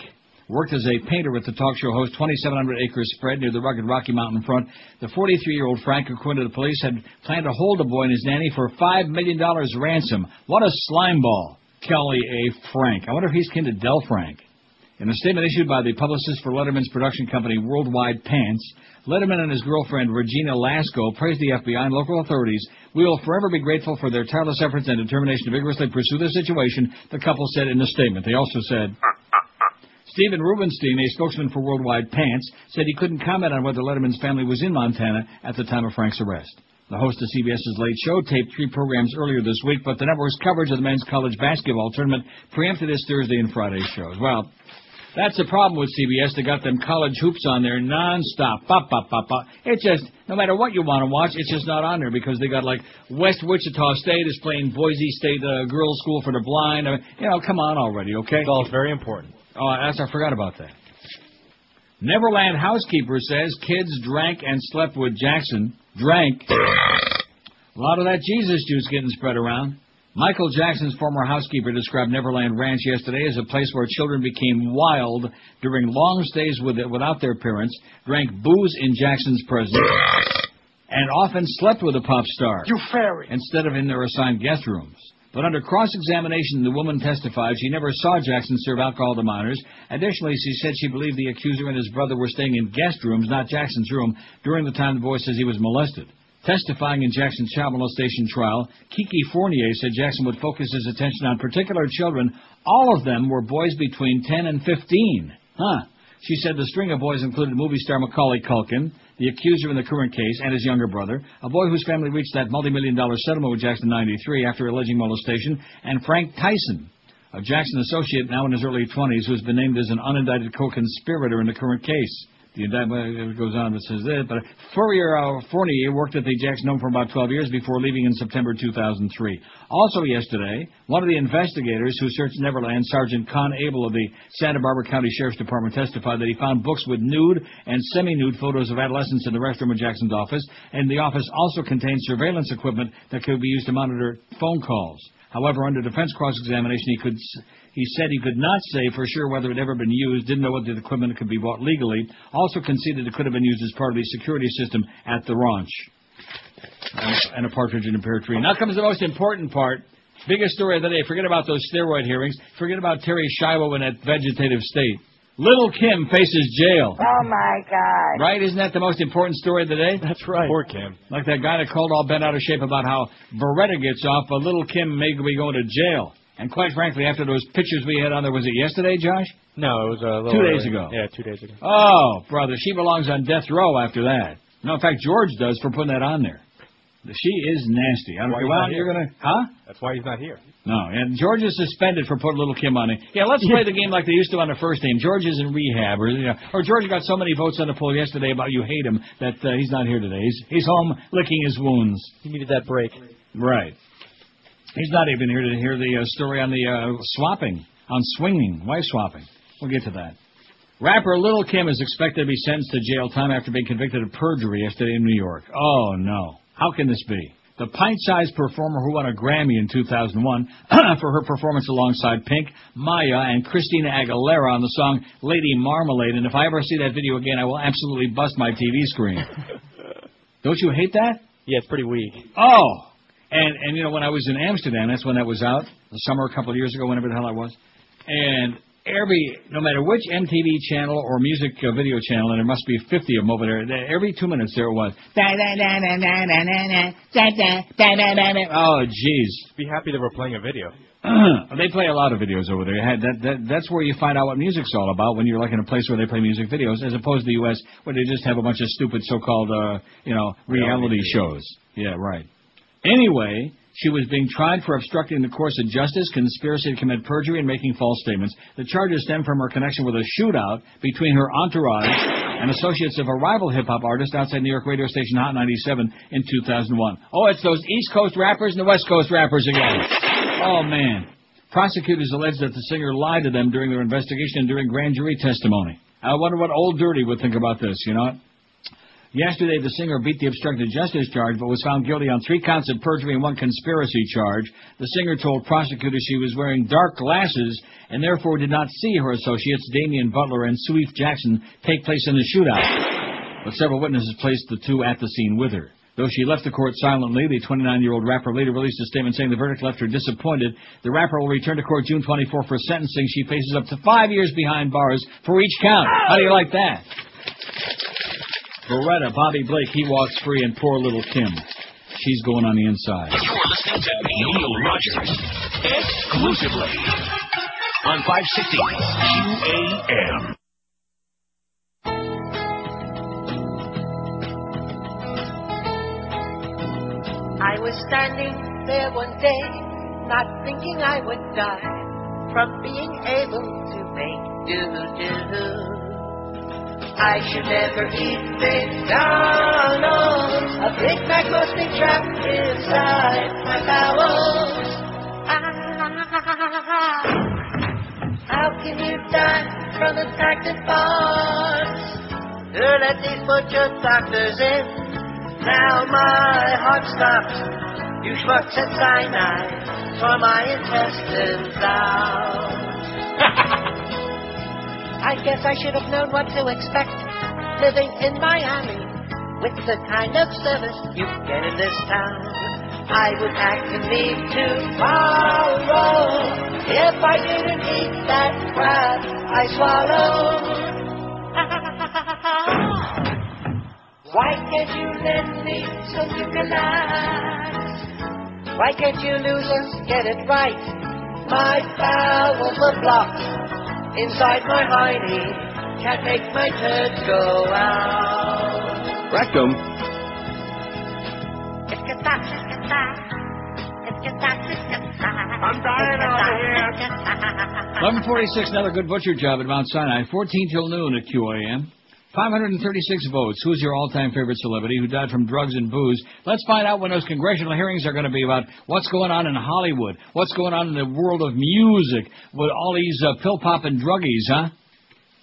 worked as a painter at the talk show host twenty-seven hundred acre spread near the rugged Rocky Mountain front. The forty-three-year-old Frank, according to the police, had planned to hold the boy and his nanny for five million dollars ransom. What a slime ball. Kelly A. Frank. I wonder if he's kin to Del Frank. In a statement issued by the publicist for Letterman's production company, Worldwide Pants, Letterman and his girlfriend, Regina Lasco, praised the F B I and local authorities. We will forever be grateful for their tireless efforts and determination to vigorously pursue the situation, the couple said in the statement. They also said... Steven Rubenstein, a spokesman for Worldwide Pants, said he couldn't comment on whether Letterman's family was in Montana at the time of Frank's arrest. The host of C B S's Late Show taped three programs earlier this week, but the network's coverage of the men's college basketball tournament preempted his Thursday and Friday shows. Well, that's the problem with C B S. They got them college hoops on there nonstop. Pop, pop, pop, pop. It just, no matter what you want to watch, it's just not on there because they got, like, West Wichita State is playing Boise State, the uh, girls' school for the blind. I mean, you know, come on already, okay? It's all very important. Oh, that's, I forgot about that. Neverland housekeeper says kids drank and slept with Jackson. Drank. A lot of that Jesus juice getting spread around. Michael Jackson's former housekeeper described Neverland Ranch yesterday as a place where children became wild during long stays with it without their parents, drank booze in Jackson's presence, and often slept with a pop star you fairy. instead of in their assigned guest rooms. But under cross-examination, the woman testified she never saw Jackson serve alcohol to minors. Additionally, she said she believed the accuser and his brother were staying in guest rooms, not Jackson's room, during the time the boy says he was molested. Testifying in Jackson's child molestation trial, Kiki Fournier said Jackson would focus his attention on particular children. All of them were boys between ten and fifteen. Huh. She said the string of boys included movie star Macaulay Culkin, the accuser in the current case, and his younger brother, a boy whose family reached that multi-million dollar settlement with Jackson in ninety-three after alleging molestation, and Frank Tyson, a Jackson associate now in his early twenties who has been named as an unindicted co-conspirator in the current case. The indictment goes on and says that, but Fourier, uh, Fournier worked at the Jackson home for about twelve years before leaving in September two thousand three. Also yesterday, one of the investigators who searched Neverland, Sergeant Con Abel of the Santa Barbara County Sheriff's Department, testified that he found books with nude and semi-nude photos of adolescents in the restroom of Jackson's office, and the office also contained surveillance equipment that could be used to monitor phone calls. However, under defense cross-examination, he could... He said he could not say for sure whether it had ever been used, didn't know whether the equipment could be bought legally, also conceded it could have been used as part of the security system at the ranch. And a partridge in a pear tree. Now comes the most important part, biggest story of the day. Forget about those steroid hearings. Forget about Terri Schiavo in that vegetative state. Lil' Kim faces jail. Oh, my God. Right? Isn't that the most important story of the day? That's right. Poor Kim. Like that guy that called all bent out of shape about how Beretta gets off, but Lil' Kim may be going to jail. And quite frankly, after those pictures we had on there, was it yesterday, Josh? No, it was a little Two days early. ago. Yeah, two days ago. Oh, brother, she belongs on death row after that. No, in fact, George does for putting that on there. She is nasty. I don't know why you're going to... Huh? That's why he's not here. No, and George is suspended for putting Lil' Kim on it. Yeah, let's play the game like they used to on the first team. George is in rehab. Or, you know, or George got so many votes on the poll yesterday about you hate him that uh, he's not here today. He's, he's home licking his wounds. He needed that break. Right. He's not even here to hear the uh, story on the uh, swapping, on swinging, wife swapping. We'll get to that. Rapper Lil' Kim is expected to be sentenced to jail time after being convicted of perjury yesterday in New York. Oh, no. How can this be? The pint-sized performer who won a Grammy in two thousand one for her performance alongside Pink, Maya, and Christina Aguilera on the song Lady Marmalade. And if I ever see that video again, I will absolutely bust my T V screen. Don't you hate that? Yeah, it's pretty weak. Oh, And, and you know, when I was in Amsterdam, that's when that was out, the summer a couple of years ago, whenever the hell I was, and every, no matter which M T V channel or music uh, video channel, and there must be fifty of them over there, every two minutes there was, oh, jeez. Be happy that we're playing a video. They play a lot of videos over there. That, that, that's where you find out what music's all about when you're like in a place where they play music videos, as opposed to the U S where they just have a bunch of stupid so-called, uh, you know, reality shows. Yeah, right. Anyway, she was being tried for obstructing the course of justice, conspiracy to commit perjury, and making false statements. The charges stem from her connection with a shootout between her entourage and associates of a rival hip-hop artist outside New York radio station Hot ninety-seven in two thousand one. Oh, it's those East Coast rappers and the West Coast rappers again. Oh, man. Prosecutors allege that the singer lied to them during their investigation and during grand jury testimony. I wonder what Old Dirty would think about this, you know? Yesterday, the singer beat the obstructed justice charge, but was found guilty on three counts of perjury and one conspiracy charge. The singer told prosecutors she was wearing dark glasses and therefore did not see her associates, Damian Butler and Sweef Jackson, take place in the shootout. But several witnesses placed the two at the scene with her. Though she left the court silently, the twenty-nine-year-old rapper later released a statement saying the verdict left her disappointed. The rapper will return to court June twenty-fourth for sentencing. She faces up to five years behind bars for each count. How do you like that? Beretta, Bobby Blake, he walks free, and poor Lil' Kim. She's going on the inside. You're listening to Neil Rogers exclusively on five sixty Q A M. I was standing there one day, not thinking I would die from being able to make do-do. I should never eat McDonald's. A Big Mac must be trapped inside my bowels. Ah, how can you die from infected bars? Who let these butcher doctors in? Now my heart stops. You schmucks at Sinai tore my intestines out. I guess I should have known what to expect, living in Miami, with the kind of service you get in this town. I would act to leave tomorrow, if I didn't eat that crab I swallowed. Why can't you let me so you can last? Why can't you losers get it right? My bowels were blocked. Inside my hiney, can't make my turd go out. Rectum. I'm dying over here. eleven forty-six, another good butcher job at Mount Sinai. fourteen till noon at Q A M. five hundred thirty-six votes. Who's your all-time favorite celebrity who died from drugs and booze? Let's find out when those congressional hearings are going to be about what's going on in Hollywood, what's going on in the world of music with all these uh, pill-popping druggies, huh?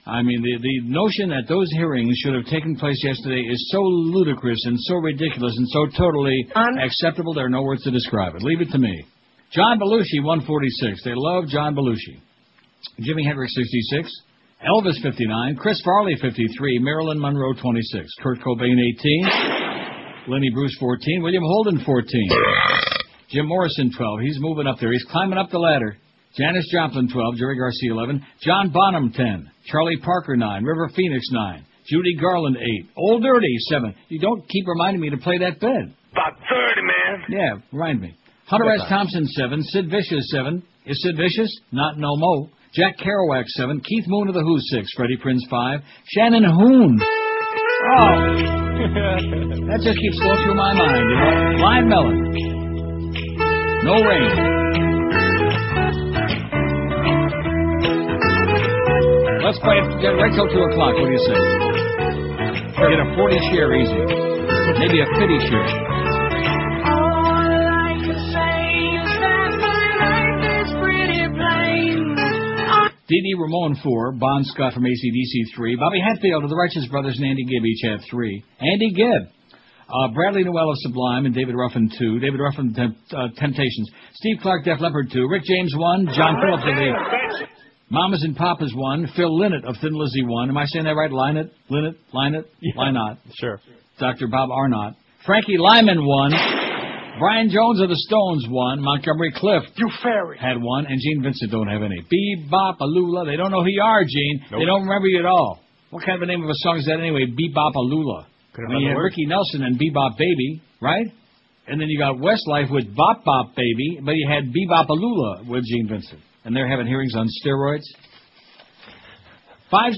I mean, the, the notion that those hearings should have taken place yesterday is so ludicrous and so ridiculous and so totally unacceptable, there are no words to describe it. Leave it to me. John Belushi, one forty-six. They love John Belushi. Jimi Hendrix, sixty-six. Elvis, fifty-nine. Chris Farley, fifty-three. Marilyn Monroe, twenty-six. Kurt Cobain, eighteen. Lenny Bruce, fourteen. William Holden, fourteen. Jim Morrison, twelve. He's moving up there. He's climbing up the ladder. Janis Joplin, twelve. Jerry Garcia, eleven. John Bonham, ten. Charlie Parker, nine. River Phoenix, nine. Judy Garland, eight. Old Dirty, seven. You don't keep reminding me to play that bed. About thirty, man. Yeah, remind me. Hunter S. Thompson, seven. Sid Vicious, seven. Is Sid Vicious? Not no mo. Jack Kerouac, seven. Keith Moon of the Who, six. Freddie Prinze, five. Shannon Hoon. Oh. That just keeps going through my mind, you know. Blind Melon. No Rain. Let's play it right till two o'clock. What do you say? Get a forty share easy. Maybe a fifty share. D D. Ramone, four. Bon Scott from A C D C, three. Bobby Hatfield of the Righteous Brothers and Andy Gibb each had three. Andy Gibb. Uh, Bradley Nowell of Sublime and David Ruffin, two. David Ruffin, temp- uh, Temptations. Steve Clark, Def Leppard, two. Rick James, one. John Phillips of the Mamas and Papas, one. Phil Lynott of Thin Lizzy, one. Am I saying that right? Lynott? Lynott? Lynott? Yeah. Why not? Sure. Doctor Bob Arnott. Frankie Lyman, one. Brian Jones of the Stones won. Montgomery Clift you fairy. had one. And Gene Vincent don't have any. Bebop, Alula. They don't know who you are, Gene. Nope. They don't remember you at all. What kind of a name of a song is that anyway? Bebop, Alula. You had Ricky Nelson and Bebop Baby, right? And then you got Westlife with Bop Bop Baby, but you had Bebop, Alula with Gene Vincent. And they're having hearings on steroids. Five...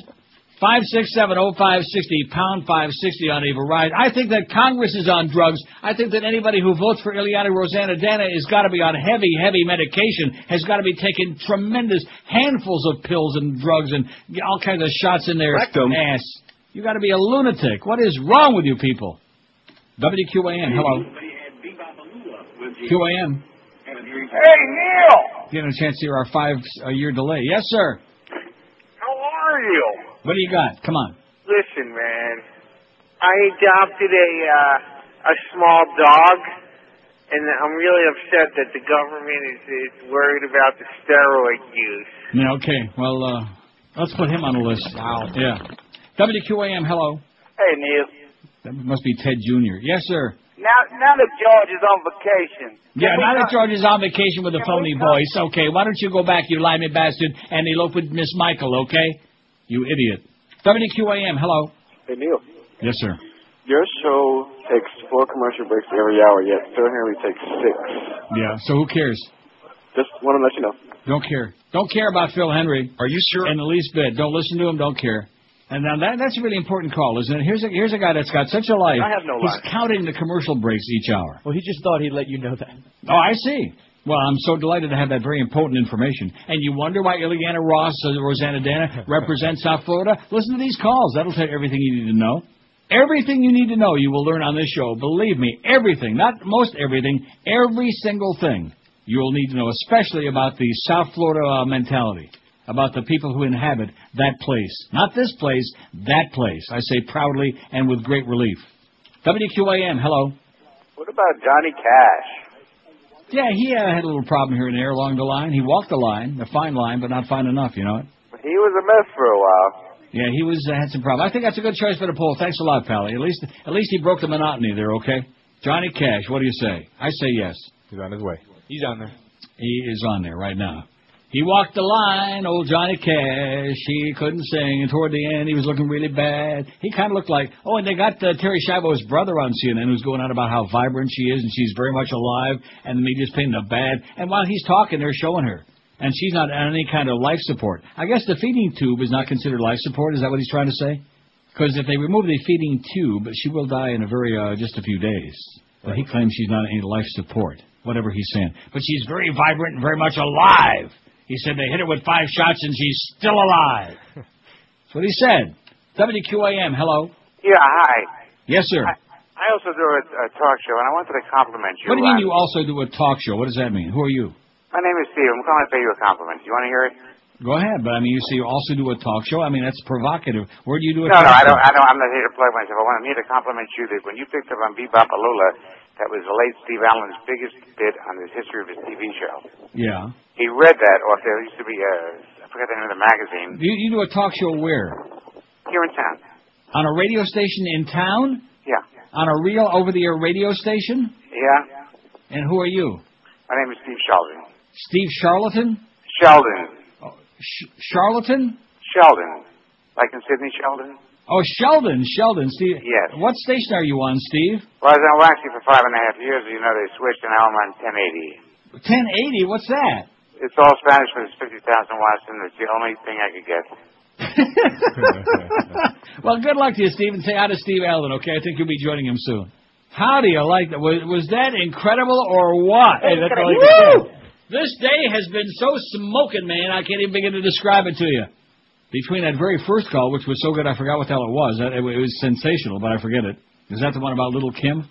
Five six seven oh five sixty pound five sixty on Eva Ride. I think that Congress is on drugs. I think that anybody who votes for Ileana Rosanna Dana has got to be on heavy, heavy medication. Has got to be taking tremendous handfuls of pills and drugs and all kinds of shots in their Rectum. ass. You got to be a lunatic. What is wrong with you people? W Q A M. Hello. Q A M. Hey Neil. Getting a chance to hear our five-year delay. Yes, sir. How are you? What do you got? Come on. Listen, man. I adopted a uh, a small dog, and I'm really upset that the government is, is worried about the steroid use. Yeah, okay. Well, uh, let's put him on the list. Wow. Yeah. W Q A M, hello. Hey, Neil. That must be Ted Junior Yes, sir. Now, now that George is on vacation. Yeah, now that George is on vacation with a phony voice. Okay, why don't you go back, you limey bastard, and elope with Miss Michael, okay? You idiot. W Q A M, hello. Hey, Neil. Yes, sir. Your show takes four commercial breaks every hour, yet Sir Henry takes six. Yeah, so who cares? Just want to let you know. Don't care. Don't care about Phil Henry. Are you sure? In the least bit. Don't listen to him. Don't care. And now that, that's a really important call, isn't it? Here's a, here's a guy that's got such a life. I have no life. He's counting the commercial breaks each hour. Well, he just thought he'd let you know that. Oh, I see. Well, I'm so delighted to have that very important information. And you wonder why Ileana Ross or Rosanna Dana represents South Florida? Listen to these calls. That'll tell you everything you need to know. Everything you need to know you will learn on this show. Believe me, everything. Not most everything. Every single thing you will need to know, especially about the South Florida uh, mentality. About the people who inhabit that place. Not this place, that place. I say proudly and with great relief. W Q A M, hello. What about Johnny Cash? Yeah, he uh, had a little problem here and there along the line. He walked the line, a fine line, but not fine enough, you know it. He was a mess for a while. Yeah, he was uh, had some problems. I think that's a good choice for the poll. Thanks a lot, Pally. At least, at least he broke the monotony there, okay? Johnny Cash, what do you say? I say yes. He's on his way. He's on there. He is on there right now. He walked the line, old Johnny Cash. He couldn't sing, and toward the end, he was looking really bad. He kind of looked like, oh, and they got uh, Terri Schiavo's brother on C N N, who's going on about how vibrant she is, and she's very much alive, and the media's painting her bad. And while he's talking, they're showing her, and she's not on any kind of life support. I guess the feeding tube is not considered life support. Is that what he's trying to say? Because if they remove the feeding tube, she will die in a very uh, just a few days. But he claims she's not on any life support, whatever he's saying. But she's very vibrant and very much alive. He said they hit her with five shots and she's still alive. That's what he said. W Q A M, hello. Yeah, hi. Yes, sir. I, I also do a, a talk show, and I wanted to compliment you. What do you mean you also do a talk show? What does that mean? Who are you? My name is Steve. I'm calling to pay you a compliment. Do you want to hear it? Go ahead. But, I mean, you see, you also do a talk show. I mean, that's provocative. Where do you do a no, talk no, I show? No, no, I'm not here to plug myself. I'm here to compliment you that when you picked up on Bebop Alula, that was the late Steve Allen's biggest bit on the history of his T V show. Yeah. He read that off there. It used to be, uh, I forgot the name of the magazine. You, you do a talk show where? Here in town. On a radio station in town? Yeah. On a real over-the-air radio station? Yeah. And who are you? My name is Steve Sheldon. Steve Charlatan? Sheldon. Oh, Sh- Charlatan? Sheldon. Like in Sydney Sheldon? Oh, Sheldon, Sheldon, Steve. Yes. What station are you on, Steve? Well, I was on Waxy for five and a half years. You know, they switched, and now I'm on ten eighty. ten eighty? What's that? It's all Spanish, but it's fifty thousand watts, and it's the only thing I could get. Well, good luck to you, Steve, and say hi to Steve Allen, okay? I think you'll be joining him soon. How do you like that? Was, was that incredible or what? Hey, that's all you can. This day has been so smoking, man, I can't even begin to describe it to you. Between that very first call, which was so good I forgot what the hell it was. It was sensational, but I forget it. Is that the one about Lil' Kim?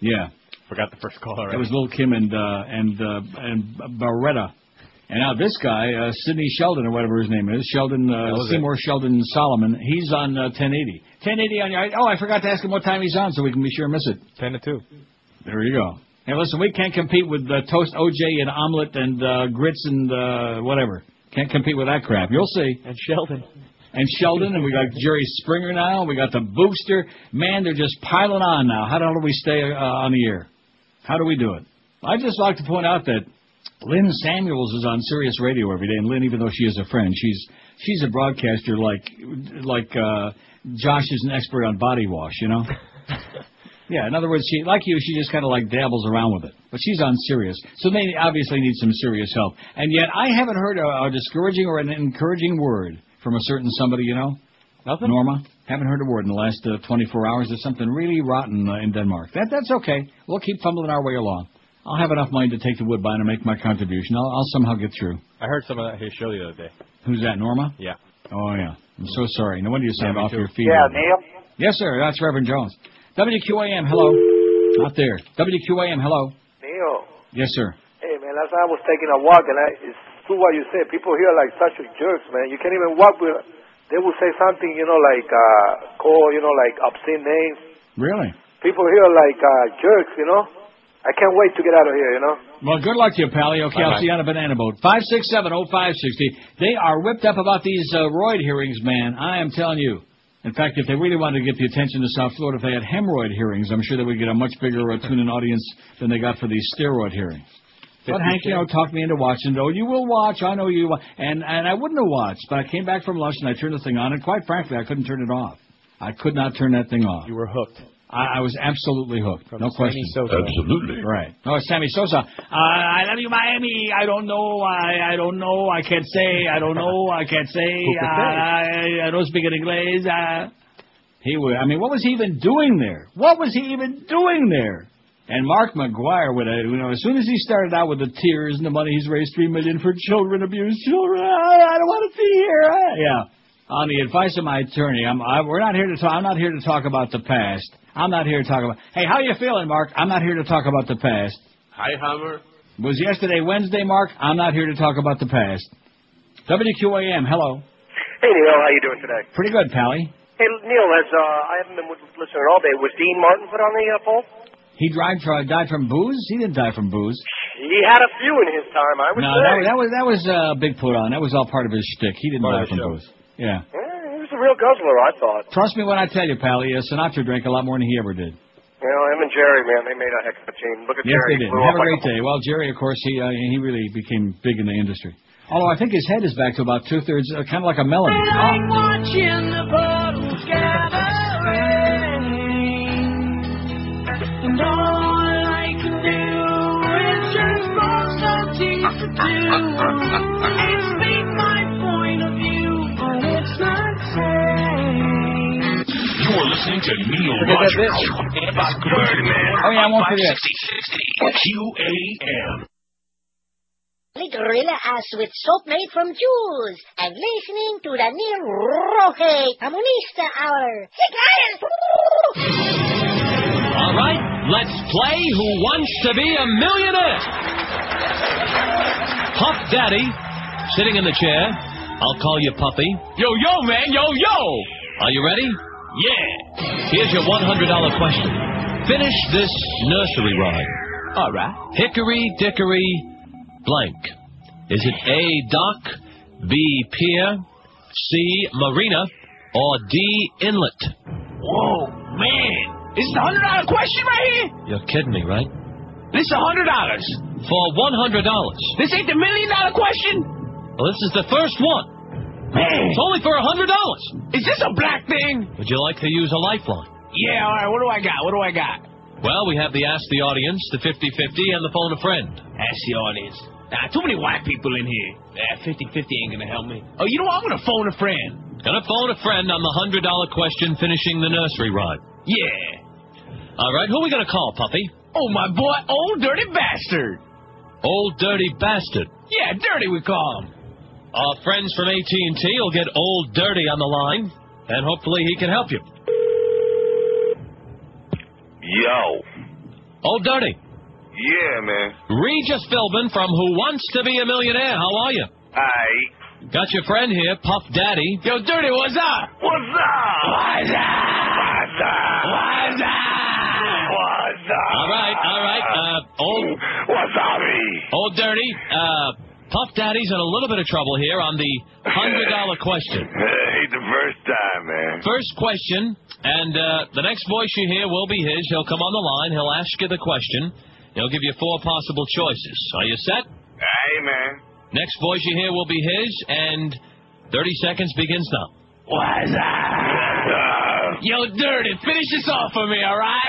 Yeah. Forgot the first call already. It was Lil' Kim and uh, and uh, and Beretta. And now this guy, uh, Sidney Sheldon or whatever his name is, Sheldon uh, Seymour it? Sheldon Solomon, he's on uh, ten eighty. ten eighty on your... Oh, I forgot to ask him what time he's on so we can be sure and miss it. ten to two. There you go. Hey, listen, we can't compete with uh, Toast O J and Omelette and uh, Grits and uh, whatever. Can't compete with that crap. You'll see. And Sheldon. And Sheldon, and we got Jerry Springer now. We got the Booster. Man, they're just piling on now. How the hell do we stay uh, on the air? How do we do it? I'd just like to point out that Lynn Samuels is on Sirius Radio every day. And Lynn, even though she is a friend, she's she's a broadcaster like like uh, Josh is an expert on body wash, you know? Yeah, in other words, she like you, she just kind of like dabbles around with it. But she's on Sirius, so they obviously need some serious help. And yet, I haven't heard a, a discouraging or an encouraging word from a certain somebody, you know? Nothing? Norma? Haven't heard a word in the last uh, twenty-four hours. There's something really rotten uh, in Denmark. That That's okay. We'll keep fumbling our way along. I'll have enough money to take the Woodbine and make my contribution. I'll, I'll somehow get through. I heard some of that his show the other day. Who's that, Norma? Yeah. Oh, yeah. I'm so sorry. No wonder you sound yeah, off too. Your feet. Yeah, Neil? Yes, sir. That's Reverend Jones. W Q A M, hello. Out there. W Q A M, hello. Neil. Yes, sir. Hey, man, last night I was taking a walk, and I, it's true what you said. People here are like such jerks, man. You can't even walk with they will say something, you know, like, uh, call, you know, like obscene names. Really? People here are like uh, jerks, you know. I can't wait to get out of here, you know. Well, good luck to you, Pally. Okay, bye-bye. I'll see you on a banana boat. five six seven oh five six oh. They are whipped up about these uh, Royd hearings, man. I am telling you. In fact, if they really wanted to get the attention of South Florida, if they had hemorrhoid hearings, I'm sure they would get a much bigger uh, tune-in audience than they got for these steroid hearings. But Hank, you know, talked me into watching, though. You will watch. I know you will. And, and I wouldn't have watched, but I came back from lunch, and I turned the thing on, and quite frankly, I couldn't turn it off. I could not turn that thing off. You were hooked. I, I was absolutely hooked. From no question. Sosa. Absolutely. Right. No, Sammy Sosa. Uh, I love you, Miami. I don't know. I, I don't know. I can't say. I don't know. I can't say. uh, I, I don't speak in English. Uh, he was, I mean, what was he even doing there? What was he even doing there? And Mark McGwire, with a, you know, as soon as he started out with the tears and the money he's raised, three million for children, abused children. I, I don't want to be here. I, yeah. On the advice of my attorney, I'm, I, we're not here to talk. I'm not here to talk about the past. I'm not here to talk about. Hey, how you feeling, Mark? I'm not here to talk about the past. Hi, Hammer. Was yesterday Wednesday, Mark? I'm not here to talk about the past. W Q A M, hello. Hey, Neil, how you doing today? Pretty good, Pally. Hey, Neil, as uh, I haven't been listening all day, was Dean Martin put on the uh, poll? He died from, died from booze? He didn't die from booze. He had a few in his time, I would no, say. No, that, that was that was a uh, big put on. That was all part of his shtick. He didn't part die from show. booze. Yeah. yeah. He was a real guzzler, I thought. Trust me when I tell you, Pally, uh, Sinatra drank a lot more than he ever did. You know, him and Jerry, man, they made a heck of a team. Look at yes, Jerry. Yes, they did. Have a great like day. Well, Jerry, of course, he uh, he really became big in the industry. Although I think his head is back to about two-thirds, uh, kind of like a melody. I like watching the bottles gather. And all I can do is just more something to do and speak my point of view, but it's not safe. You are listening to Neil Rogers. Birdman. Oh yeah, I won't forget. Q A M. The gorilla ass with soap made from jewels and listening to the Neil Roche Comunista Hour. All right, let's play Who Wants to Be a Millionaire? Puff Daddy, sitting in the chair. I'll call you Puppy. Yo, yo, man, yo, yo! Are you ready? Yeah. Here's your one hundred dollar question. Finish this nursery rhyme. All right. Hickory dickory blank. Is it A, dock, B, pier, C, marina, or D, inlet? Whoa, man. Is it a one hundred dollar question right here? You're kidding me, right? This is one hundred dollars. For one hundred dollars. This ain't the million dollar question? Well, this is the first one. Man. It's only for one hundred dollars. Is this a black thing? Would you like to use a lifeline? Yeah, all right. What do I got? What do I got? Well, we have the Ask the Audience, the fifty-fifty, and the Phone a Friend. Ask the Audience. Nah, too many white people in here. Nah, fifty-fifty ain't gonna help me. Oh, you know what? I'm gonna phone a friend. Gonna phone a friend on the one hundred dollar question finishing the nursery rhyme. Yeah. All right, who are we going to call, Puppy? Oh, my boy, Old Dirty Bastard. Old Dirty Bastard? Yeah, Dirty we call him. Our friends from A T and T will get Old Dirty on the line, and hopefully he can help you. Yo. Old Dirty. Yeah, man. Regis Philbin from Who Wants to Be a Millionaire. How are you? Hi. Got your friend here, Puff Daddy. Yo, Dirty, what's up? What's up? What's up? What's up? What's up? All right, all right. Uh, old Wasabi. Old Dirty. Uh, Puff Daddy's in a little bit of trouble here on the one hundred dollar question. Ain't the first time, man. First question, and uh, the next voice you hear will be his. He'll come on the line. He'll ask you the question. He'll give you four possible choices. Are you set? Aye, man. Next voice you hear will be his, and thirty seconds begins now. Wasabi. Yo, Dirty, finish this off for me, all right?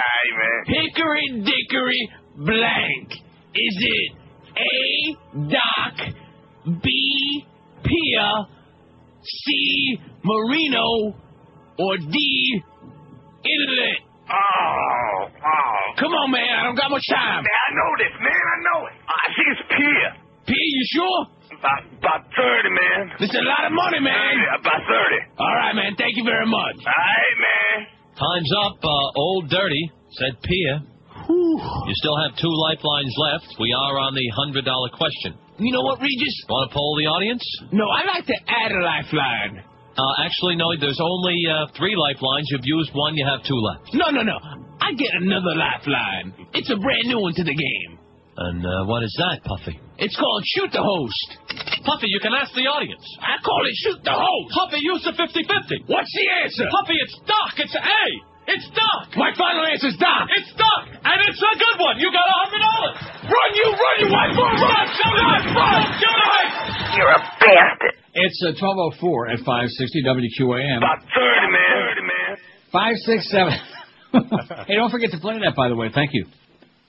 Hickory dickory blank. Is it A, dock, B, pier, C, merino, or D, inlet? Oh, oh. Come on, man. I don't got much time. I know this, man. I know it. I think it's pier. Pier, you sure? About, about thirty, man. This is a lot of money, man. thirty, about thirty. All right, man. Thank you very much. All right, man. Time's up, uh, Old Dirty. Said Pia. Whew. You still have two lifelines left. We are on the one hundred dollar question. You know what, Regis? Want to poll the audience? No, I'd like to add a lifeline. Uh, actually, no, there's only uh, three lifelines. You've used one, you have two left. No, no, no. I get another lifeline. It's a brand new one to the game. And uh, what is that, Puffy? It's called Shoot the Host. Puffy, you can ask the audience. I call it Shoot the Host. Puffy, use the fifty-fifty. What's the answer? Puffy, it's Doc. It's A. It's Doc! My final answer's Doc! It's Doc! And it's a good one! You got a hundred dollars! Run, you, run, you white fool! Run! Don't die! Run! Don't die! You're a bastard! It's uh, twelve oh four at five sixty W Q A M. About thirty, man. thirty, man. five six seven Hey, don't forget to play that, by the way. Thank you.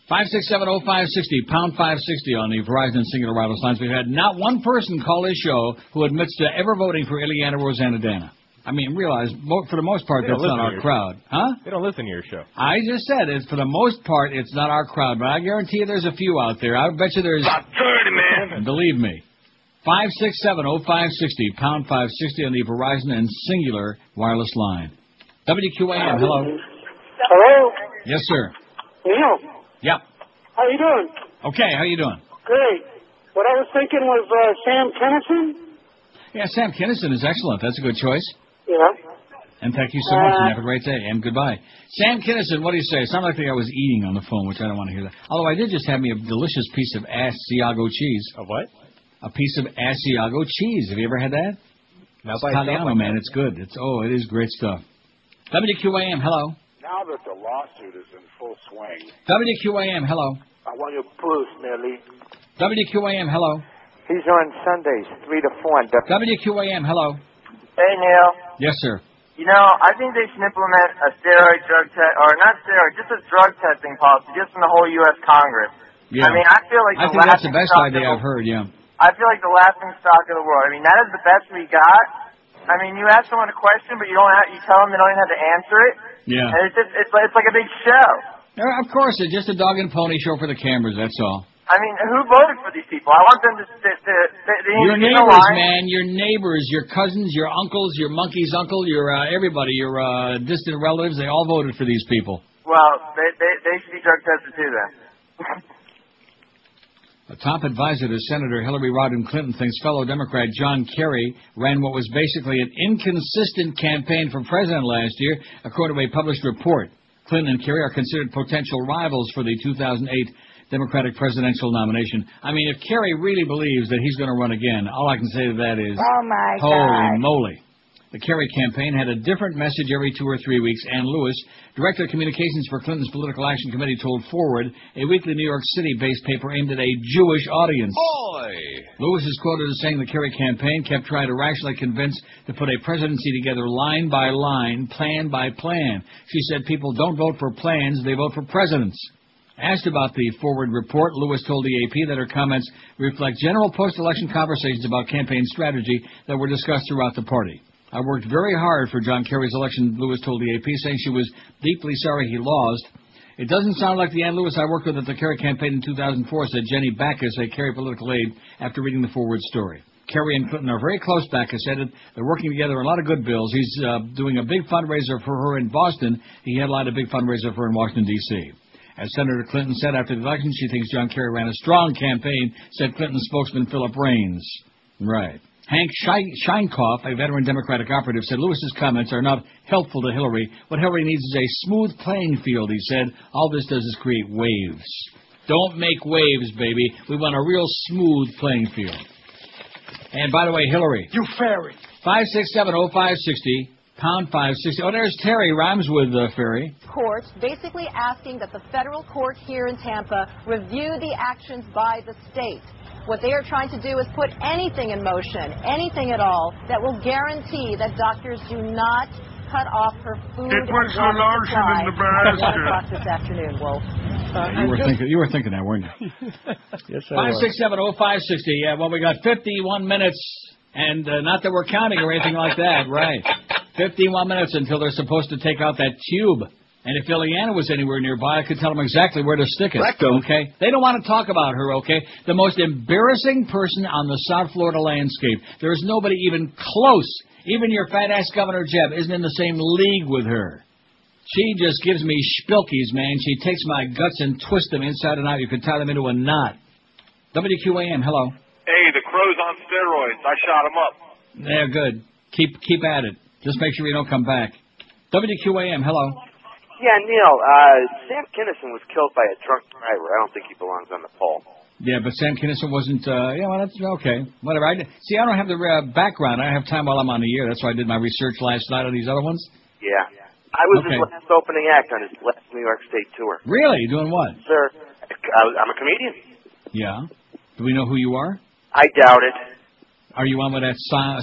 five six seven oh five six oh, pound five sixty on the Verizon Singular Wireless lines. We've had not one person call this show who admits to ever voting for Ileana Ros-Lehtinen. I mean, realize, for the most part, that's not our crowd. Huh? They don't listen to your show. I just said, it's, for the most part, it's not our crowd, but I guarantee you there's a few out there. I bet you there's... About thirty, man. Believe me. five six seven oh five six oh, pound five sixty on the Verizon and Singular Wireless line. W Q A M, hello. Hello? Yes, sir. Neil. Yep. How you doing? Okay, how you doing? Great. What I was thinking was uh, Sam Kinison. Yeah, Sam Kinison is excellent. That's a good choice. Yeah. And thank you so uh, much, and have a great day, and goodbye. Sam Kinison, what do you say? It sounded like I was eating on the phone, which I don't want to hear that. Although I did just have me a delicious piece of Asiago cheese. A what? A piece of Asiago cheese. Have you ever had that? Now it's Italiano, man. It's good. It's Oh, it is great stuff. W Q A M, hello. Now that the lawsuit is in full swing. W Q A M, hello. I want your Bruce, Millie. W Q A M, hello. He's on Sundays, three to four. On w- WQAM, hello. Hey, Neil. Yes, sir. You know, I think they should implement a steroid drug test, or not steroid, just a drug testing policy, just in the whole U S Congress. Yeah. I mean, I feel like I the think that's the best idea I've heard, yeah. I feel like the laughing stock of the world. I mean, that is the best we got. I mean, you ask someone a question, but you don't have, you tell them they don't even have to answer it. Yeah. And it's just, it's, it's like a big show. Yeah, of course, it's just a dog and pony show for the cameras, that's all. I mean, who voted for these people? I want them to... to, to, to your neighbors, man, your neighbors, your cousins, your uncles, your monkey's uncle, your uh, everybody, your uh, distant relatives, they all voted for these people. Well, they, they, they should be drug tested too, then. A top advisor to Senator Hillary Rodham Clinton thinks fellow Democrat John Kerry ran what was basically an inconsistent campaign for president last year, according to a published report. Clinton and Kerry are considered potential rivals for the two thousand eight Democratic presidential nomination. I mean, if Kerry really believes that he's going to run again, all I can say to that is, oh my holy God. Moly. The Kerry campaign had a different message every two or three weeks. Ann Lewis, director of communications for Clinton's Political Action Committee, told Forward, a weekly New York City-based paper aimed at a Jewish audience. Oy! Lewis is quoted as saying the Kerry campaign kept trying to rationally convince to put a presidency together line by line, plan by plan. She said people don't vote for plans, they vote for presidents. Asked about the Forward report, Lewis told the A P that her comments reflect general post-election conversations about campaign strategy that were discussed throughout the party. I worked very hard for John Kerry's election, Lewis told the A P, saying she was deeply sorry he lost. It doesn't sound like the Ann Lewis I worked with at the Kerry campaign in two thousand four, said Jenny Backus, a Kerry political aide, after reading the Forward story. Kerry and Clinton are very close, Backus added. They're working together on a lot of good bills. He's uh, doing a big fundraiser for her in Boston. He had a lot of big fundraiser for her in Washington, D C As Senator Clinton said after the election, she thinks John Kerry ran a strong campaign, said Clinton spokesman Philip Raines. Right. Hank Scheinkoff, a veteran Democratic operative, said Lewis's comments are not helpful to Hillary. What Hillary needs is a smooth playing field, he said. All this does is create waves. Don't make waves, baby. We want a real smooth playing field. And by the way, Hillary. You fairy. five six seven oh five six oh, pound five sixty. Oh, there's Terry. Rhymes with uh, fairy. Court basically asking that the federal court here in Tampa review the actions by the state. What they are trying to do is put anything in motion, anything at all, that will guarantee that doctors do not cut off her food it and drug supply. It was in Nebraska this afternoon, Wolf. Uh, you, were just... thinking, you were thinking that, weren't you? Yes, I was. five six seven oh five sixty. Yeah, well, we got fifty-one minutes, and uh, not that we're counting or anything like that, right. fifty-one minutes until they're supposed to take out that tube. And if Ileana was anywhere nearby, I could tell them exactly where to stick it. Rectum. Okay? They don't want to talk about her, okay? The most embarrassing person on the South Florida landscape. There is nobody even close. Even your fat-ass Governor Jeb isn't in the same league with her. She just gives me spilkies, man. She takes my guts and twists them inside and out. You could tie them into a knot. W Q A M, hello. Hey, the crow's on steroids. I shot him up. Yeah, good. Keep, keep at it. Just make sure you don't come back. W Q A M, hello. Yeah, Neil, uh, Sam Kinison was killed by a drunk driver. I don't think he belongs on the poll. Yeah, but Sam Kinison wasn't, uh, yeah, well, that's okay. Whatever. I, see, I don't have the uh, background. I have time while I'm on the air. That's why I did my research last night on these other ones. Yeah. I was okay. His last opening act on his last New York State tour. Really? Doing what? Sir, I'm a comedian. Yeah. Do we know who you are? I doubt it. Are you on with that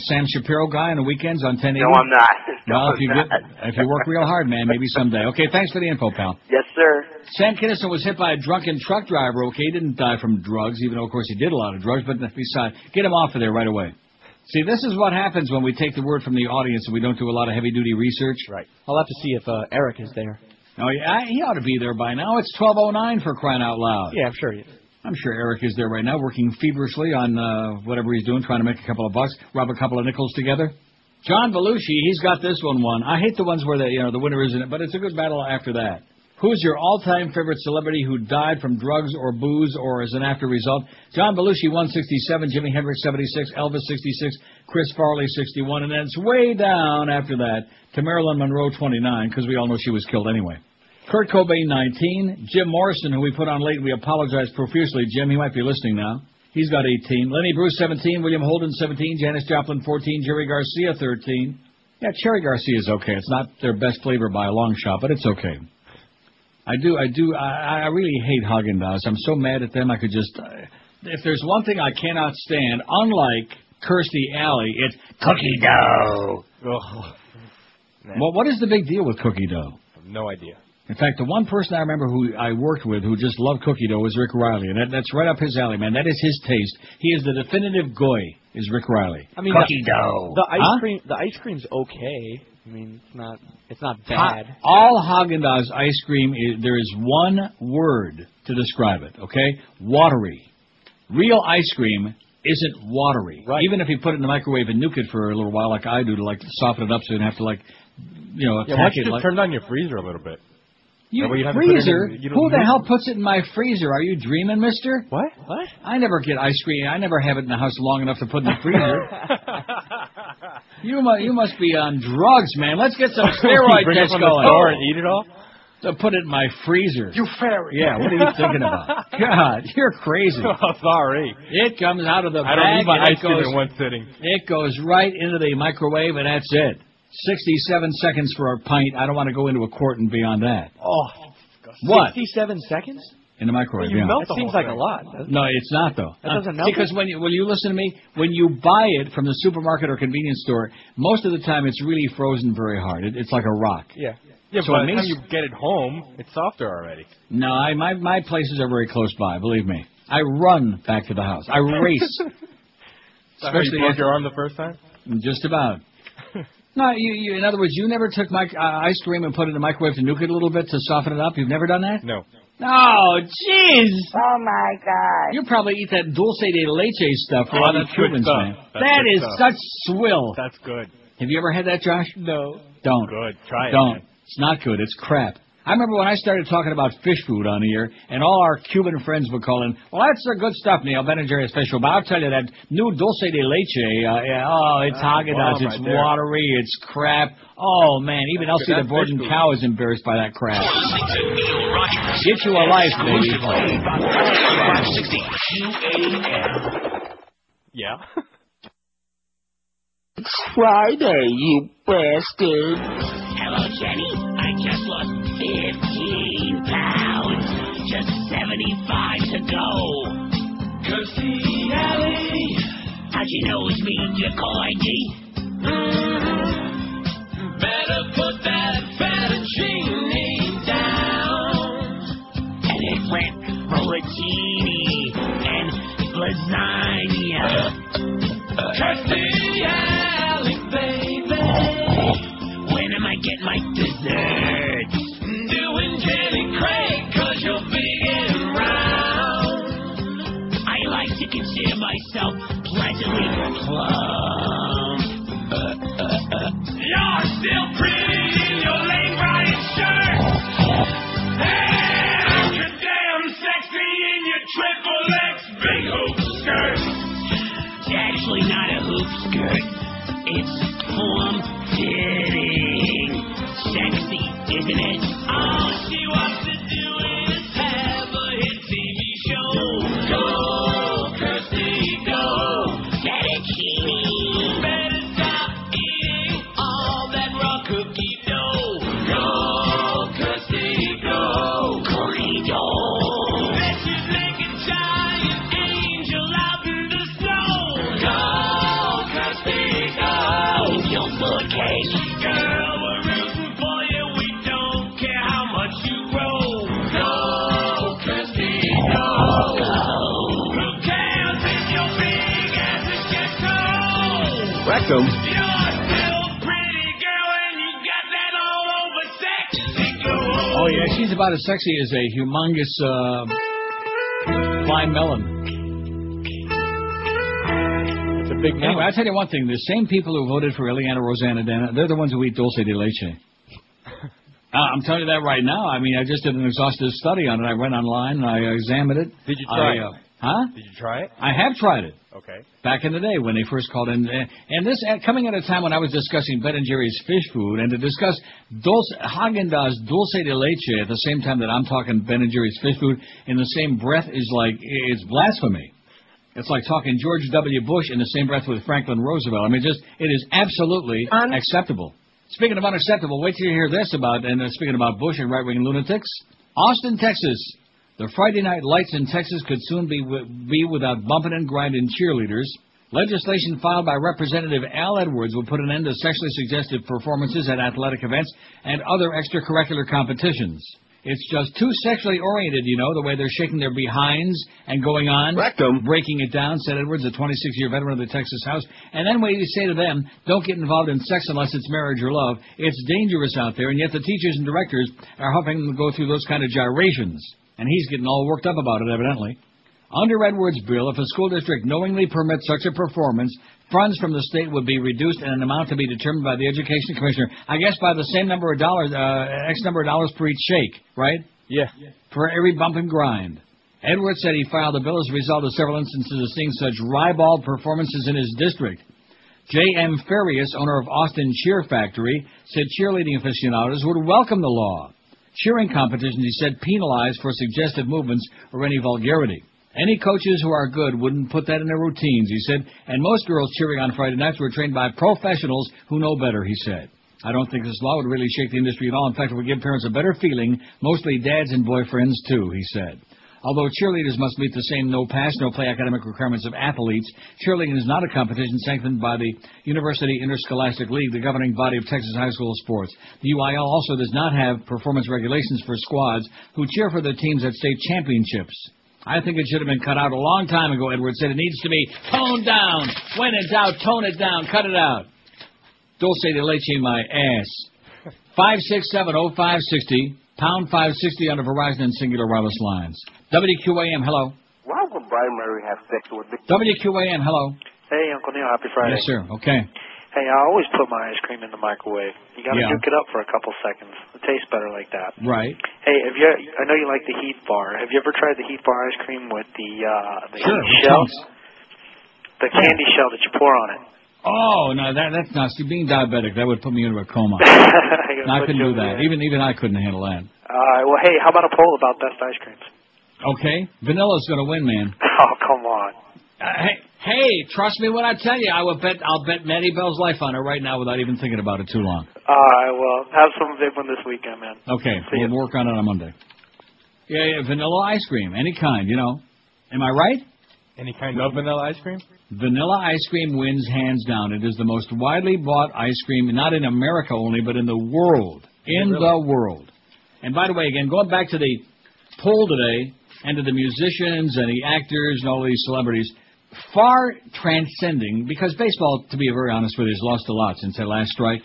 Sam Shapiro guy on the weekends on ten eighty? No, I'm not. No, well, if you get, if you work real hard, man, maybe someday. Okay, thanks for the info, pal. Yes, sir. Sam Kinison was hit by a drunken truck driver. Okay, he didn't die from drugs, even though, of course, he did a lot of drugs. But besides, get him off of there right away. See, this is what happens when we take the word from the audience and we don't do a lot of heavy-duty research. Right. I'll have to see if uh, Eric is there. No, yeah, he ought to be there by now. It's twelve oh nine for crying out loud. Yeah, I'm sure he is. I'm sure Eric is there right now, working feverishly on uh, whatever he's doing, trying to make a couple of bucks, rub a couple of nickels together. John Belushi, he's got this one won. I hate the ones where the, you know, the winner isn't it, but it's a good battle after that. Who's your all-time favorite celebrity who died from drugs or booze or as an after result? John Belushi, one sixty-seven, Jimi Hendrix, seventy-six, Elvis, sixty-six, Chris Farley, sixty-one, and then it's way down after that to Marilyn Monroe, twenty-nine, because we all know she was killed anyway. Kurt Cobain, nineteen. Jim Morrison, who we put on late, we apologize profusely. Jim, he might be listening now. He's got eighteen. Lenny Bruce, seventeen. William Holden, seventeen. Janis Joplin, fourteen. Jerry Garcia, thirteen. Yeah, Jerry Garcia is okay. It's not their best flavor by a long shot, but it's okay. I do, I do, I, I really hate Häagen-Dazs. I'm so mad at them. I could just, uh, if there's one thing I cannot stand, unlike Kirstie Alley, it's cookie dough. Oh. Well, what is the big deal with cookie dough? I have no idea. In fact, the one person I remember who I worked with who just loved cookie dough was Rick Riley, and that, that's right up his alley, man. That is his taste. He is the definitive goy, is Rick Riley. I mean, cookie the, dough. The ice huh? cream, the ice cream's okay. I mean, it's not, it's not bad. Ha- all Häagen-Dazs ice cream, is, there is one word to describe it. Okay, watery. Real ice cream isn't watery. Right. Even if you put it in the microwave and nuke it for a little while, like I do, to like soften it up, so you don't have to like, you know, attack yeah, it. Like, turn on your freezer a little bit. You no, freezer? You Who the hell puts it in my freezer? Are you dreaming, mister? What? What? I never get ice cream. I never have it in the house long enough to put in the freezer. you, mu- you must be on drugs, man. Let's get some steroid tests going. Bring it from and eat it all? To put it in my freezer. You fairy. Yeah, what are you thinking about? God, you're crazy. Oh, sorry. It comes out of the I bag. I don't eat my ice cream in one sitting. It goes right into the microwave, and that's it. sixty-seven seconds for a pint. I don't want to go into a quart and beyond that. Oh, what? sixty-seven seconds? In the microwave, well, you yeah. melt that seems like thing. A lot. No, it's not, though. That doesn't uh, melt Because, it? when you, will you listen to me? When you buy it from the supermarket or convenience store, most of the time it's really frozen very hard. It, it's like a rock. Yeah. Yeah, so by the time you get it home, it's softer already. No, I, my, my places are very close by, believe me. I run back to the house. I race. So especially you broke after, your arm the first time? Just about. No, you, you, in other words, you never took my, uh, ice cream and put it in the microwave to nuke it a little bit to soften it up? You've never done that? No. Oh, jeez. Oh, my God. You probably eat that dulce de leche stuff for a lot of Cubans, man. That is such swill. That's good. Have you ever had that, Josh? No. Don't. Good. Try it. Don't. Man. It's not good. It's crap. I remember when I started talking about fish food on here, and all our Cuban friends would call in, well, that's the good stuff, Neil, Ben and Jerry's fish food, but I'll tell you that new dulce de leche, uh, yeah, oh, it's ah, Häagen-Dazs, it's right watery, there. It's crap. Oh, man, even that's Elsie the Borden cow is embarrassed by that crap. Get you a life, baby. Yeah? It's Friday, you bastard. Hello, Jenny. I just lost fifteen pounds. Just seventy-five to go. Kirstie Alley. How'd you know it's me? You call I D? Mm-hmm. Better put that fettuccine down. And it went rollicini and lasagna. Kirstie Alley, baby. When am I getting my dessert? Doing Jenny Craig, cause you're big and round. I like to consider myself pleasantly plump. Uh, uh, uh. You're still pretty in your late riding shirt. And you're damn sexy in your triple X big hoop skirt. It's actually not a hoop skirt. It's plump. Kidding. Sexy, isn't it? All she wants to do is have a hit T V show. Go, Kirstie, go. Fettuccine. Better stop eating all that raw cookie dough. Go, Kirstie, go. Cookie dough. Bet she's like a giant angel out in the snow. Go, Welcome. Oh, yeah, she's about as sexy as a humongous uh, vine melon. It's a big melon. Anyway, I'll tell you one thing. The same people who voted for Ileana Ros-Lehtinen, they're the ones who eat dulce de leche. Uh, I'm telling you that right now. I mean, I just did an exhaustive study on it. I went online. I examined it. Did you try I, uh, it? Huh? Did you try it? I have tried it. Okay. Back in the day when they first called in. And this, coming at a time when I was discussing Ben and Jerry's fish food, and to discuss dulce, Häagen-Dazs dulce de leche at the same time that I'm talking Ben and Jerry's fish food in the same breath is like, it's blasphemy. It's like talking George W. Bush in the same breath with Franklin Roosevelt. I mean, just, it is absolutely Un- acceptable. Speaking of unacceptable, wait till you hear this about, and uh, speaking about Bush and right-wing lunatics, Austin, Texas. The Friday night lights in Texas could soon be w- be without bumping and grinding cheerleaders. Legislation filed by Representative Al Edwards will put an end to sexually suggestive performances at athletic events and other extracurricular competitions. It's just too sexually oriented, you know, the way they're shaking their behinds and going on, Rectum. breaking it down, said Edwards, a twenty-six-year veteran of the Texas House. And then when you say to them, don't get involved in sex unless it's marriage or love, it's dangerous out there, and yet the teachers and directors are helping them go through those kind of gyrations. And he's getting all worked up about it, evidently. Under Edwards' bill, if a school district knowingly permits such a performance, funds from the state would be reduced in an amount to be determined by the education commissioner. I guess by the same number of dollars, uh, X number of dollars per each shake, right? Yeah. yeah. For every bump and grind. Edwards said he filed the bill as a result of several instances of seeing such ribald performances in his district. J M Farias, owner of Austin Cheer Factory, said cheerleading aficionados would welcome the law. Cheering competitions, he said, penalized for suggestive movements or any vulgarity. Any coaches who are good wouldn't put that in their routines, he said. And most girls cheering on Friday nights were trained by professionals who know better, he said. I don't think this law would really shake the industry at all. In fact, it would give parents a better feeling, mostly dads and boyfriends, too, he said. Although cheerleaders must meet the same no-pass, no-play academic requirements of athletes, cheerleading is not a competition sanctioned by the University Interscholastic League, the governing body of Texas high school sports. The U I L also does not have performance regulations for squads who cheer for their teams at state championships. I think it should have been cut out a long time ago, Edwards said. It needs to be toned down. When in doubt, tone it down. Cut it out. Dulce de leche my ass. five six seven oh five six oh, pound five sixty on the Verizon and Singular Wireless lines. W Q A M, hello. Why would Brian Murray have sex with me? W Q A M, hello. Hey, Uncle Neil, happy Friday. Yes, sir. Okay. Hey, I always put my ice cream in the microwave. You got to yeah. duke it up for a couple seconds. It tastes better like that. Right. Hey, have you? I know you like the Heath Bar. Have you ever tried the Heath Bar ice cream with the uh, the sure, shell, the candy shell that you pour on it? Oh no, that that's nasty. Being diabetic, that would put me into a coma. I couldn't do that. Even even I couldn't handle that. All right. Well, hey, how about a poll about best ice creams? Okay, vanilla's going to win, man. Oh come on. Uh, hey. Hey, trust me when I tell you, I will bet. I'll bet Maddie Bell's life on her right now without even thinking about it too long. All right, well, have some big one this weekend, man. Okay, See we'll you. work on it on Monday. Yeah, yeah, vanilla ice cream, any kind, you know. Am I right? Any kind of vanilla ice cream? Vanilla ice cream wins hands down. It is the most widely bought ice cream, not in America only, but in the world. In really? the world. And by the way, again, going back to the poll today, and to the musicians and the actors and all these celebrities. Far transcending, because baseball, to be very honest with you, has lost a lot since their last strike.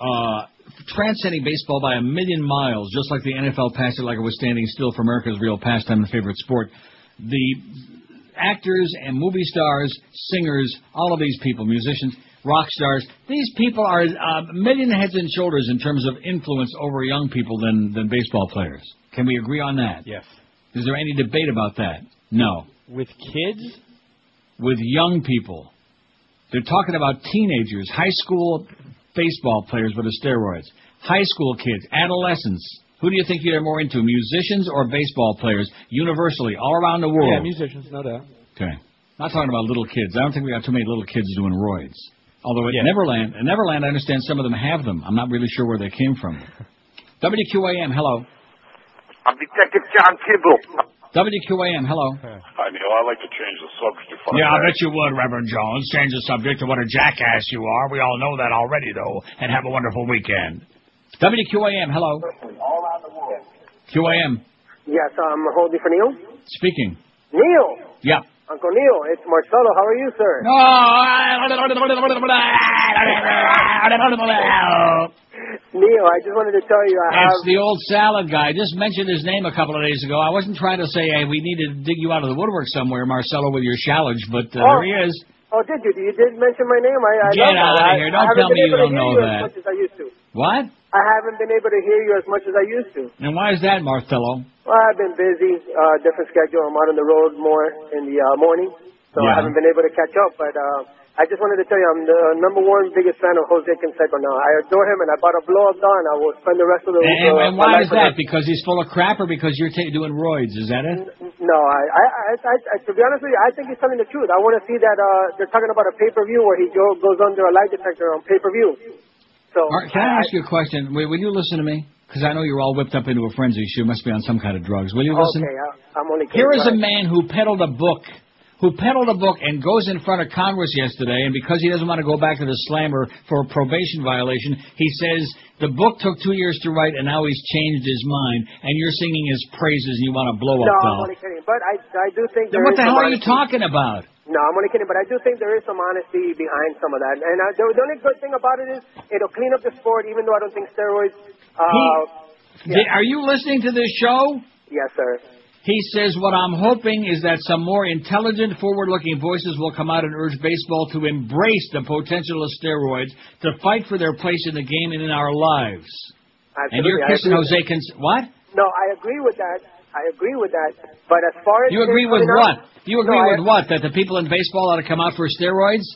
Uh, transcending baseball by a million miles, just like the N F L passed it like it was standing still for America's real pastime and favorite sport. The actors and movie stars, singers, all of these people, musicians, rock stars, these people are a million heads and shoulders in terms of influence over young people than, than baseball players. Can we agree on that? Yes. Is there any debate about that? No. With kids? With young people. They're talking about teenagers, high school baseball players with the steroids, high school kids, adolescents. Who do you think you're more into, musicians or baseball players, universally, all around the world? Yeah, musicians, no doubt. Okay. Not talking about little kids. I don't think we got too many little kids doing roids. Although at yeah. Neverland, at Neverland, I understand some of them have them. I'm not really sure where they came from. W Q A M, hello. I'm Detective John Kibble. W Q A M, hello. Hi, Neil. I'd like to change the subject. To yeah, I bet you would, Reverend Jones. Change the subject to what a jackass you are. We all know that already, though. And have a wonderful weekend. W Q A M, hello. All around the world. Q A M. Yes, I'm holding for Neil. Speaking. Neil. Yeah. Uncle Neil, it's Marcello. How are you, sir? No. Neil, I just wanted to tell you I That's have... That's the old salad guy. I just mentioned his name a couple of days ago. I wasn't trying to say, hey, we needed to dig you out of the woodwork somewhere, Marcello, with your challenge, but uh, oh. there he is. Oh, did you? You did mention my name. I, I Get love out that. of here. Don't I tell me you don't know that. As much as I used to. What? I haven't been able to hear you as much as I used to. And why is that, Marcello? Well, I've been busy, uh, different schedule. I'm out on the road more in the uh, morning, so yeah. I haven't been able to catch up. But uh, I just wanted to tell you, I'm the number one biggest fan of Jose Canseco now. I adore him, and I bought a blow-up doll, and I will spend the rest of the week. And, uh, and why is that? Because he's full of crap or because you're t- doing roids? Is that it? N- No, I, I, I, I, to be honest with you, I think he's telling the truth. I want to see that uh, they're talking about a pay-per-view where he go, goes under a lie detector on pay-per-view. So, right, can I, I ask you a question? Will, will you listen to me? Because I know you're all whipped up into a frenzy. You must be on some kind of drugs. Will you listen? Okay, I, I'm only kidding. Here is a man who peddled a book, who peddled a book and goes in front of Congress yesterday, and because he doesn't want to go back to the slammer for a probation violation, he says the book took two years to write, and now he's changed his mind, and you're singing his praises, and you want to blow no, up, though. No, I'm only kidding, but I, I do think there Then what is the hell are you talking about? No, I'm only kidding, but I do think there is some honesty behind some of that, and I, the, the only good thing about it is it'll clean up the sport, even though I don't think steroids... Uh, he, yeah. did, are you listening to this show? Yes, sir. He says, what I'm hoping is that some more intelligent, forward-looking voices will come out and urge baseball to embrace the potential of steroids, to fight for their place in the game and in our lives. Absolutely. And you're kissing Jose Canseco. What? No, I agree with that. I agree with that. But as far as... You agree with what? Up, you agree no, with I, what? That the people in baseball ought to come out for steroids?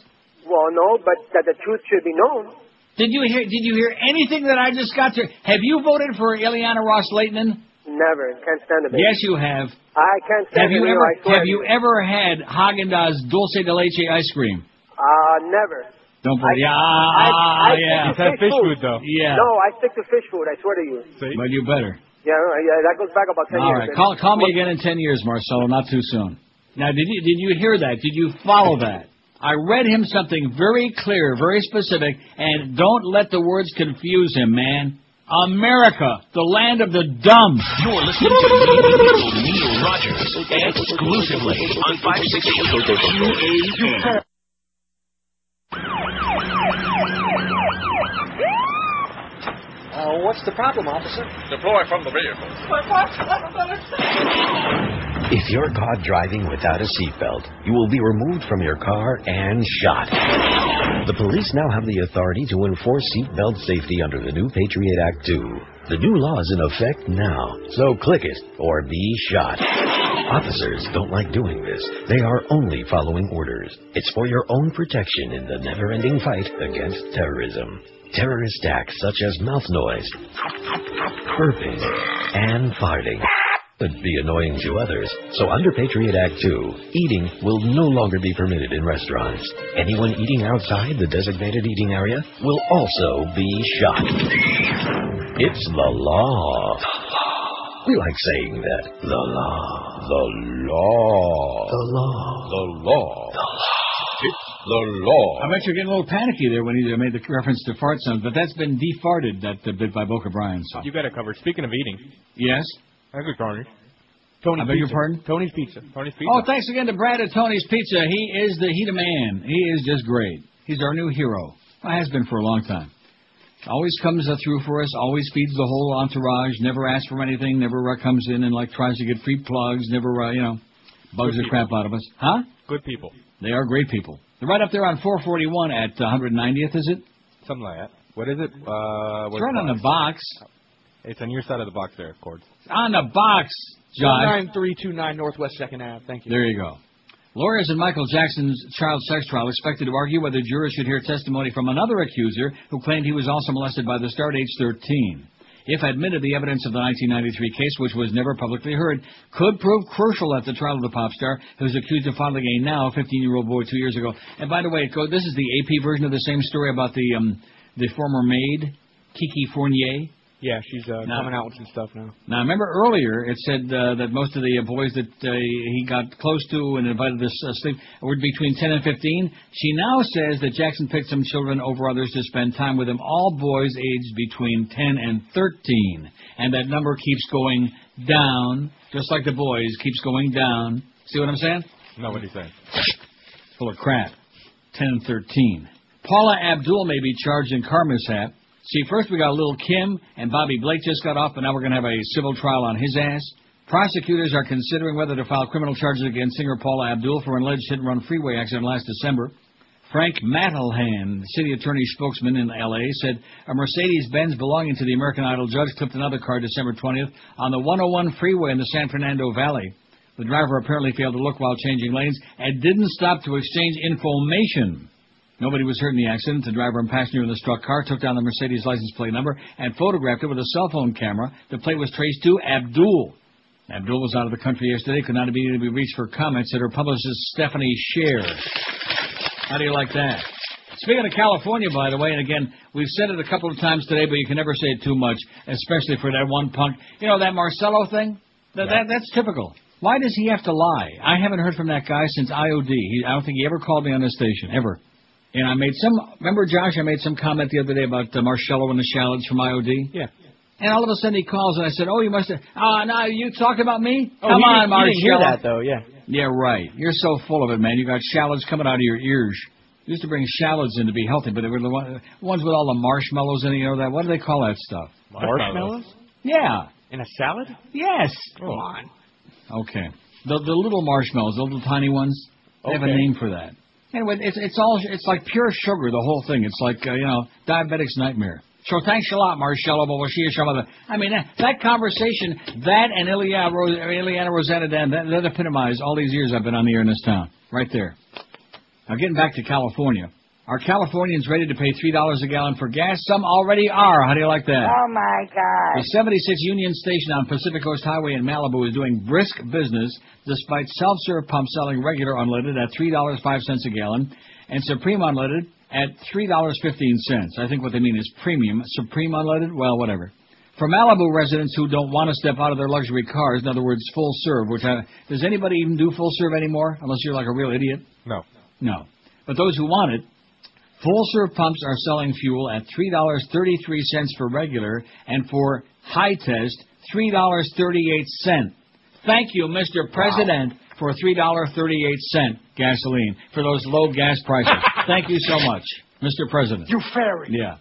Well, no, but that the truth should be known. Did you hear, did you hear anything that I just got to... Have you voted for Ileana Ros-Lehtinen? Never. Can't stand it. Yes, you have. I can't stand it. Have you ever, have you ever had Häagen-Dazs dulce de leche ice cream? Uh, never. Don't believe it. Yeah, ah, yeah. It's that fish food, though. Yeah. No, I stick to fish food. I swear to you. See? But you better. Yeah, yeah, that goes back about ten All years. All right. Call, call me again in ten years, Marcelo. Not too soon. Now, did you did you hear that? Did you follow that? I read him something very clear, very specific, and don't let the words confuse him, man. America, the land of the dumb. You're listening to Neil Rogers exclusively on five sixty Q A M. Uh, what's the problem, officer? Deploy from the vehicle. If you're caught driving without a seatbelt, you will be removed from your car and shot. The police now have the authority to enforce seatbelt safety under the new Patriot Act two. The new law is in effect now, so click it or be shot. Officers don't like doing this. They are only following orders. It's for your own protection in the never-ending fight against terrorism. Terrorist acts such as mouth noise, burping, and farting could be annoying to others. So under Patriot Act two, eating will no longer be permitted in restaurants. Anyone eating outside the designated eating area will also be shot. It's the law. We like saying that. The law. The law. The law. The law. The law. It's the law. I bet you're getting a little panicky there when he made the reference to fart sounds, but that's been defarted, that bit by Boca Brian. So. You got it covered. Speaking of eating. Yes. That's a corner. Tony's I beg pizza. your pardon? Tony's Pizza. Tony's Pizza. Oh, thanks again to Brad at Tony's Pizza. He is the, he the man. He is just great. He's our new hero. Well, has been for a long time. Always comes through for us, always feeds the whole entourage, never asks for anything, never uh, comes in and, like, tries to get free plugs, never, uh, you know, bugs the crap out of us. Huh? Good people. They are great people. They're right up there on four forty-one at one hundred ninetieth, is it? Something like that. What is it? Uh, it's right on the box. It's on your side of the box there, of course. It's on the box, Josh. nine three two nine Northwest second Avenue. Thank you. There you go. Lawyers in Michael Jackson's child sex trial expected to argue whether jurors should hear testimony from another accuser who claimed he was also molested by the star at age thirteen. If admitted, the evidence of the nineteen ninety-three case, which was never publicly heard, could prove crucial at the trial of the pop star who was accused of fondling a now fifteen-year-old boy two years ago. And by the way, this is the A P version of the same story about the um, the former maid, Kiki Fournier. Yeah, she's uh, now, coming out with some stuff now. Now, remember earlier it said uh, that most of the uh, boys that uh, he got close to and invited to uh, sleep were between ten and fifteen. She now says that Jackson picked some children over others to spend time with him, all boys aged between ten and thirteen. And that number keeps going down, just like the boys, keeps going down. See what I'm saying? No, what do you think? Full of crap. ten thirteen. Paula Abdul may be charged in car mishap. See, first we got Lil' Kim, and Bobby Blake just got off, and now we're going to have a civil trial on his ass. Prosecutors are considering whether to file criminal charges against singer Paula Abdul for an alleged hit-and-run freeway accident last December. Frank Mattelhan, city attorney spokesman in L A, said a Mercedes-Benz belonging to the American Idol judge clipped another car December twentieth on the one oh one freeway in the San Fernando Valley. The driver apparently failed to look while changing lanes and didn't stop to exchange information. Nobody was hurt in the accident. The driver and passenger in the struck car took down the Mercedes license plate number and photographed it with a cell phone camera. The plate was traced to Abdul. Abdul was out of the country yesterday, could not immediately be reached for comments, said her publicist Stephanie Scher. How do you like that? Speaking of California, by the way, and again, we've said it a couple of times today, but you can never say it too much, especially for that one punk. You know, that Marcello thing? That, yeah. that, that's typical. Why does he have to lie? I haven't heard from that guy since I O D. He, I don't think he ever called me on this station, ever. And I made some, remember, Josh, I made some comment the other day about uh, Marcello and the Shallots from I O D? Yeah. And all of a sudden he calls, and I said, oh, you must have... Ah, uh, now you talking about me? Oh, Come on, Marcello. You didn't hear that, though, yeah. Yeah, right. You're so full of it, man. You got shallots coming out of your ears. You used to bring shallots in to be healthy, but they were the ones with all the marshmallows in it. You know that? What do they call that stuff? Marshmallows? Yeah. In a salad? Yes. Come on. Okay. The the little marshmallows, the little tiny ones, they okay. have a name for that. Anyway, it's it's all it's like pure sugar, the whole thing. It's like, uh, you know, diabetic's nightmare. So thanks a lot, Marcello. I mean, that, that conversation, that and Ileana Ros- Rosanna Dan, that, that epitomized all these years I've been on the air in this town. Right there. Now, getting back to California. Are Californians ready to pay three dollars a gallon for gas? Some already are. How do you like that? Oh, my God. The seventy-six Union Station on Pacific Coast Highway in Malibu is doing brisk business despite self-serve pumps selling regular unleaded at three dollars and five cents a gallon and Supreme unleaded at three dollars and fifteen cents. I think what they mean is premium. Supreme unleaded? Well, whatever. For Malibu residents who don't want to step out of their luxury cars, in other words, full serve, which I, does anybody even do full serve anymore? Unless you're like a real idiot? No. No. But those who want it, full serve pumps are selling fuel at three dollars and thirty-three cents for regular and for high test, three dollars and thirty-eight cents. Thank you, Mister President. Wow. For three dollars and thirty-eight cents gasoline for those low gas prices. Thank you so much, Mister President. You fairy. Yeah.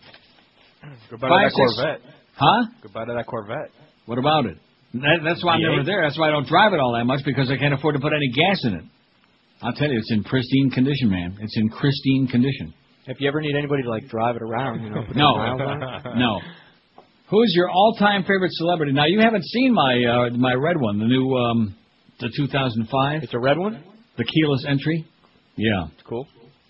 Goodbye Five, to that six, Corvette. Huh? Goodbye to that Corvette. What about it? That, that's why I'm never there. That's why I don't drive it all that much, because I can't afford to put any gas in it. I'll tell you, it's in pristine condition, man. It's in pristine condition. If you ever need anybody to, like, drive it around, you know. No. No. Who's your all-time favorite celebrity? Now, you haven't seen my uh, my red one, the new... Um, The two thousand five. It's a red one? The keyless entry. Yeah. It's cool.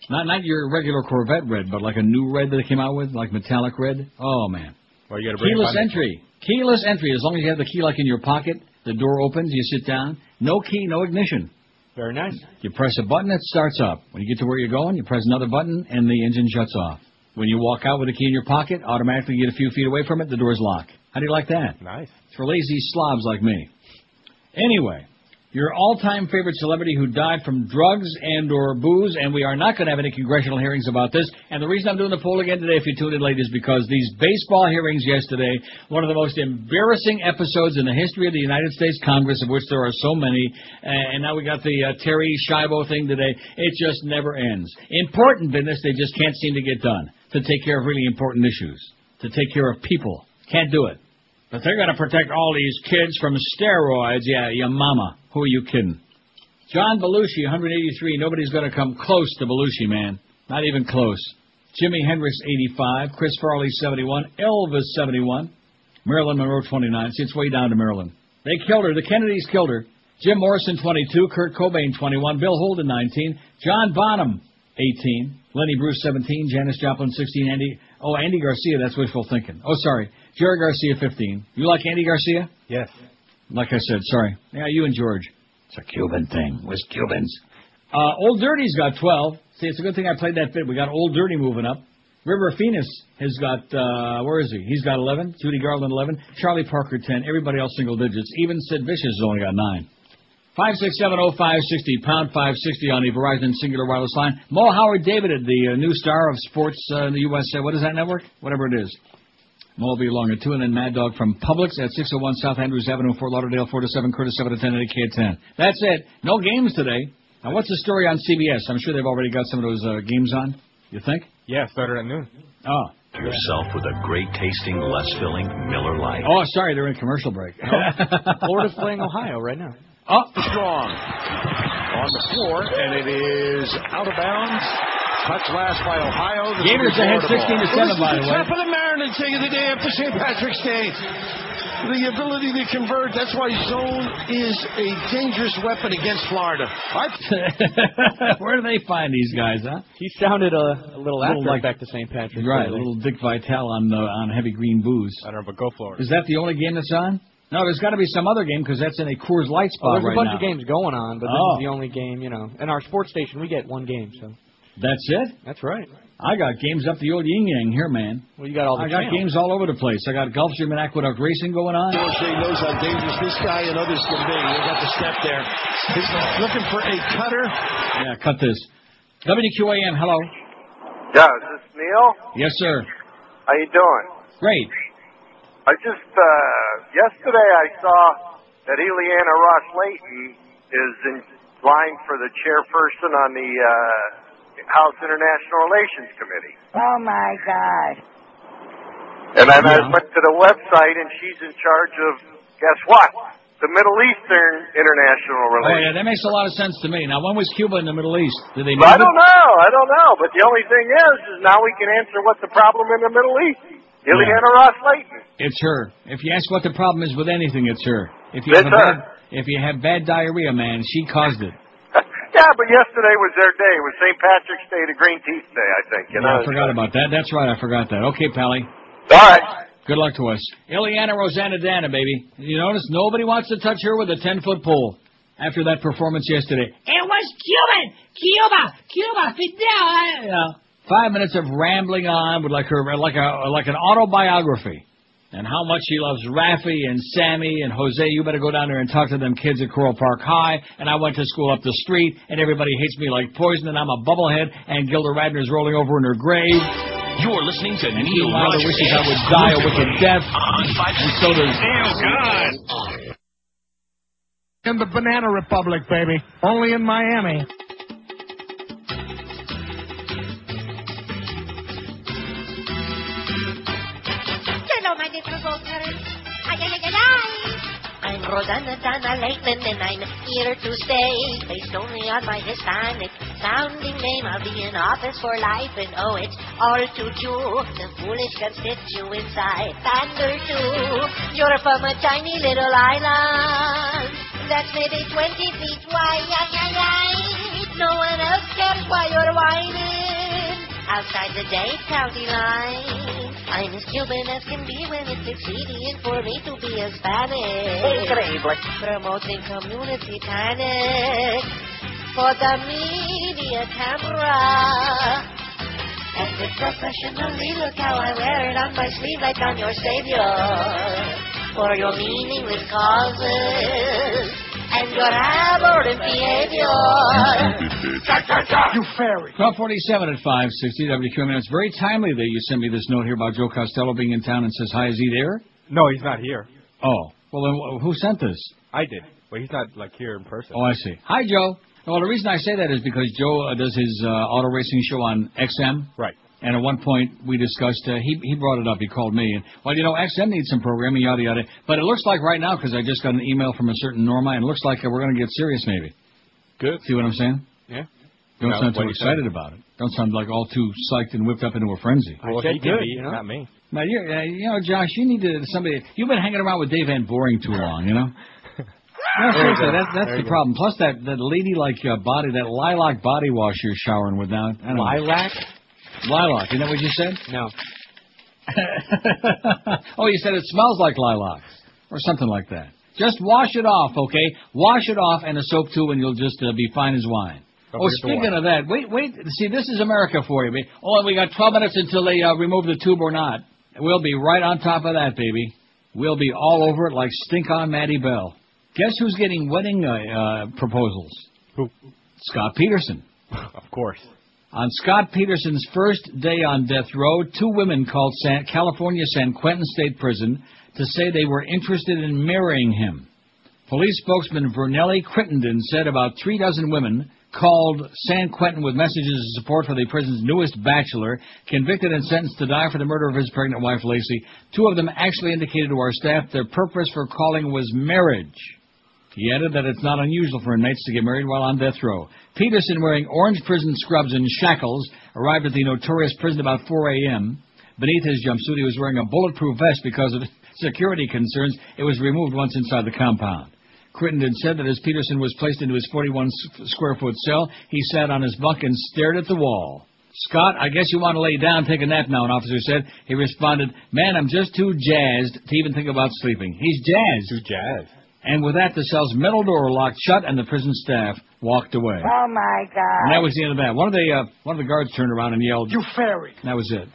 Not not your regular Corvette red, but like a new red that they came out with, like metallic red. Oh, man. Well, you gotta bring keyless entry. Keyless entry. As long as you have the key, like, in your pocket, the door opens, you sit down. No key, no ignition. Very nice. You press a button, it starts up. When you get to where you're going, you press another button, and the engine shuts off. When you walk out with the key in your pocket, automatically you get a few feet away from it, the doors lock. How do you like that? Nice. It's for lazy slobs like me. Anyway. Your all-time favorite celebrity who died from drugs and or booze, and we are not going to have any congressional hearings about this. And the reason I'm doing the poll again today, if you tuned in late, is because these baseball hearings yesterday, one of the most embarrassing episodes in the history of the United States Congress, of which there are so many, and now we got the uh, Terri Schiavo thing today. It just never ends. Important business they just can't seem to get done, to take care of really important issues, to take care of people. Can't do it. But they're going to protect all these kids from steroids. Yeah, your mama. Who are you kidding? John Belushi, one hundred eighty-three. Nobody's going to come close to Belushi, man. Not even close. Jimi Hendrix, eighty-five. Chris Farley, seventy-one. Elvis, seventy-one. Marilyn Monroe, twenty-nine. See, it's way down to Marilyn. They killed her. The Kennedys killed her. Jim Morrison, twenty-two. Kurt Cobain, twenty-one. Bill Holden, nineteen. John Bonham, eighteen. Lenny Bruce, seventeen. Janis Joplin, sixteen. Andy, oh, Andy Garcia, that's wishful thinking. Oh, sorry. Jerry Garcia, fifteen. You like Andy Garcia? Yes. Like I said, sorry. Yeah, you and George. It's a Cuban thing. With Cubans. Uh, Old Dirty's got twelve. See, it's a good thing I played that bit. We got Old Dirty moving up. River Phoenix has got, uh, where is he? He's got eleven. Judy Garland, eleven. Charlie Parker, ten. Everybody else single digits. Even Sid Vicious has only got nine. five six seven oh five sixty, pound five sixty on the Verizon Singular Wireless Line. Mo Howard David, the uh, new star of sports uh, in the U S A. What is that network? Whatever it is. Mo will be along at two. And then Mad Dog from Publix at six oh one South Andrews Avenue, Fort Lauderdale, four to seven, Curtis seven to ten, and K at ten. That's it. No games today. Now, what's the story on C B S? I'm sure they've already got some of those uh, games on, you think? Yeah, it started at noon. Oh. Yourself with a great-tasting, less-filling Miller Lite. Oh, sorry, they're in commercial break. Florida's playing Ohio right now. Up strong on the floor, and it is out of bounds. Touch last by Ohio. The Gators ahead sixteen to seven, by the way. Top of the Mariners thing of the day after Saint Patrick's Day. The ability to convert. That's why zone is a dangerous weapon against Florida. I... Where do they find these guys, huh? He sounded a, a little, little like back to Saint Patrick's. Right, a little Dick Vitale on, the, on Heavy Green Booze. I don't know, but go Florida. Is that the only game that's on? No, there's got to be some other game because that's in a Coors Light spot right now. There's a bunch of games going on, but this is the only game, you know. And our sports station, we get one game, so. That's it? That's right. I got games up the old yin-yang here, man. Well, you got all the I got games all over the place. I got Gulf Stream and Aqueduct Racing going on. O'Shea knows how dangerous this guy and others can be. He got the step there. He's looking for a cutter. Yeah, cut this. W Q A M, hello. Yeah, is this Neil? Yes, sir. How you doing? Great. I just, uh, yesterday I saw that Ileana Ros-Lehtinen is in line for the chairperson on the uh, House International Relations Committee. Oh, my God. And then yeah. I went to the website, and she's in charge of, guess what? The Middle Eastern International Relations. Oh, yeah, that makes a lot of sense to me. Now, when was Cuba in the Middle East? Did they? Well, I don't know. I don't know. But the only thing is, is now we can answer what the problem in the Middle East is. Ileana Ros-Lehtinen. It's her. If you ask what the problem is with anything, it's her. If you it's have a her. Bad, if you have bad diarrhea, man, she caused it. Yeah, but yesterday was their day. It was Saint Patrick's Day, the Green Teeth Day, I think. You know? No, I forgot about that. That's right, I forgot that. Okay, Pally. All right. Good luck to us. Ileana Rosanna Dana, baby. You notice nobody wants to touch her with a ten-foot pole after that performance yesterday. It was Cuban! Cuba! Cuba! Fidel! Yeah. Five minutes of rambling on with like her like a like an autobiography, and how much she loves Raffy and Sammy and Jose. You better go down there and talk to them kids at Coral Park High. And I went to school up the street, and everybody hates me like poison, and I'm a bubblehead. And Gilda Radner's rolling over in her grave. You're listening to and Neil Rogers. Wishes I would die a wicked death. And so does. Oh God! In the Banana Republic, baby. Only in Miami. I'm Rosanna Dana Lehtinen, and I'm here to stay. Based only on my Hispanic sounding name, I'll be in office for life, and oh, it's all too true. The foolish constituents I pander to. You're from a tiny little island that's maybe twenty feet wide. No one else cares why you're whining outside the Dade County line. I'm as Cuban as can be when it's expedient for me to be a Spanish. Incredible. Promoting community panic for the media camera. And it's professionally, look how I wear it on my sleeve like I'm your savior. For your meaningless causes and your abhorrent behavior. You fairy. twelve forty-seven at five sixty W Q M. It's very timely that you sent me this note here about Joe Costello being in town and says, hi, is he there? No, he's not here. Oh. Well, then who sent this? I did. But he's not, like, here in person. Oh, I see. Hi, Joe. Well, the reason I say that is because Joe uh, does his uh, auto racing show on X M. Right. And at one point, we discussed, uh, he he brought it up, he called me, and, well, you know, X M needs some programming, yada, yada. But it looks like right now, because I just got an email from a certain Norma, and it looks like we're going to get serious, maybe. Good. See what I'm saying? Yeah. Don't no, sound too excited saying? About it. Don't sound like all too psyched and whipped up into a frenzy. Well, well he did, you know? Not me. Now, you're, uh, you know, Josh, you need to, somebody, you've been hanging around with Dave Van Boring too long, you know? No, seriously, that, that's there the problem. Go. Plus, that, that lady-like uh, body, that lilac body wash you're showering with now. I don't lilac? Know. Lilac, you know what you said? No. Oh, you said it smells like lilacs or something like that. Just wash it off, okay? Wash it off and a soap too, and you'll just uh, be fine as wine. Don't oh, speaking of that, wait, wait. See, this is America for you, baby. Oh, and we got twelve minutes until they uh, remove the tube or not. We'll be right on top of that, baby. We'll be all over it like stink on Matty Bell. Guess who's getting wedding uh, uh, proposals? Who? Scott Peterson. Of course. On Scott Peterson's first day on death row, two women called San- California San Quentin State Prison to say they were interested in marrying him. Police spokesman Vernelli Crittenden said about three dozen women called San Quentin with messages of support for the prison's newest bachelor, convicted and sentenced to die for the murder of his pregnant wife, Lacey. Two of them actually indicated to our staff their purpose for calling was marriage. He added that it's not unusual for inmates to get married while on death row. Peterson, wearing orange prison scrubs and shackles, arrived at the notorious prison about four a.m. Beneath his jumpsuit, he was wearing a bulletproof vest because of security concerns. It was removed once inside the compound. Crittenden said that as Peterson was placed into his forty-one square foot cell, he sat on his bunk and stared at the wall. Scott, I guess you want to lay down, take a nap now, an officer said. He responded, man, I'm just too jazzed to even think about sleeping. He's jazzed. Too jazzed. And with that, the cell's metal door locked shut, and the prison staff walked away. Oh, my God. And that was the end of that. One of the, uh, one of the guards turned around and yelled, you fairy. And that was it.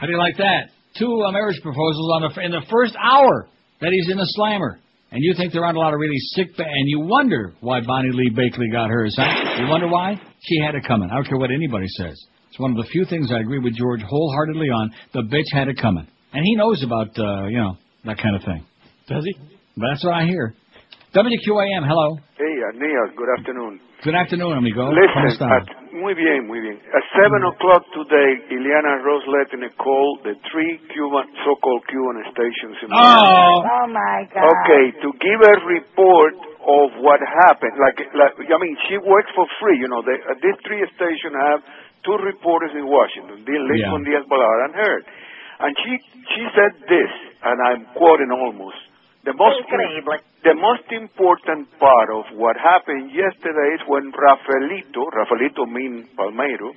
How do you like that? Two uh, marriage proposals on the, in the first hour that he's in the slammer. And you think there aren't a lot of really sick... And you wonder why Bonny Lee Bakley got hers, huh? You wonder why? She had it coming. I don't care what anybody says. It's one of the few things I agree with George wholeheartedly on. The bitch had it coming. And he knows about, uh, you know, that kind of thing. Does he? But that's what I hear. W Q A M, hello. Hey, Neil, good afternoon. Good afternoon, amigo. Listen, at, muy bien, muy bien. At seven o'clock today, Ileana Ros-Lehtinen called the three Cuban, so-called Cuban stations in America. Oh. oh, my God. Okay, to give a report of what happened. Like, like I mean, she works for free. You know, they, uh, these three stations have two reporters in Washington, Lincoln, yeah. Diaz-Balart, and Heard. And she, she said this, and I'm quoting almost. The most, the most important part of what happened yesterday is when Rafaelito, Rafaelito means Palmeiro,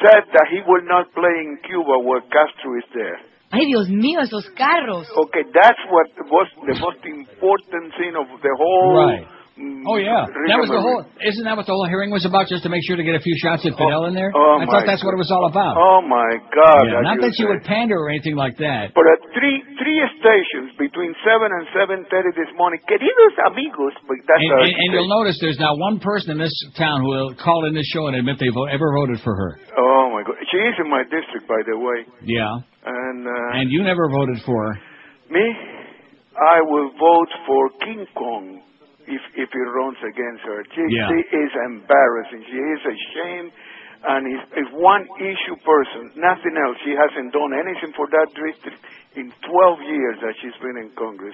said that he will not play in Cuba where Castro is there. Ay, Dios mío, esos carros. Okay, that's what was the most important thing of the whole... Right. Oh, yeah. That was the whole... Isn't that what the whole hearing was about, just to make sure to get a few shots at Fidel in there? Oh, oh I thought that's God. What it was all about. Oh, my God. Yeah, not that you would pander or anything like that. But at three three stations between seven and seven thirty this morning, queridos amigos... But that's and, and, and you'll notice there's not one person in this town who will call in this show and admit they've ever voted for her. Oh, my God. She is in my district, by the way. Yeah. And, uh, and you never voted for her. Me? I will vote for King Kong. If, if he runs against her. She, yeah. she is embarrassing. She is ashamed. And is, is one issue person, nothing else. She hasn't done anything for that district in twelve years that she's been in Congress.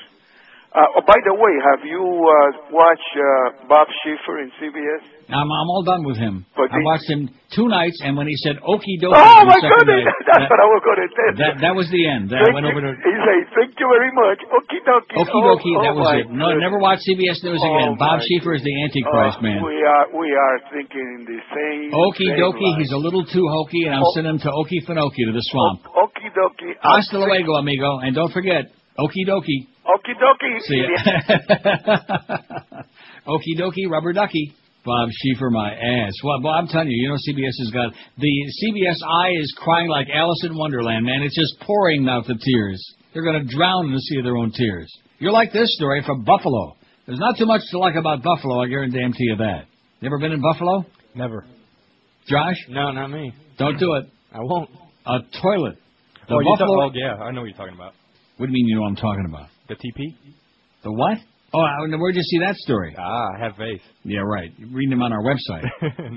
Uh, oh, by the way, have you uh, watched uh, Bob Schieffer in C B S? I'm, I'm all done with him. But I watched him two nights, and when he said okie dokie, oh my goodness, night, that's that, what I was going to say. That, that was the end. That went over to. He said, "Thank you very much, okie dokie." Okie dokie, oh, that oh was it. No, never watch C B S News oh again. Bob Schieffer is the Antichrist, oh, man. We are we are thinking in the same. Okie dokie, he's a little too hokey, and I'll oh. send him to okie finokie to the swamp. O- okie dokie. Hasta luego, amigo, and don't forget okie dokie. Okie dokie. See ya. Okie dokie, rubber ducky. Bob Schieffer, my ass. Well, Bob, I'm telling you, you know C B S has got... The C B S eye is crying like Alice in Wonderland, man. It's just pouring out the tears. They're going to drown in the sea of their own tears. You're like this story from Buffalo. There's not too much to like about Buffalo, I guarantee you that. You ever been in Buffalo? Never. Josh? No, not me. Don't do it. I won't. A toilet. The oh, Buffalo... Th- oh, yeah, I know what you're talking about. What do you mean you know what I'm talking about? The T P? The what? Oh, where'd you see that story? Ah, I have faith. Yeah, right. You're reading them on our website.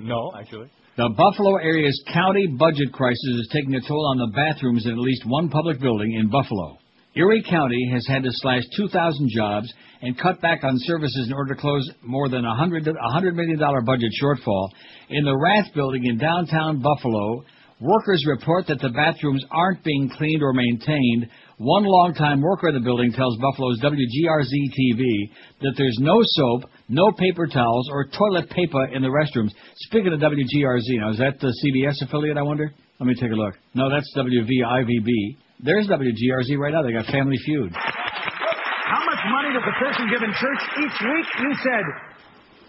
No, actually. The Buffalo area's county budget crisis is taking a toll on the bathrooms in at least one public building in Buffalo. Erie County has had to slash two thousand jobs and cut back on services in order to close more than a one hundred million dollars budget shortfall. In the Rath building in downtown Buffalo, workers report that the bathrooms aren't being cleaned or maintained. One longtime worker in the building tells Buffalo's W G R Z T V that there's no soap, no paper towels, or toilet paper in the restrooms. Speaking of W G R Z, now is that the C B S affiliate, I wonder? Let me take a look. No, that's W V I V B. There's W G R Z right now. They got Family Feud. How much money does a person give in church each week? You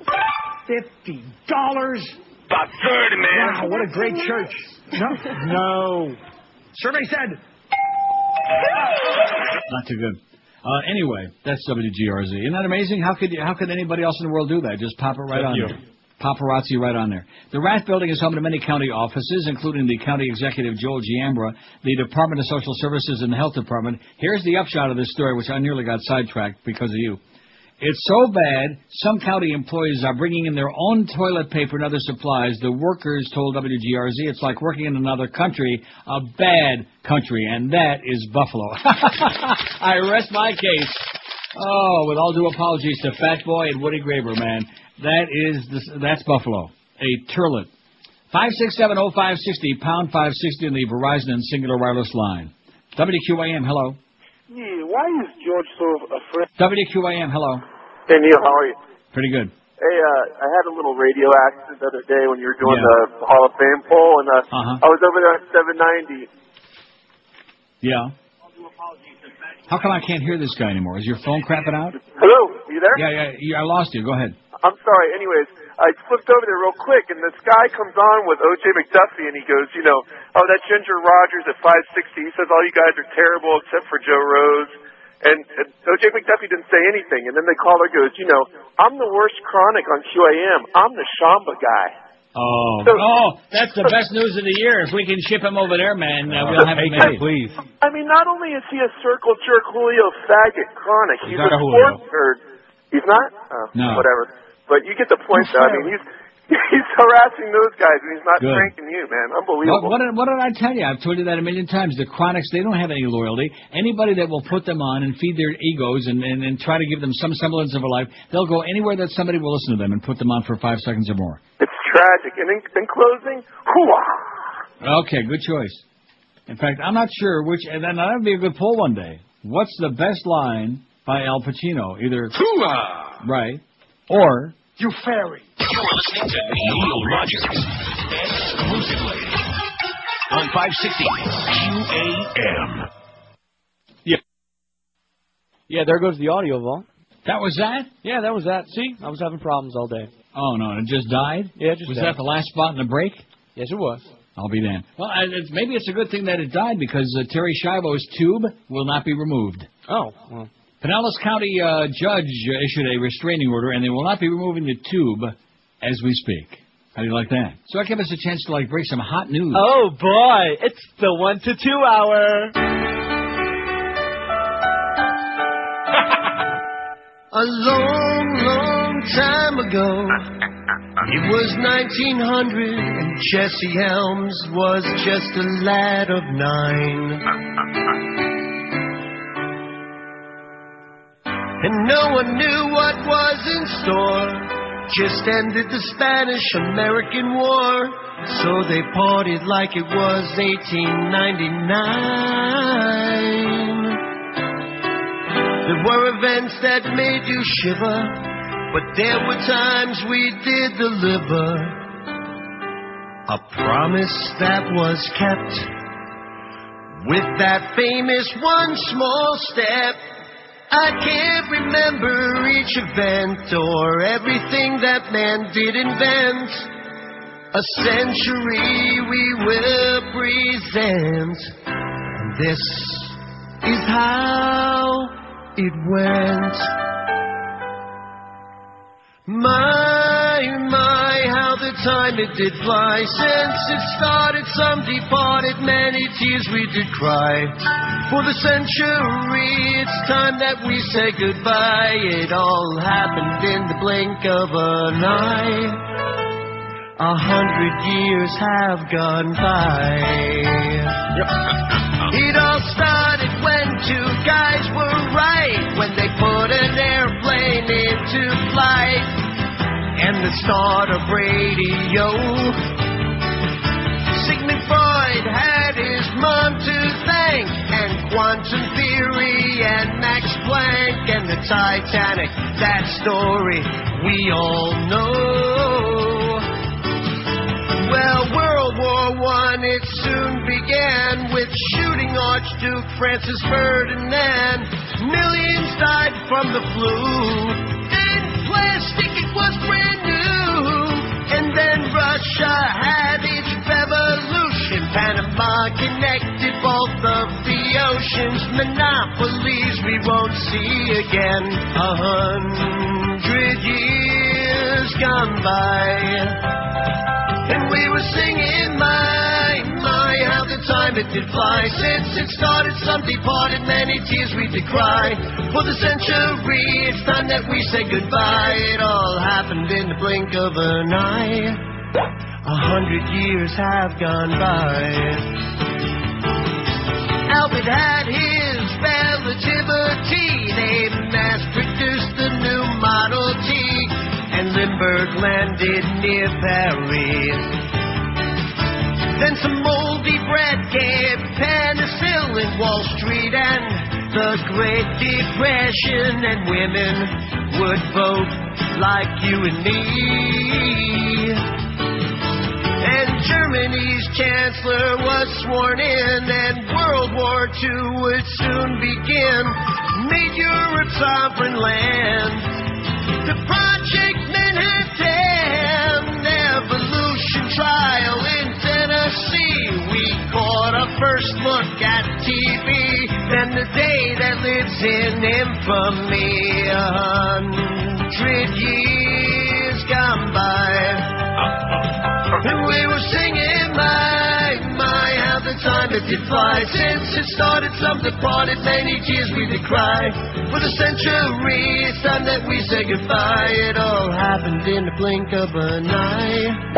said fifty dollars. About thirty, man. Wow, what a great church. No. No. Survey said. Not too good. Uh, anyway, that's W G R Z. Isn't that amazing? How could you, how could anybody else in the world do that? Just pop it right Thank on you. there. Paparazzi right on there. The Rath Building is home to many county offices, including the county executive, Joel Giambra, the Department of Social Services, and the Health Department. Here's the upshot of this story, which I nearly got sidetracked because of you. It's so bad, some county employees are bringing in their own toilet paper and other supplies. The workers told W G R Z it's like working in another country, a bad country, and that is Buffalo. I rest my case. Oh, with all due apologies to Fat Boy and Woody Graber, man. That is, this, that's Buffalo, a turlet. five six seven oh five six oh, pound five sixty in the Verizon and Singular Wireless line. W Q A M, hello. Yeah, why is George so afraid? W Q A M, hello. Hey, Neil, how are you? Pretty good. Hey, uh, I had a little radio accident the other day when you were doing yeah. the Hall of Fame poll, and uh, uh-huh. I was over there at seven ninety. Yeah. How come I can't hear this guy anymore? Is your phone crapping out? Hello, are you there? Yeah, yeah, yeah, I lost you. Go ahead. I'm sorry. Anyways, I flipped over there real quick, and this guy comes on with O J McDuffie, and he goes, you know, oh, that Ginger Rogers at five sixty. He says all you guys are terrible except for Joe Rose. And, and O J McDuffie didn't say anything. And then the caller goes, you know, I'm the worst chronic on Q A M. I'm the Shamba guy. Oh, so, oh that's the best news of the year. If we can ship him over there, man, uh, we'll have him made, please. I mean, not only is he a circle jerk, Julio faggot chronic, he's, he's a sports nerd. He's not? Uh, no. Whatever. But you get the point, though. I mean, he's he's harassing those guys, and he's not Good. Pranking you, man. Unbelievable. What, what, did, what did I tell you? I've told you that a million times. The chronics, they don't have any loyalty. Anybody that will put them on and feed their egos and, and, and try to give them some semblance of a life, they'll go anywhere that somebody will listen to them and put them on for five seconds or more. It's tragic. And in, in closing, hoo-ah. Okay, good choice. In fact, I'm not sure which, and that would be a good poll one day. What's the best line by Al Pacino? Either hoo-ah. Right. Or you fairy. You're listening to Neil Rogers exclusively on five sixty Q A M. Yeah. Yeah, there goes the audio vault. That was that? Yeah, that was that. See, I was having problems all day. Oh, no, and it just died? Yeah, it just was died. Was that the last spot in the break? Yes, it was. I'll be damned. Well, I, it's, maybe it's a good thing that it died because uh, Terri Schiavo's tube will not be removed. Oh, well. Pinellas County uh, judge issued a restraining order, and they will not be removing the tube as we speak. How do you like that? So that gave us a chance to, like, break some hot news. Oh, boy. It's the one to two hour. A long, long time ago, it was nineteen hundred, and Jesse Helms was just a lad of nine. And no one knew what was in store. Just ended the Spanish-American War, so they partied like it was eighteen ninety-nine. There were events that made you shiver, but there were times we did deliver a promise that was kept with that famous one small step. I can't remember each event or everything that man did invent. A century we will present. And this is how it went. My, my, how the time it did fly. Since it started, some departed, many tears we did cry. For the century, it's time that we say goodbye. It all happened in the blink of an eye. A hundred years have gone by. It all started when two guys were right, when they put an airplane into flight. And the start of radio. Sigmund Freud had his mom to thank. Quantum theory and Max Planck and the Titanic, that story we all know. Well, World War One, it soon began with shooting Archduke Francis Ferdinand. Millions died from the flu, and plastic, it was brand new. And then Russia had its revolution, Panama connected both of the oceans, monopolies we won't see again. A hundred years gone by, and we were singing, my, my, how the time it did fly. Since it started, some departed, many tears we did cry. For the century, it's time that we said goodbye. It all happened in the blink of an eye. A hundred years have gone by. Albert had his relativity. They mass-produced the new Model T. And Lindbergh landed near Paris. Then some moldy bread gave penicillin, Wall Street and the Great Depression. And women would vote like you and me. And Germany's chancellor was sworn in. And World War Two would soon begin. Made Europe sovereign land. The Project Manhattan evolution trial in Tennessee, we caught a first look at T V, and the day that lives in infamy, a hundred years gone by, and we were singing my, my, how the time it did fly, since it started, some departed, many tears we did cry, for the century, it's time that we say goodbye, it all happened in the blink of an eye.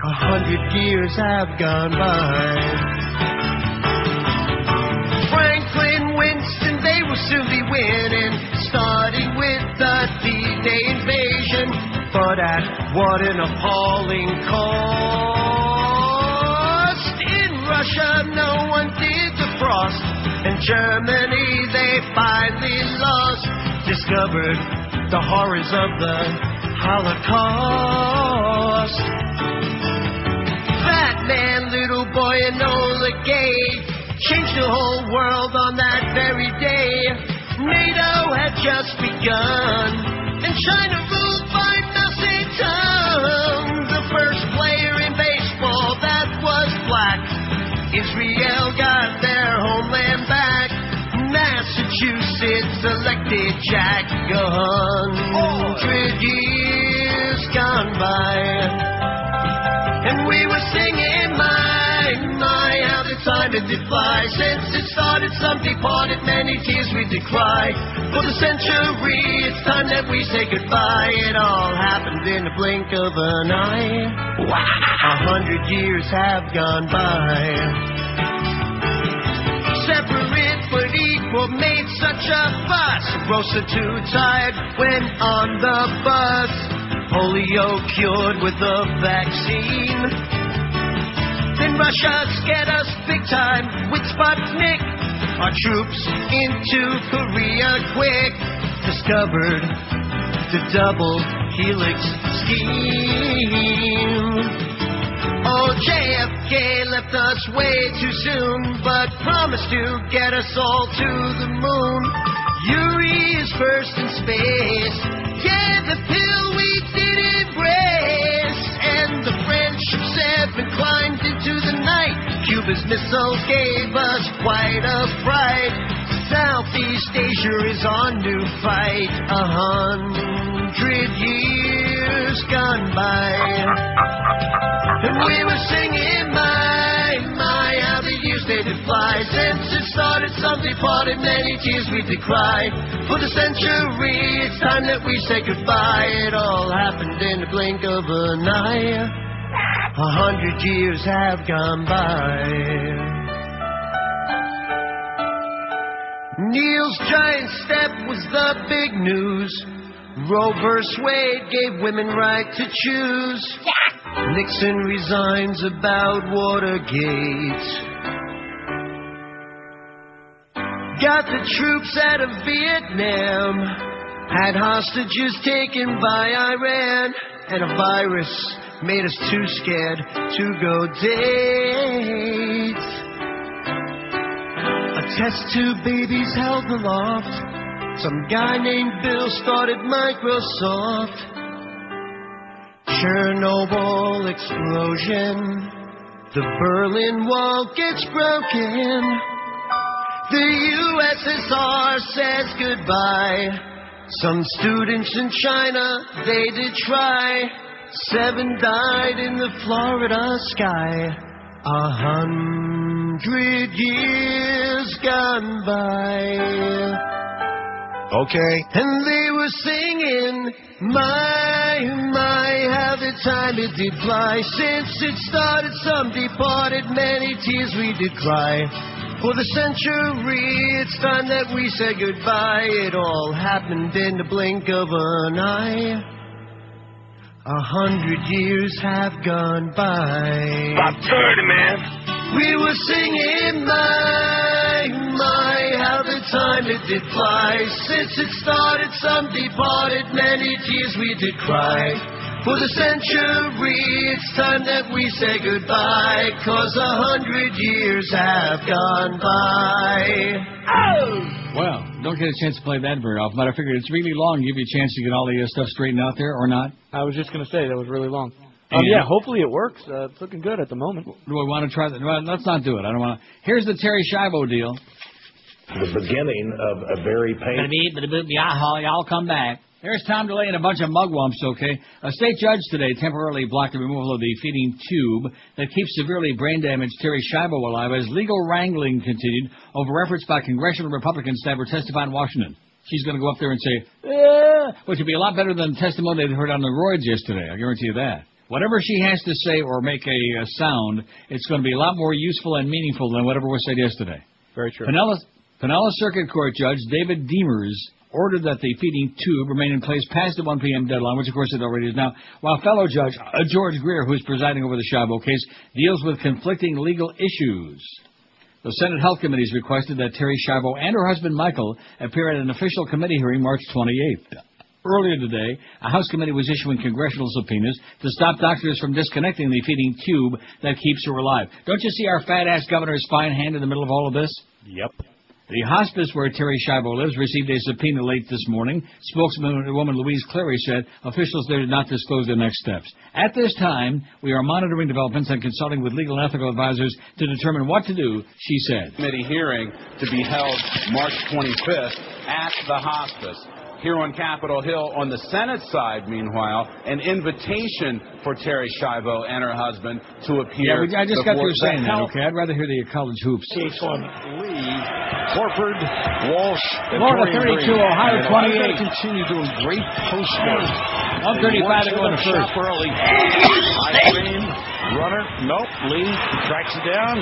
A hundred years have gone by. Franklin, Winston, they will soon be winning, starting with the D-Day invasion. But at what an appalling cost. In Russia, no one did the frost. In Germany, they finally lost. Discovered the horrors of the Holocaust. That man, little boy, Enola Gay, changed the whole world on that very day. NATO had just begun, and China ruled by Mao Zedong. The first player in baseball that was black. Israel got their homeland back. Massachusetts elected Jack. A hundred years gone by. And we were singing, my, my, how the time it did fly. Since it started, some departed, many tears we did cry. For the century, it's time that we say goodbye. It all happened in the blink of an eye. A hundred years have gone by. Separate but equal made such a fuss. Rosa too tired when on the bus. Polio cured with a vaccine. Then Russia scared us big time with Sputnik. Our troops into Korea quick discovered the double helix scheme. Oh, J F K left us way too soon, but promised to get us all to the moon. Yuri is first in space. Yeah, the pill we did embrace. And the friendships have been climbed into the night. Cuba's missile gave us quite a fright. Southeast Asia is on new fight. A hundred years gone by. And we were singing my, my, how the years they did fly. Since it started, some departed, many tears we did cry. For the century, it's time that we say goodbye. It all happened in the blink of an eye. A hundred years have gone by. Neil's giant step was the big news. Roe versus Wade gave women right to choose. Yeah. Nixon resigns about Watergate. Got the troops out of Vietnam. Had hostages taken by Iran. And a virus made us too scared to go date. Test tube babies held aloft. Some guy named Bill started Microsoft. Chernobyl explosion. The Berlin Wall gets broken. The U S S R says goodbye. Some students in China, they did try. Seven died in the Florida sky. A hundred years gone by. Okay. And they were singing, my, my, how the time it did fly. Since it started, some departed, many tears we did cry. For the century, it's time that we said goodbye. It all happened in the blink of an eye. A hundred years have gone by. About thirty, man. We were singing, my, my, how the time it did fly. Since it started, some departed, many tears we did cry. For the century, it's time that we say goodbye, 'cause a hundred years have gone by. Oh! Well, don't get a chance to play that very often, but I figured it's really long. Give you a chance to get all the uh, stuff straightened out there, or not. I was just going to say, that was really long. Um, yeah, hopefully it works. Uh, it's looking good at the moment. Do I want to try that? Well, let's not do it. I don't want to. Here's the Terri Schiavo deal. The beginning of a very painful... Y'all come back. There's Tom DeLay and a bunch of mugwumps, okay? A state judge today temporarily blocked the removal of the feeding tube that keeps severely brain-damaged Terri Schiavo alive as legal wrangling continued over efforts by congressional Republicans to have her testify in Washington. She's going to go up there and say, eh, which would be a lot better than the testimony they heard on the roids yesterday. I guarantee you that. Whatever she has to say or make a, a sound, it's going to be a lot more useful and meaningful than whatever was said yesterday. Very true. Pinellas, Pinellas Circuit Court Judge David Demers ordered that the feeding tube remain in place past the one p.m. deadline, which, of course, it already is now, while fellow judge uh, George Greer, who is presiding over the Schiavo case, deals with conflicting legal issues. The Senate Health Committee has requested that Terri Schiavo and her husband, Michael, appear at an official committee hearing March twenty-eighth. Earlier today, a House committee was issuing congressional subpoenas to stop doctors from disconnecting the feeding tube that keeps her alive. Don't you see our fat-ass governor's fine hand in the middle of all of this? Yep. The hospice where Terri Schiavo lives received a subpoena late this morning. Spokeswoman Louise Clary said officials there did not disclose their next steps. At this time, we are monitoring developments and consulting with legal and ethical advisors to determine what to do, she said. Committee hearing to be held March twenty-fifth at the hospice. Here on Capitol Hill, on the Senate side, meanwhile, an invitation for Terri Schiavo and her husband to appear. Yeah, I just got through saying that, okay? I'd rather hear the college hoops. Case on Lee, Corford, Walsh, and Florida thirty-two, Ohio twenty-eight. Going to continue doing great post work. one thirty-five to go in the first. Early. High green, runner, nope, Lee tracks it down,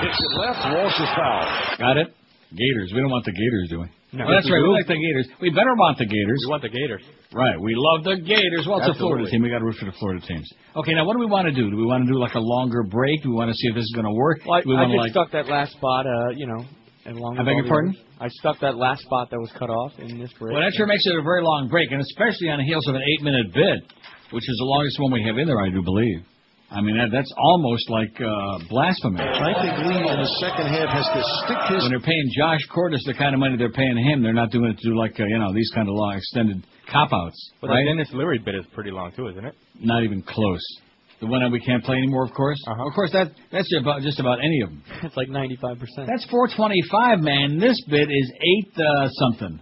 hits it left, Walsh is fouled. Got it? Gators. We don't want the Gators, do we? No, well, that's right. We like the Gators. We better want the Gators. We want the Gators. Right. We love the Gators. Well, it's Absolutely. A Florida team. We got to root for the Florida teams. Okay, now what do we want to do? Do we want to do like a longer break? Do we want to see if this is going to work? Well, I, we I just like... stuck that last spot, uh, you know. And I beg your pardon? I stuck that last spot that was cut off in this break. Well, that sure makes it a very long break, and especially on the heels of an eight-minute bid, which is the longest one we have in there, I do believe. I mean, that, that's almost like uh, blasphemy. I think Lee in the second half has to stick his... When they're paying Josh Cordes the kind of money they're paying him, they're not doing it to do like, uh, you know, these kind of long extended cop-outs. But right? The Dennis Leary bit is pretty long, too, isn't it? Not even close. The one that we can't play anymore, of course. Uh-huh. Of course, that that's about, just about any of them. It's like ninety-five percent. That's four twenty-five, man. This bit is eight uh, something.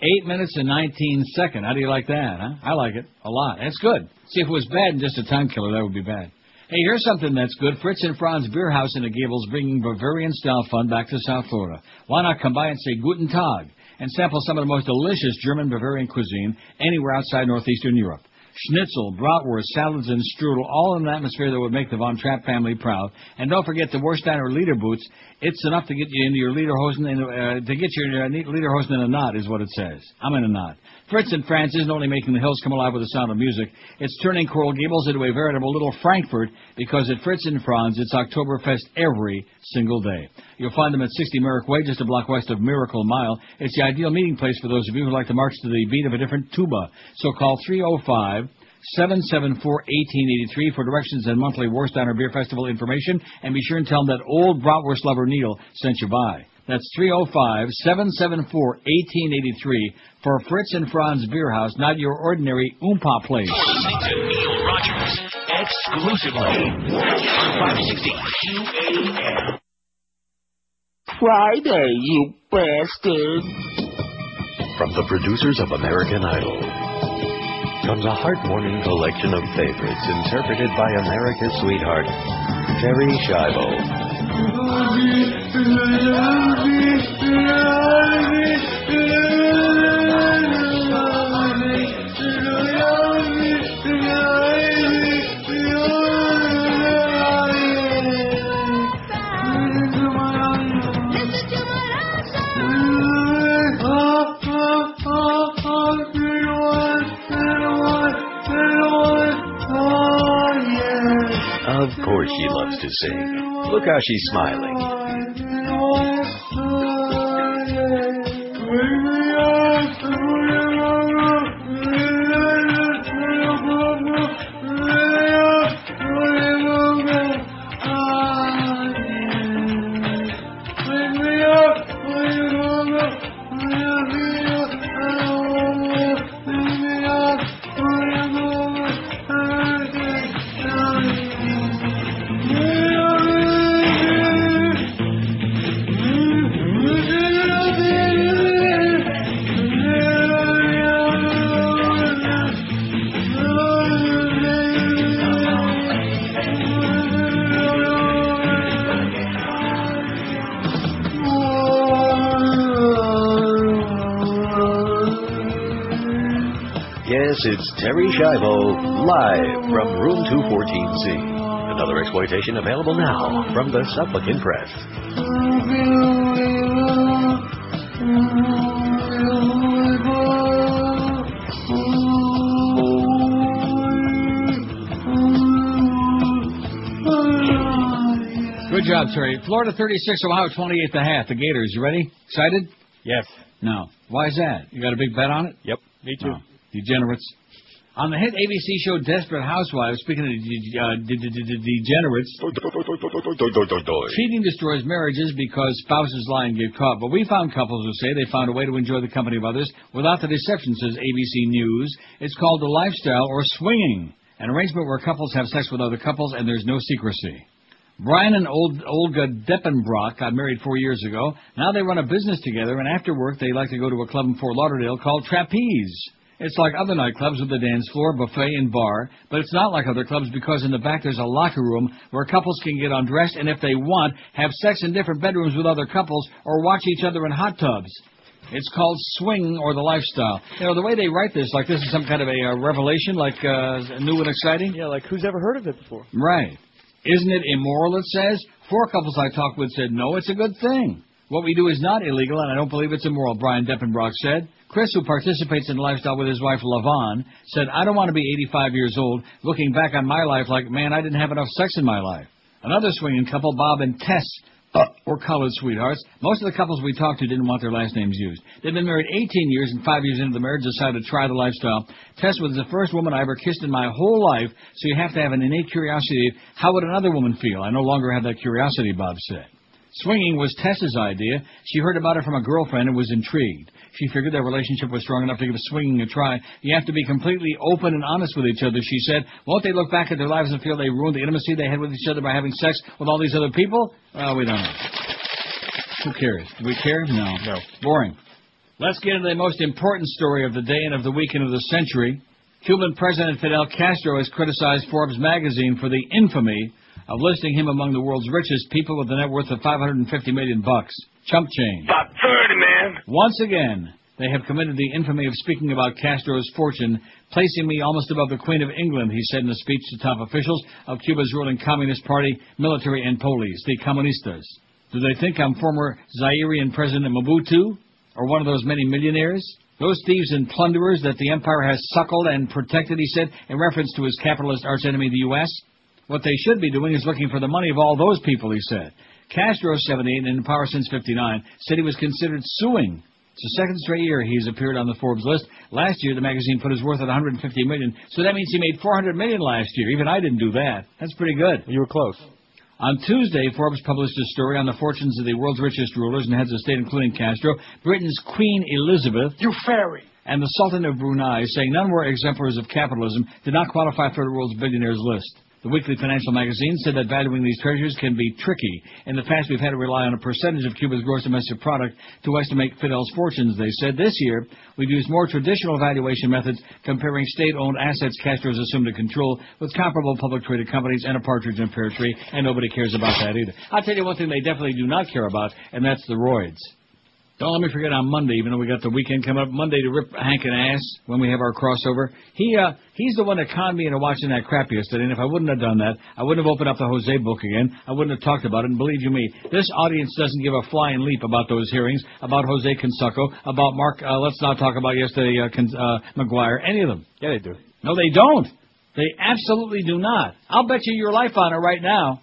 Eight minutes and nineteen seconds. How do you like that, huh? I like it a lot. That's good. See, if it was bad and just a time killer, that would be bad. Hey, here's something that's good. Fritz and Franz Beerhouse in the Gables bringing Bavarian-style fun back to South Florida. Why not come by and say Guten Tag and sample some of the most delicious German Bavarian cuisine anywhere outside northeastern Europe. Schnitzel, bratwurst, salads, and strudel, all in an atmosphere that would make the Von Trapp family proud. And don't forget the Warsteiner Leder boots. It's enough to get you into your Lederhosen, in, uh, to get your uh, Lederhosen in a knot, is what it says. I'm in a knot. Fritz and Franz isn't only making the hills come alive with the sound of music, it's turning Coral Gables into a veritable little Frankfurt, because at Fritz and Franz, it's Oktoberfest every single day. You'll find them at sixty Merrick Way, just a block west of Miracle Mile. It's the ideal meeting place for those of you who like to march to the beat of a different tuba. So call three oh five, seven seven four, one eight eight three for directions and monthly Warsteiner Beer Festival information, and be sure and tell them that old bratwurst lover Neil sent you by. That's three oh five, seven seven four, one eight eight three for Fritz and Franz Beerhouse, not your ordinary oompa place. You're listening to Neil Rogers exclusively on five sixty Q A M. Friday, you bastard. From the producers of American Idol comes a heartwarming collection of favorites interpreted by America's sweetheart, Terri Schiavo. Of course she loves to sing. Look how she's smiling. It's Terri Schiavo, live from Room two fourteen C. Another exploitation available now from the Supplicant Press. Good job, Terry. Florida thirty-six, Ohio twenty-eight and a half. The Gators, you ready? Excited? Yes. No. Why is that? You got a big bet on it? Yep, me too. No. Degenerates. On the hit A B C show Desperate Housewives, speaking of de- uh, de- de- de- degenerates, cheating destroys marriages because spouses lie and get caught. But we found couples who say they found a way to enjoy the company of others without the deception, says A B C News. It's called the lifestyle or swinging, an arrangement where couples have sex with other couples and there's no secrecy. Brian and old, Olga Deppenbrock got married four years ago. Now they run a business together, and after work they like to go to a club in Fort Lauderdale called Trapeze. It's like other nightclubs with a dance floor, buffet, and bar, but it's not like other clubs because in the back there's a locker room where couples can get undressed and, if they want, have sex in different bedrooms with other couples or watch each other in hot tubs. It's called swing or the lifestyle. You know, the way they write this, like this is some kind of a uh, revelation, like uh, new and exciting. Yeah, like who's ever heard of it before? Right. Isn't it immoral, it says? Four couples I talked with said, no, it's a good thing. What we do is not illegal, and I don't believe it's immoral, Brian Deppenbrock said. Chris, who participates in lifestyle with his wife, LaVon, said, I don't want to be eighty-five years old, looking back on my life like, man, I didn't have enough sex in my life. Another swinging couple, Bob and Tess, were college sweethearts. Most of the couples we talked to didn't want their last names used. They've been married eighteen years, and five years into the marriage decided to try the lifestyle. Tess was the first woman I ever kissed in my whole life, so you have to have an innate curiosity. How would another woman feel? I no longer have that curiosity, Bob said. Swinging was Tess's idea. She heard about it from a girlfriend and was intrigued. She figured their relationship was strong enough to give swinging a try. You have to be completely open and honest with each other, she said. Won't they look back at their lives and feel they ruined the intimacy they had with each other by having sex with all these other people? Well, we don't know. Who cares? Do we care? No. No. Boring. Let's get into the most important story of the day and of the weekend of the century. Cuban President Fidel Castro has criticized Forbes magazine for the infamy of listing him among the world's richest people with a net worth of five hundred fifty million bucks. Chump change. About thirty, man. Once again, they have committed the infamy of speaking about Castro's fortune, placing me almost above the Queen of England, he said in a speech to top officials of Cuba's ruling Communist Party, military and police, the Comunistas. Do they think I'm former Zairean President Mobutu or one of those many millionaires? Those thieves and plunderers that the empire has suckled and protected, he said, in reference to his capitalist archenemy, the U S, what they should be doing is looking for the money of all those people, he said. Castro, seventy-eight and in power since fifty-nine, said he was considered suing. It's the second straight year he's appeared on the Forbes list. Last year, the magazine put his worth at one hundred fifty million dollars, so that means he made four hundred million dollars last year. Even I didn't do that. That's pretty good. You were close. On Tuesday, Forbes published a story on the fortunes of the world's richest rulers and heads of state, including Castro, Britain's Queen Elizabeth, you fairy, and the Sultan of Brunei, saying none were exemplars of capitalism, did not qualify for the world's billionaires list. The Weekly Financial Magazine said that valuing these treasures can be tricky. In the past, we've had to rely on a percentage of Cuba's gross domestic product to estimate Fidel's fortunes, they said. This year, we've used more traditional valuation methods, comparing state-owned assets Castro's assumed to control with comparable public traded companies and a partridge in a pear tree, and nobody cares about that either. I'll tell you one thing they definitely do not care about, and that's the roids. Don't let me forget on Monday, even though we got the weekend coming up, Monday to rip Hank an ass when we have our crossover. He, uh, he's the one that conned me into watching that crap yesterday, and if I wouldn't have done that, I wouldn't have opened up the Jose book again. I wouldn't have talked about it, and believe you me, this audience doesn't give a flying leap about those hearings, about Jose Canseco, about Mark, uh, let's not talk about yesterday, uh, Can- uh, McGwire, any of them. Yeah, they do. No, they don't. They absolutely do not. I'll bet you your life on it right now.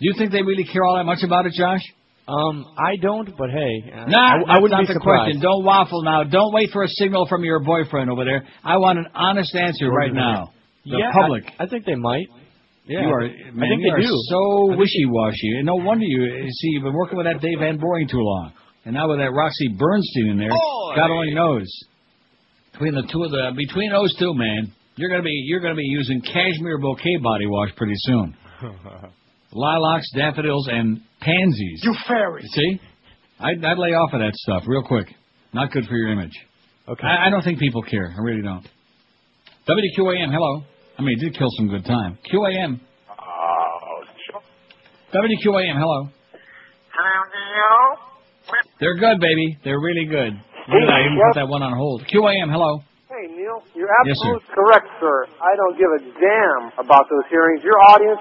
Do you think they really care all that much about it, Josh? Um, I don't, but hey. Uh, nah, I, I wouldn't be surprised. That's not the question. Don't waffle now. Don't wait for a signal from your boyfriend over there. I want an honest answer right now. The yeah, public. I, I think they might. Yeah, you are, man, I think you they are do. So wishy-washy. And no wonder you, see, you've been working with that Dave Van Boring too long. And now with that Roxy Bernstein in there, Boy. God only knows. Between the two of the, between those two, man, you're gonna be, you're gonna be using cashmere bouquet body wash pretty soon. Lilacs, daffodils, and pansies. You fairy. See? I'd, I'd lay off of that stuff real quick. Not good for your image. Okay. I, I don't think people care. I really don't. W Q A M, hello. I mean, you did kill some good time. Q A M. Oh, sure. W Q A M, hello. Hello. They're good, baby. They're really good. Hey, I even yep. put that one on hold. Q A M, hello. Hey, Neil. You're absolutely yes, sir. correct, sir. I don't give a damn about those hearings. Your audience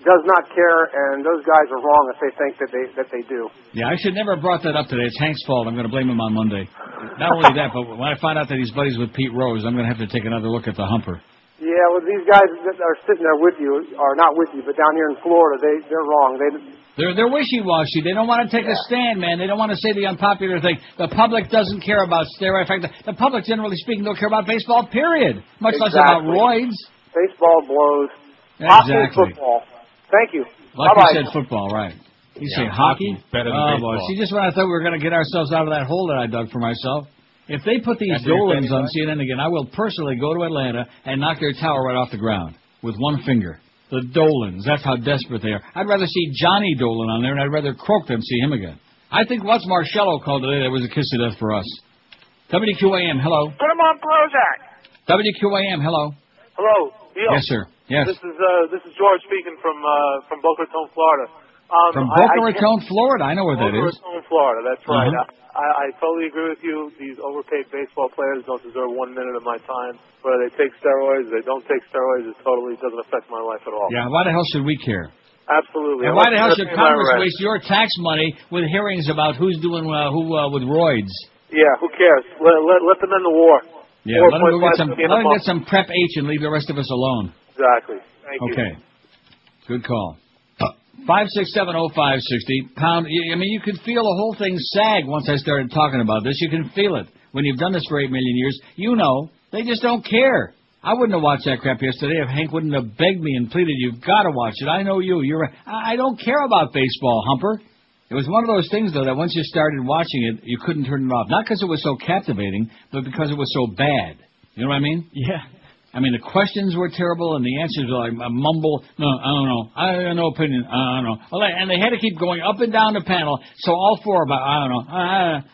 does not care, and those guys are wrong if they think that they that they do. Yeah, I should never have brought that up today. It's Hank's fault. I'm going to blame him on Monday. Not only that, but when I find out that he's buddies with Pete Rose, I'm going to have to take another look at the humper. Yeah, well, these guys that are sitting there with you, are not with you, but down here in Florida, they, they're wrong. They, they're they're wishy-washy. They don't want to take yeah. a stand, man. They don't want to say the unpopular thing. The public doesn't care about steroids. In fact, the public, generally speaking, don't care about baseball, period, much exactly. less about roids. Baseball blows. Exactly. Football. Thank you. Like Bye-bye. You said football, right. You yeah, say hockey? Better than oh, baseball. Boy. See, just when I thought we were going to get ourselves out of that hole that I dug for myself, if they put these Dolans on C N N again, I will personally go to Atlanta and knock their tower right off the ground with one finger. The Dolans. That's how desperate they are. I'd rather see Johnny Dolan on there, and I'd rather croak than see him again. I think once Marcello called today, there was a kiss to death for us. W Q A M, hello. Put him on Prozac. W Q A M, hello. Hello. Yo. Yes, sir. Yes. This is uh, this is George speaking from uh, from Boca Raton, Florida. Um, from Boca I, I Raton, Florida. I know where Boca that is. Boca Raton, Florida. That's right. Uh-huh. I, I totally agree with you. These overpaid baseball players don't deserve one minute of my time. Whether they take steroids, they don't take steroids. It totally doesn't affect my life at all. Yeah. Why the hell should we care? Absolutely. And why the hell should Congress waste your tax money with hearings about who's doing uh, who uh, with roids? Yeah. Who cares? Let let, let them end the war. Yeah. Let them get some. Let them get some Prep H and leave the rest of us alone. Exactly. Thank you. Okay. Good call. Five six seven oh five sixty pound. I mean, you could feel the whole thing sag once I started talking about this. You can feel it when you've done this for eight million years. You know, they just don't care. I wouldn't have watched that crap yesterday if Hank wouldn't have begged me and pleaded. You've got to watch it. I know you. You're. Right. I don't care about baseball, Humper. It was one of those things though that once you started watching it, you couldn't turn it off. Not because it was so captivating, but because it was so bad. You know what I mean? Yeah. I mean, the questions were terrible, and the answers were like a mumble. No, I don't know. I have no opinion. I don't know. Well, and they had to keep going up and down the panel, so all four of us, I don't know. I,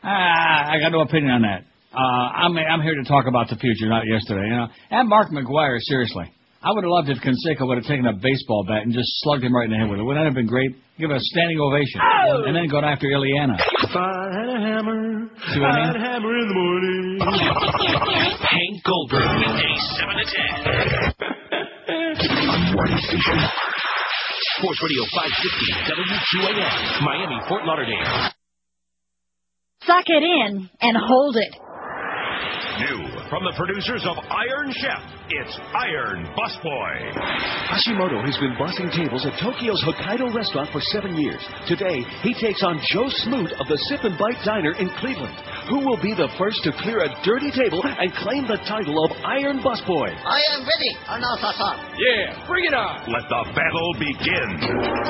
I, I got no opinion on that. Uh, I'm I'm here to talk about the future, not yesterday. You know? And Mark McGwire, seriously. I would have loved if Canseco would have taken a baseball bat and just slugged him right in the head with it. Wouldn't that have been great? Give it a standing ovation. Oh! And then go after Ileana. If I had a hammer, See what I'd I mean? hammer in the morning. Hank Goldberg with a seven to ten. On morning station. Sports Radio five sixty W Q A M, Miami, Fort Lauderdale. Suck it in and hold it. New from the producers of Iron Chef, it's Iron Busboy. Hashimoto has been bussing tables at Tokyo's Hokkaido restaurant for seven years. Today, he takes on Joe Smoot of the Sip and Bite Diner in Cleveland, who will be the first to clear a dirty table and claim the title of Iron Busboy. I am ready, Anasa-san. Yeah, bring it on. Let the battle begin.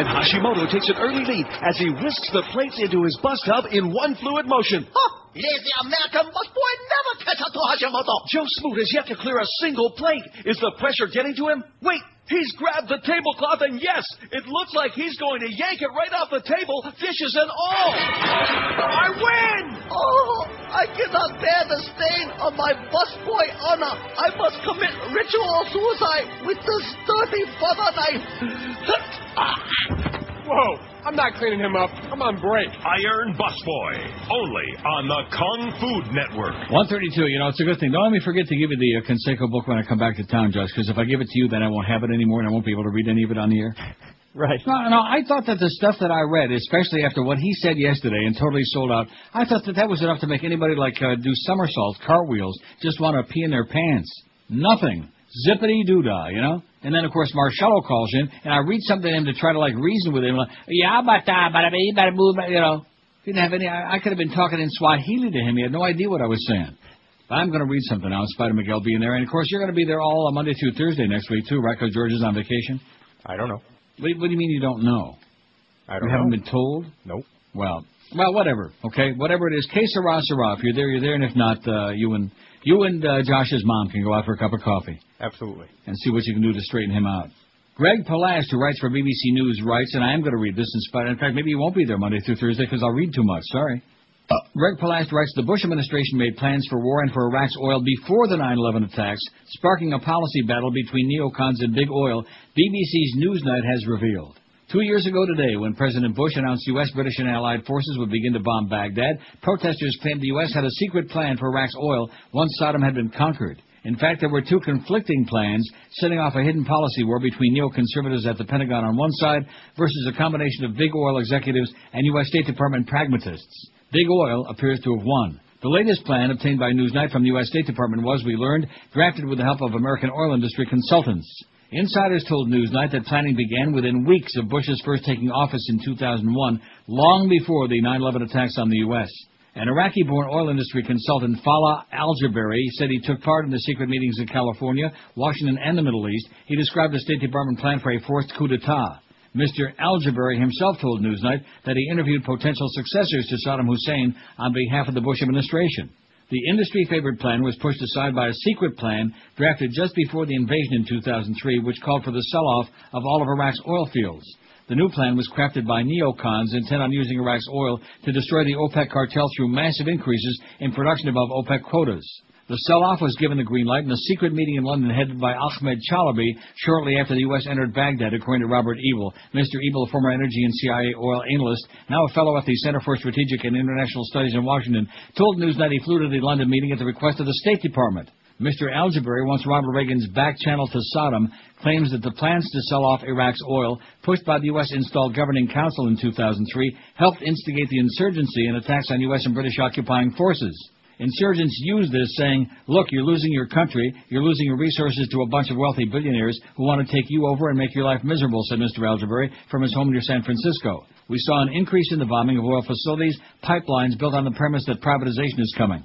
And Hashimoto takes an early lead as he whisks the plates into his bus tub in one fluid motion. Huh. Lazy American busboy never catch up to Hashimoto. Joe Smoot has yet to clear a single plate. Is the pressure getting to him? Wait, He's grabbed the tablecloth, and yes, it looks like he's going to yank it right off the table, dishes and all. I win! Oh, I cannot bear the stain on my busboy honor. I must commit ritual suicide with this dirty butter knife. Whoa, I'm not cleaning him up. I'm on break. Iron Busboy, only on the Kung Food Network. one thirty-two, you know, it's a good thing. Don't let me forget to give you the uh, Canseco book when I come back to town, Josh, because if I give it to you, then I won't have it anymore, and I won't be able to read any of it on the air. Right. No, no, I thought that the stuff that I read, especially after what he said yesterday and totally sold out, I thought that that was enough to make anybody, like, uh, do somersaults, cartwheels, just want to pee in their pants. Nothing. Zippity-doo-dah, you know? And then, of course, Marcello calls in, and I read something to him to try to, like, reason with him. Like, yeah, but, uh, but, but, but, you know, didn't have any. I, I could have been talking in Swahili to him. He had no idea what I was saying. But I'm going to read something now, in spite of Miguel being there. And, of course, you're going to be there all on Monday through Thursday next week, too, right? Because George is on vacation? I don't know. What, what do you mean you don't know? I don't know. You haven't know. been told? Nope. Well, well, whatever, okay? Whatever it is. Que sera, sera. If you're there, you're there. And if not, uh, you and... You and uh, Josh's mom can go out for a cup of coffee. Absolutely. And see what you can do to straighten him out. Greg Palast, who writes for B B C News, writes, and I am going to read this in spite. In fact, maybe he won't be there Monday through Thursday because I'll read too much. Sorry. Uh, Greg Palast writes, the Bush administration made plans for war and for Iraq's oil before the nine eleven attacks, sparking a policy battle between neocons and big oil, B B C's Newsnight has revealed. Two years ago today, when President Bush announced U S, British, and Allied forces would begin to bomb Baghdad, protesters claimed the U S had a secret plan for Iraq's oil once Saddam had been conquered. In fact, there were two conflicting plans, setting off a hidden policy war between neoconservatives at the Pentagon on one side versus a combination of big oil executives and U S. State Department pragmatists. Big oil appears to have won. The latest plan, obtained by Newsnight from the U S. State Department, was, we learned, drafted with the help of American oil industry consultants. Insiders told Newsnight that planning began within weeks of Bush's first taking office in two thousand one, long before the nine eleven attacks on the U S. An Iraqi-born oil industry consultant, Paula Abdul, said he took part in the secret meetings in California, Washington, and the Middle East. He described the State Department plan for a forced coup d'etat. Mister Abdul himself told Newsnight that he interviewed potential successors to Saddam Hussein on behalf of the Bush administration. The industry-favored plan was pushed aside by a secret plan drafted just before the invasion in two thousand three, which called for the sell-off of all of Iraq's oil fields. The new plan was crafted by neocons intent on using Iraq's oil to destroy the OPEC cartel through massive increases in production above OPEC quotas. The sell-off was given the green light in a secret meeting in London headed by Ahmed Chalabi shortly after the U S entered Baghdad, according to Robert Ebel. Mister Ebel, a former energy and C I A oil analyst, now a fellow at the Center for Strategic and International Studies in Washington, told Newsnight he flew to the London meeting at the request of the State Department. Mister Algebrary, once Ronald Reagan's back channel to Saddam, claims that the plans to sell off Iraq's oil, pushed by the U S-installed Governing Council in two thousand three, helped instigate the insurgency and attacks on U S and British occupying forces. Insurgents use this, saying, look, you're losing your country, you're losing your resources to a bunch of wealthy billionaires who want to take you over and make your life miserable, said Mister Algebrary from his home near San Francisco. We saw an increase in the bombing of oil facilities, pipelines built on the premise that privatization is coming.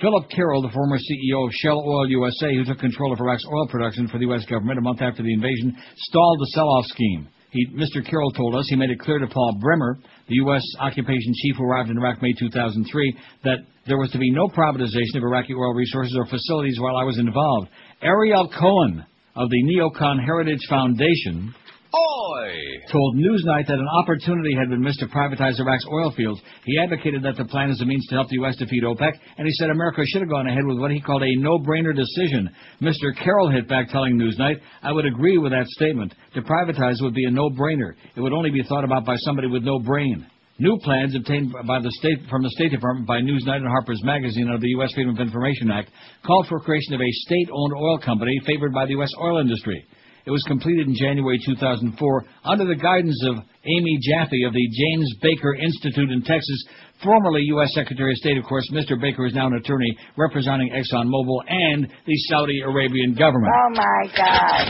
Philip Carroll, the former C E O of Shell Oil U S A, who took control of Iraq's oil production for the U S government a month after the invasion, stalled the sell-off scheme. He, Mister Carroll told us he made it clear to Paul Bremer, the U S occupation chief who arrived in Iraq May two thousand three, that there was to be no privatization of Iraqi oil resources or facilities while I was involved. Ariel Cohen of the Neocon Heritage Foundation Oy. told Newsnight that an opportunity had been missed to privatize Iraq's oil fields. He advocated that the plan is a means to help the U S defeat OPEC, and he said America should have gone ahead with what he called a no-brainer decision. Mister Carroll hit back, telling Newsnight, I would agree with that statement. To privatize would be a no-brainer. It would only be thought about by somebody with no brain. New plans obtained by the state, from the State Department by Newsnight and Harper's Magazine under the U S. Freedom of Information Act called for creation of a state-owned oil company favored by the U S oil industry. It was completed in January two thousand four under the guidance of Amy Jaffe of the James Baker Institute in Texas, formerly U S. Secretary of State, of course. Mister Baker is now an attorney representing ExxonMobil and the Saudi Arabian government. Oh, my God.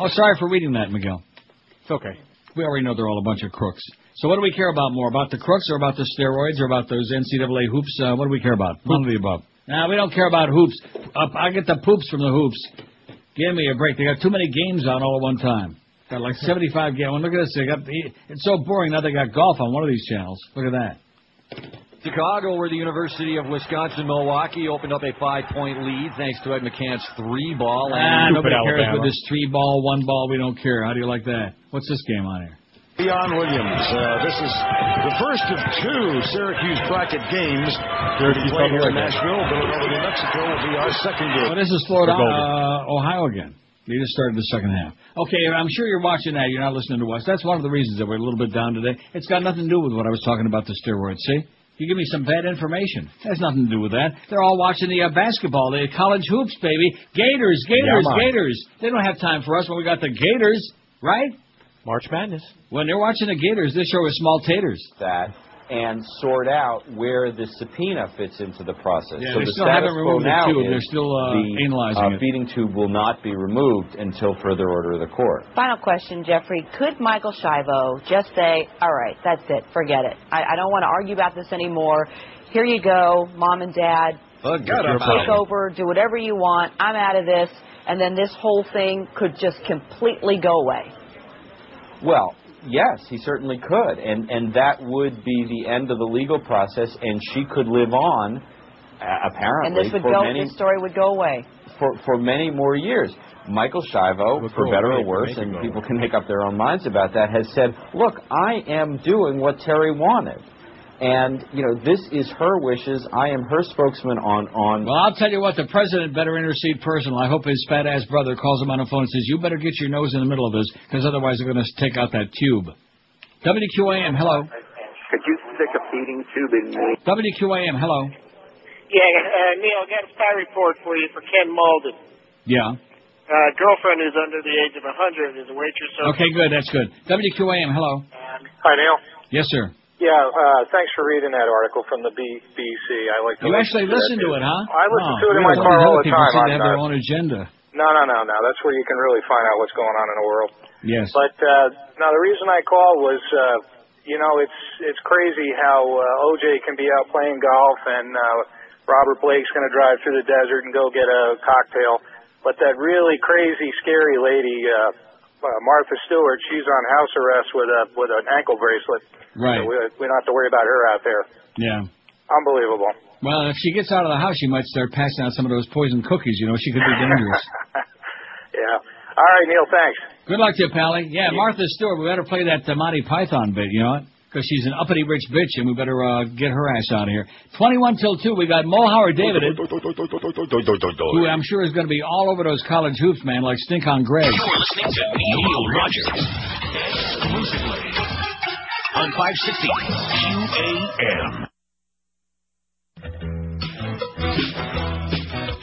Oh, sorry for reading that, Miguel. It's okay. We already know they're all a bunch of crooks. So what do we care about more, about the crooks or about the steroids or about those N C double A hoops? Uh, what do we care about? None of the above. Nah, we don't care about hoops. Uh, I get the poops from the hoops. Give me a break. They got too many games on all at one time. Got like seventy-five games. Look at this. They got, it's so boring. Now they got golf on one of these channels. Look at that. Chicago, where the University of Wisconsin-Milwaukee opened up a five-point lead thanks to Ed McCann's three-ball. Ah, nobody cares Alabama. With this three-ball, one-ball, we don't care. How do you like that? What's this game on here? Leon Williams. Uh, this is the first of two Syracuse bracket games. They're playing here in Nashville, Villanova, New Mexico will be our second game. Well, this is Florida, uh, Ohio again. They just started the second half. Okay, I'm sure you're watching that. You're not listening to us. That's one of the reasons that we're a little bit down today. It's got nothing to do with what I was talking about, the steroids, see? You give me some bad information. It has nothing to do with that. They're all watching the uh, basketball, the college hoops, baby. Gators, Gators, yeah, Gators. They don't have time for us when we got the Gators, right? March Madness. When they're watching the Gators, they show us small taters. That and sort out where the subpoena fits into the process. Yeah, so the still status quo now the is they're still uh, the analyzing uh, feeding tube will not be removed until further order of the court. Final question, Jeffrey. Could Michael Schiavo just say, all right, that's it, forget it. I, I don't want to argue about this anymore. Here you go, Mom and Dad. Forget about it. Take over, do whatever you want. I'm out of this. And then this whole thing could just completely go away. Well, yes, he certainly could, and and that would be the end of the legal process, and she could live on, uh, apparently. And this would for go. Many, this story would go away for for many more years. Michael Schiavo, for better or worse, and people can make up their own minds about that, has said, "Look, I am doing what Terri wanted." And, you know, this is her wishes. I am her spokesman on, on... Well, I'll tell you what, the president better intercede personal. I hope his fat-ass brother calls him on the phone and says, you better get your nose in the middle of this, because otherwise they're going to take out that tube. W Q A M, hello. Could you stick a feeding tube in me? W Q A M, hello. Yeah, uh, Neil, I got a spy report for you for Ken Malden. Yeah. Uh, girlfriend who's under the age of one hundred is a waitress. Okay, good, that's good. W Q A M, hello. Um, hi, Neil. Yes, sir. Yeah, uh, thanks for reading that article from the B B C. I like to. You actually listen to it, huh? I listen to it in my car all the time. People seem to have their own agenda. No, no, no, no. That's where you can really find out what's going on in the world. Yes. But uh, now the reason I called was, uh, you know, it's it's crazy how uh, O J can be out playing golf and uh, Robert Blake's going to drive through the desert and go get a cocktail, but that really crazy, scary lady. Uh, Uh, Martha Stewart, she's on house arrest with a with an ankle bracelet. Right. So we, we don't have to worry about her out there. Yeah. Unbelievable. Well, if she gets out of the house, she might start passing out some of those poison cookies. You know, she could be dangerous. Yeah. All right, Neil, thanks. Good luck to you, Pally. Yeah, Martha Stewart, we better play that uh, Monty Python bit, you know what? Because she's an uppity rich bitch, and we better uh, get her ass out of here. twenty-one till two, we got Mo Howard-David, who I'm sure is going to be all over those college hoops, man, like stink on Greg. You're listening to Neil Rogers exclusively on five sixty Q A M.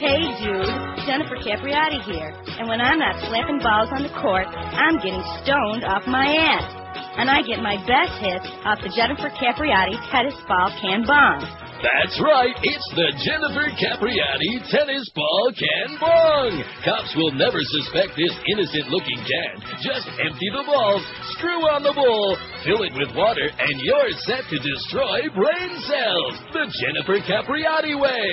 Hey, dude, Jennifer Capriati here, and when I'm not slapping balls on the court, I'm getting stoned off my ass. And I get my best hits off the Jennifer Capriati Tennis Ball Can Bong. That's right. It's the Jennifer Capriati Tennis Ball Can Bong. Cops will never suspect this innocent-looking can. Just empty the balls, screw on the bowl, fill it with water, and you're set to destroy brain cells. The Jennifer Capriati way.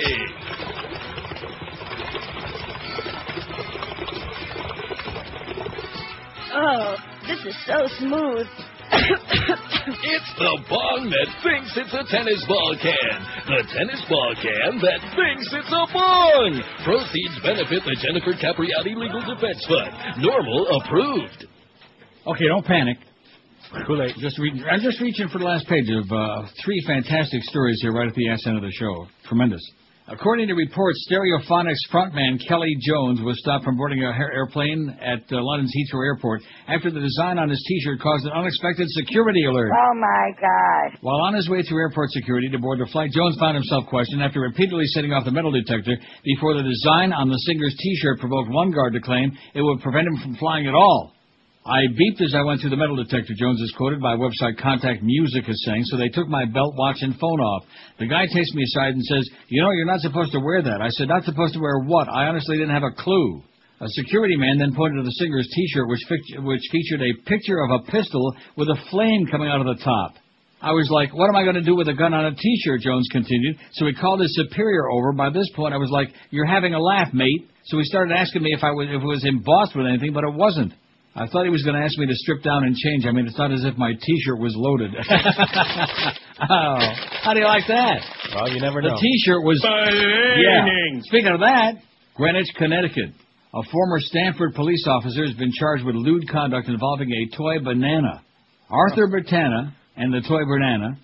Oh, this is so smooth. It's the bong that thinks it's a tennis ball can. The tennis ball can that thinks it's a bong. Proceeds benefit the Jennifer Capriati Legal Defense Fund. Normal approved. Okay, don't panic. Kool-Aid. Just reading. I'm just reaching for the last page of uh, three fantastic stories here right at the ass end of the show. Tremendous. According to reports, Stereophonics frontman Kelly Jones was stopped from boarding an airplane at uh, London's Heathrow Airport after the design on his T-shirt caused an unexpected security alert. Oh, my God. While on his way through airport security to board the flight, Jones found himself questioned after repeatedly setting off the metal detector before the design on the singer's T-shirt provoked one guard to claim it would prevent him from flying at all. I beeped as I went through the metal detector, Jones is quoted by website Contact Music as saying, so they took my belt, watch, and phone off. The guy takes me aside and says, you know, you're not supposed to wear that. I said, not supposed to wear what? I honestly didn't have a clue. A security man then pointed to the singer's T-shirt, which, fi- which featured a picture of a pistol with a flame coming out of the top. I was like, what am I going to do with a gun on a T-shirt, Jones continued. So he called his superior over. By this point, I was like, you're having a laugh, mate. So he started asking me if, I was, if it was embossed with anything, but it wasn't. I thought he was going to ask me to strip down and change. I mean, it's not as if my T-shirt was loaded. Wow. How do you like that? Well, you never know. The T-shirt was... Yeah. Speaking of that, Greenwich, Connecticut. A former Stanford police officer has been charged with lewd conduct involving a toy banana. Arthur Bertana and the toy banana...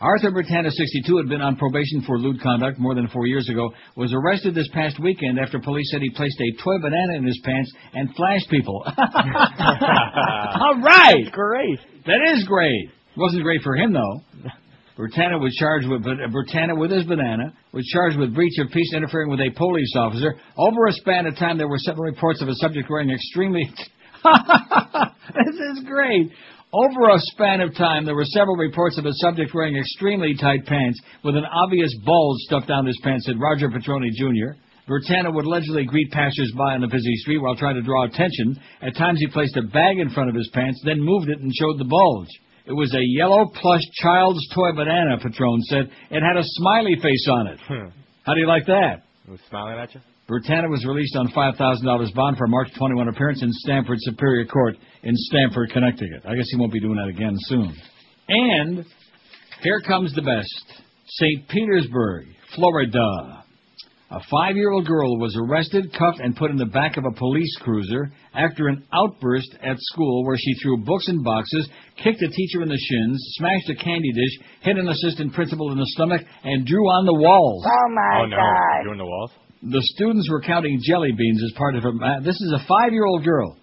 Arthur Bertana, sixty-two, had been on probation for lewd conduct more than four years ago, was arrested this past weekend after police said he placed a toy banana in his pants and flashed people. All right! That's great. That is great. It wasn't great for him, though. Bertana was charged with Bertana with his banana, was charged with breach of peace interfering with a police officer. Over a span of time, there were several reports of a subject wearing extremely... This is great. Over a span of time, there were several reports of a subject wearing extremely tight pants with an obvious bulge stuffed down his pants, said Roger Petroni, Junior Bertana would allegedly greet passers-by on a busy street while trying to draw attention. At times, he placed a bag in front of his pants, then moved it and showed the bulge. It was a yellow plush child's toy banana, Petrone said. It had a smiley face on it. Hmm. How do you like that? It was smiling at you? Bertana was released on five thousand dollars bond for a March twenty-first appearance in Stamford Superior Court in Stamford, Connecticut. I guess he won't be doing that again soon. And here comes the best. Saint Petersburg, Florida. A five-year-old girl was arrested, cuffed, and put in the back of a police cruiser after an outburst at school where she threw books and boxes, kicked a teacher in the shins, smashed a candy dish, hit an assistant principal in the stomach, and drew on the walls. Oh, my oh, no. God. Drew on the walls? The students were counting jelly beans as part of a... Ma- this is a five-year-old girl.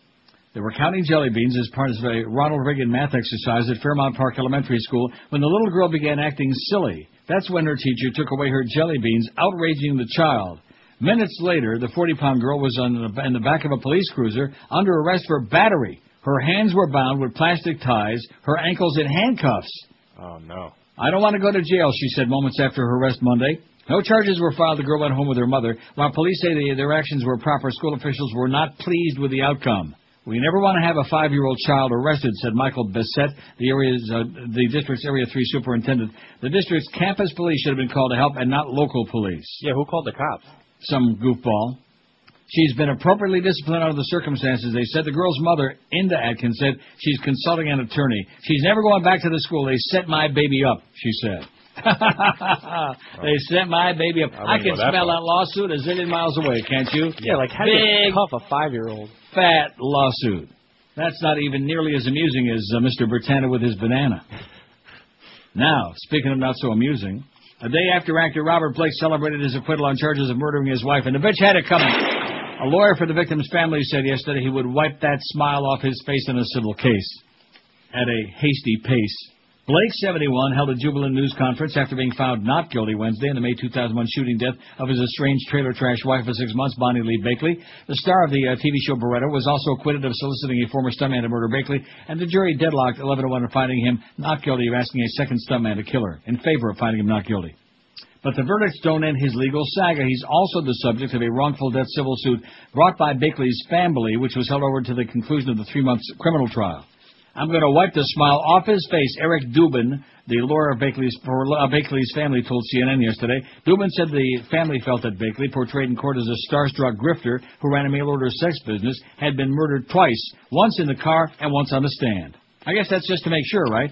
They were counting jelly beans as part of a Ronald Reagan math exercise at Fairmount Park Elementary School when the little girl began acting silly. That's when her teacher took away her jelly beans, outraging the child. Minutes later, the forty-pound girl was on the, in the back of a police cruiser under arrest for battery. Her hands were bound with plastic ties, her ankles in handcuffs. Oh, no. I don't want to go to jail, she said moments after her arrest Monday. No charges were filed. The girl went home with her mother. While police say the, their actions were proper, school officials were not pleased with the outcome. We never want to have a five-year-old child arrested, said Michael Bessette, the area's, uh, the district's Area three superintendent. The district's campus police should have been called to help and not local police. Yeah, who called the cops? Some goofball. She's been appropriately disciplined under the circumstances, they said. The girl's mother, Inda Atkins, said she's consulting an attorney. She's never going back to the school. They set my baby up, she said. They sent my baby up. I, I can smell that, that lawsuit a zillion miles away, can't you? Yeah, like how do you cuff a five-year-old? Fat lawsuit. That's not even nearly as amusing as uh, Mister Bertana with his banana. Now, speaking of not so amusing, a day after actor Robert Blake celebrated his acquittal on charges of murdering his wife, and the bitch had it coming. A lawyer for the victim's family said yesterday he would wipe that smile off his face in a civil case at a hasty pace. Blake, seventy-one, held a jubilant news conference after being found not guilty Wednesday in the May two thousand one shooting death of his estranged trailer trash wife of six months, Bonny Lee Bakley. The star of the uh, T V show Beretta was also acquitted of soliciting a former stuntman to murder Bakley, and the jury deadlocked eleven to one in finding him not guilty of asking a second stuntman to kill her, in favor of finding him not guilty. But the verdicts don't end his legal saga. He's also the subject of a wrongful death civil suit brought by Bakley's family, which was held over to the conclusion of the three-month criminal trial. I'm going to wipe the smile off his face. Eric Dubin, the lawyer of Bakley's, uh, Bakley's family, told C N N yesterday. Dubin said the family felt that Bakley, portrayed in court as a starstruck grifter who ran a mail-order sex business, had been murdered twice, once in the car and once on the stand. I guess that's just to make sure, right?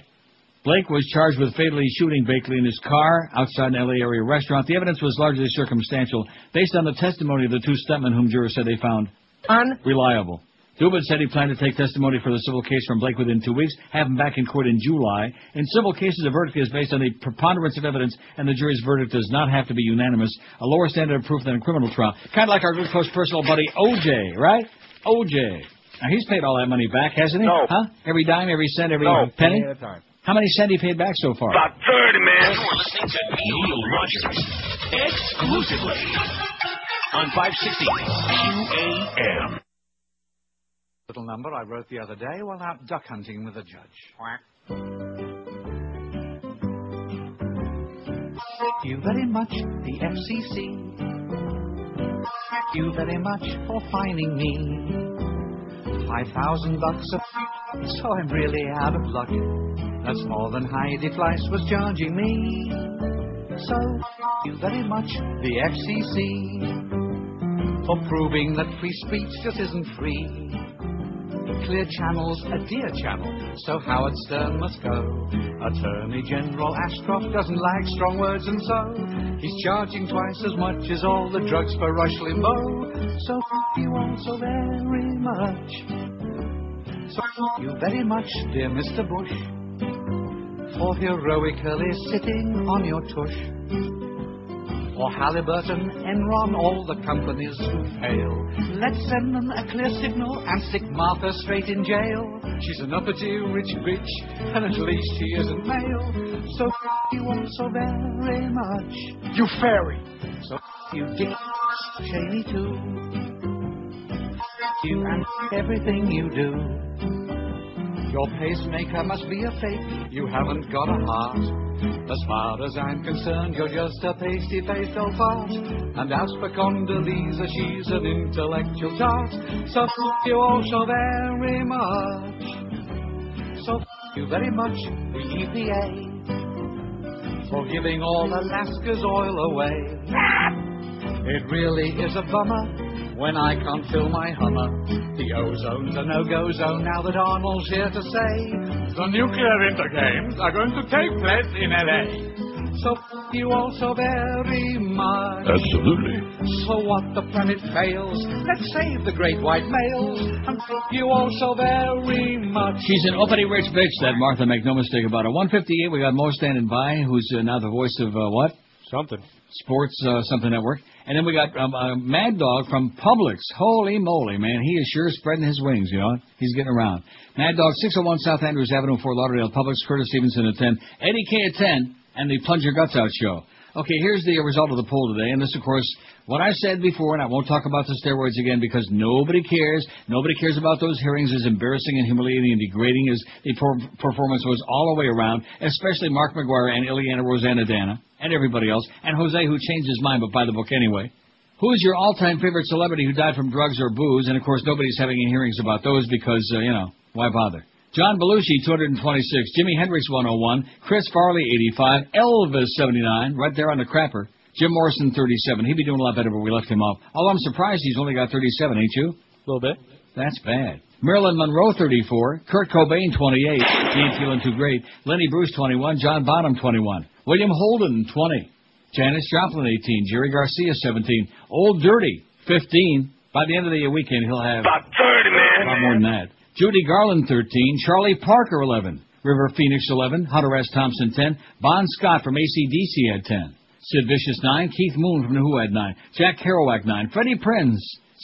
Blake was charged with fatally shooting Bakley in his car outside an L A area restaurant. The evidence was largely circumstantial, based on the testimony of the two stuntmen whom jurors said they found unreliable. Dubin said he planned to take testimony for the civil case from Blake within two weeks, have him back in court in July. In civil cases, the verdict is based on the preponderance of evidence, and the jury's verdict does not have to be unanimous, a lower standard of proof than a criminal trial. Kind of like our good close personal buddy O J, right? O J. Now, he's paid all that money back, hasn't he? No. Huh? Every dime, every cent, every no, penny? At a time. How many cent he paid back so far? About thirty, man. You are listening to Neil Rogers exclusively on five sixty Q A M. Little number I wrote the other day while out duck hunting with a judge. Thank you very much, the F C C. Thank you very much for fining me. Five thousand bucks a... So I'm really out of luck. That's more than Heidi Fleiss was charging me. So, thank you very much, the F C C. For proving that free speech just isn't free. Clear Channel's a dear channel, so Howard Stern must go. Attorney General Ashcroft doesn't like strong words, and so he's charging twice as much as all the drugs for Rush Limbaugh. So f*** you all so very much. So f*** you very much, dear Mister Bush, for heroically sitting on your tush. Or Halliburton, Enron, all the companies who fail. Let's send them a clear signal and stick Martha straight in jail. She's an uppity rich bitch, and at least she isn't male. So f*** you all so very much. You fairy! So f*** you Dick Cheney too. F*** you and everything you do. Your pacemaker must be a fake, you haven't got a heart. As far as I'm concerned, you're just a pasty-faced old fart. And as for Condoleezza, she's an intellectual tart. So f*** you all so very much. So f*** you very much, the E P A, for giving all Alaska's oil away. It really is a bummer when I can't fill my Hummer. The ozone's a no-go zone now that Arnold's here to say the nuclear winter games are going to take place in L A. So f*** you all so very much. Absolutely. So what the planet fails, let's save the great white males, and f*** you all so very much. She's an uppity rich bitch, that Martha, make no mistake about it. one fifty-eight, we got Mo standing by, who's uh, now the voice of uh, what? Something. Sports uh, something network. And then we got um, uh, Mad Dog from Publix. Holy moly, man. He is sure spreading his wings, you know. He's getting around. Mad Dog, six oh one South Andrews Avenue, Fort Lauderdale. Publix, Curtis Stevenson at ten. Eddie K at ten. And the Plunge Your Guts Out show. Okay, here's the result of the poll today. And this, of course, what I said before, and I won't talk about the steroids again because nobody cares. Nobody cares about those hearings. As embarrassing and humiliating and degrading as the performance was all the way around, especially Mark McGwire and Ileana Ros-Lehtinen and everybody else, and Jose, who changed his mind, but by the book anyway. Who is your all-time favorite celebrity who died from drugs or booze? And, of course, nobody's having any hearings about those because, uh, you know, why bother? John Belushi, two hundred twenty-six. Jimi Hendrix, one oh one. Chris Farley, eighty-five. Elvis, seventy-nine. Right there on the crapper. Jim Morrison, thirty-seven. He'd be doing a lot better, but we left him off. Although I'm surprised he's only got thirty-seven, ain't you? A little bit. That's bad. Marilyn Monroe, thirty-four. Kurt Cobain, twenty-eight. Ain't feeling too great. Lenny Bruce, twenty-one. John Bonham, twenty-one. William Holden, twenty. Janis Joplin, eighteen. Jerry Garcia, seventeen. Old Dirty, fifteen. By the end of the weekend, he'll have about thirty, man. A lot more than that. Judy Garland, thirteen. Charlie Parker, eleven. River Phoenix, eleven. Hunter S. Thompson, ten. Bon Scott from A C D C had ten. Sid Vicious, nine. Keith Moon from The Who had nine. Jack Kerouac, nine. Freddie Prinze,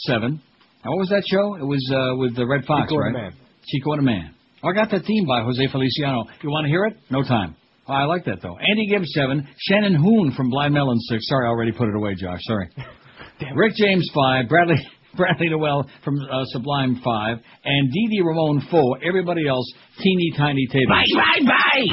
seven. And what was that show? It was uh, with the Red Fox, Chico right? And a Man. Chico and a Man. Oh, I got that theme by Jose Feliciano. You want to hear it? No time. Oh, I like that, though. Andy Gibbs, seven. Shannon Hoon from Blind Melon, six. Sorry, I already put it away, Josh. Sorry. Rick James, five. Bradley Bradley Nowell from uh, Sublime, five. And Dee Dee Ramone, four. Everybody else, teeny tiny tables. Bye, bye, bye!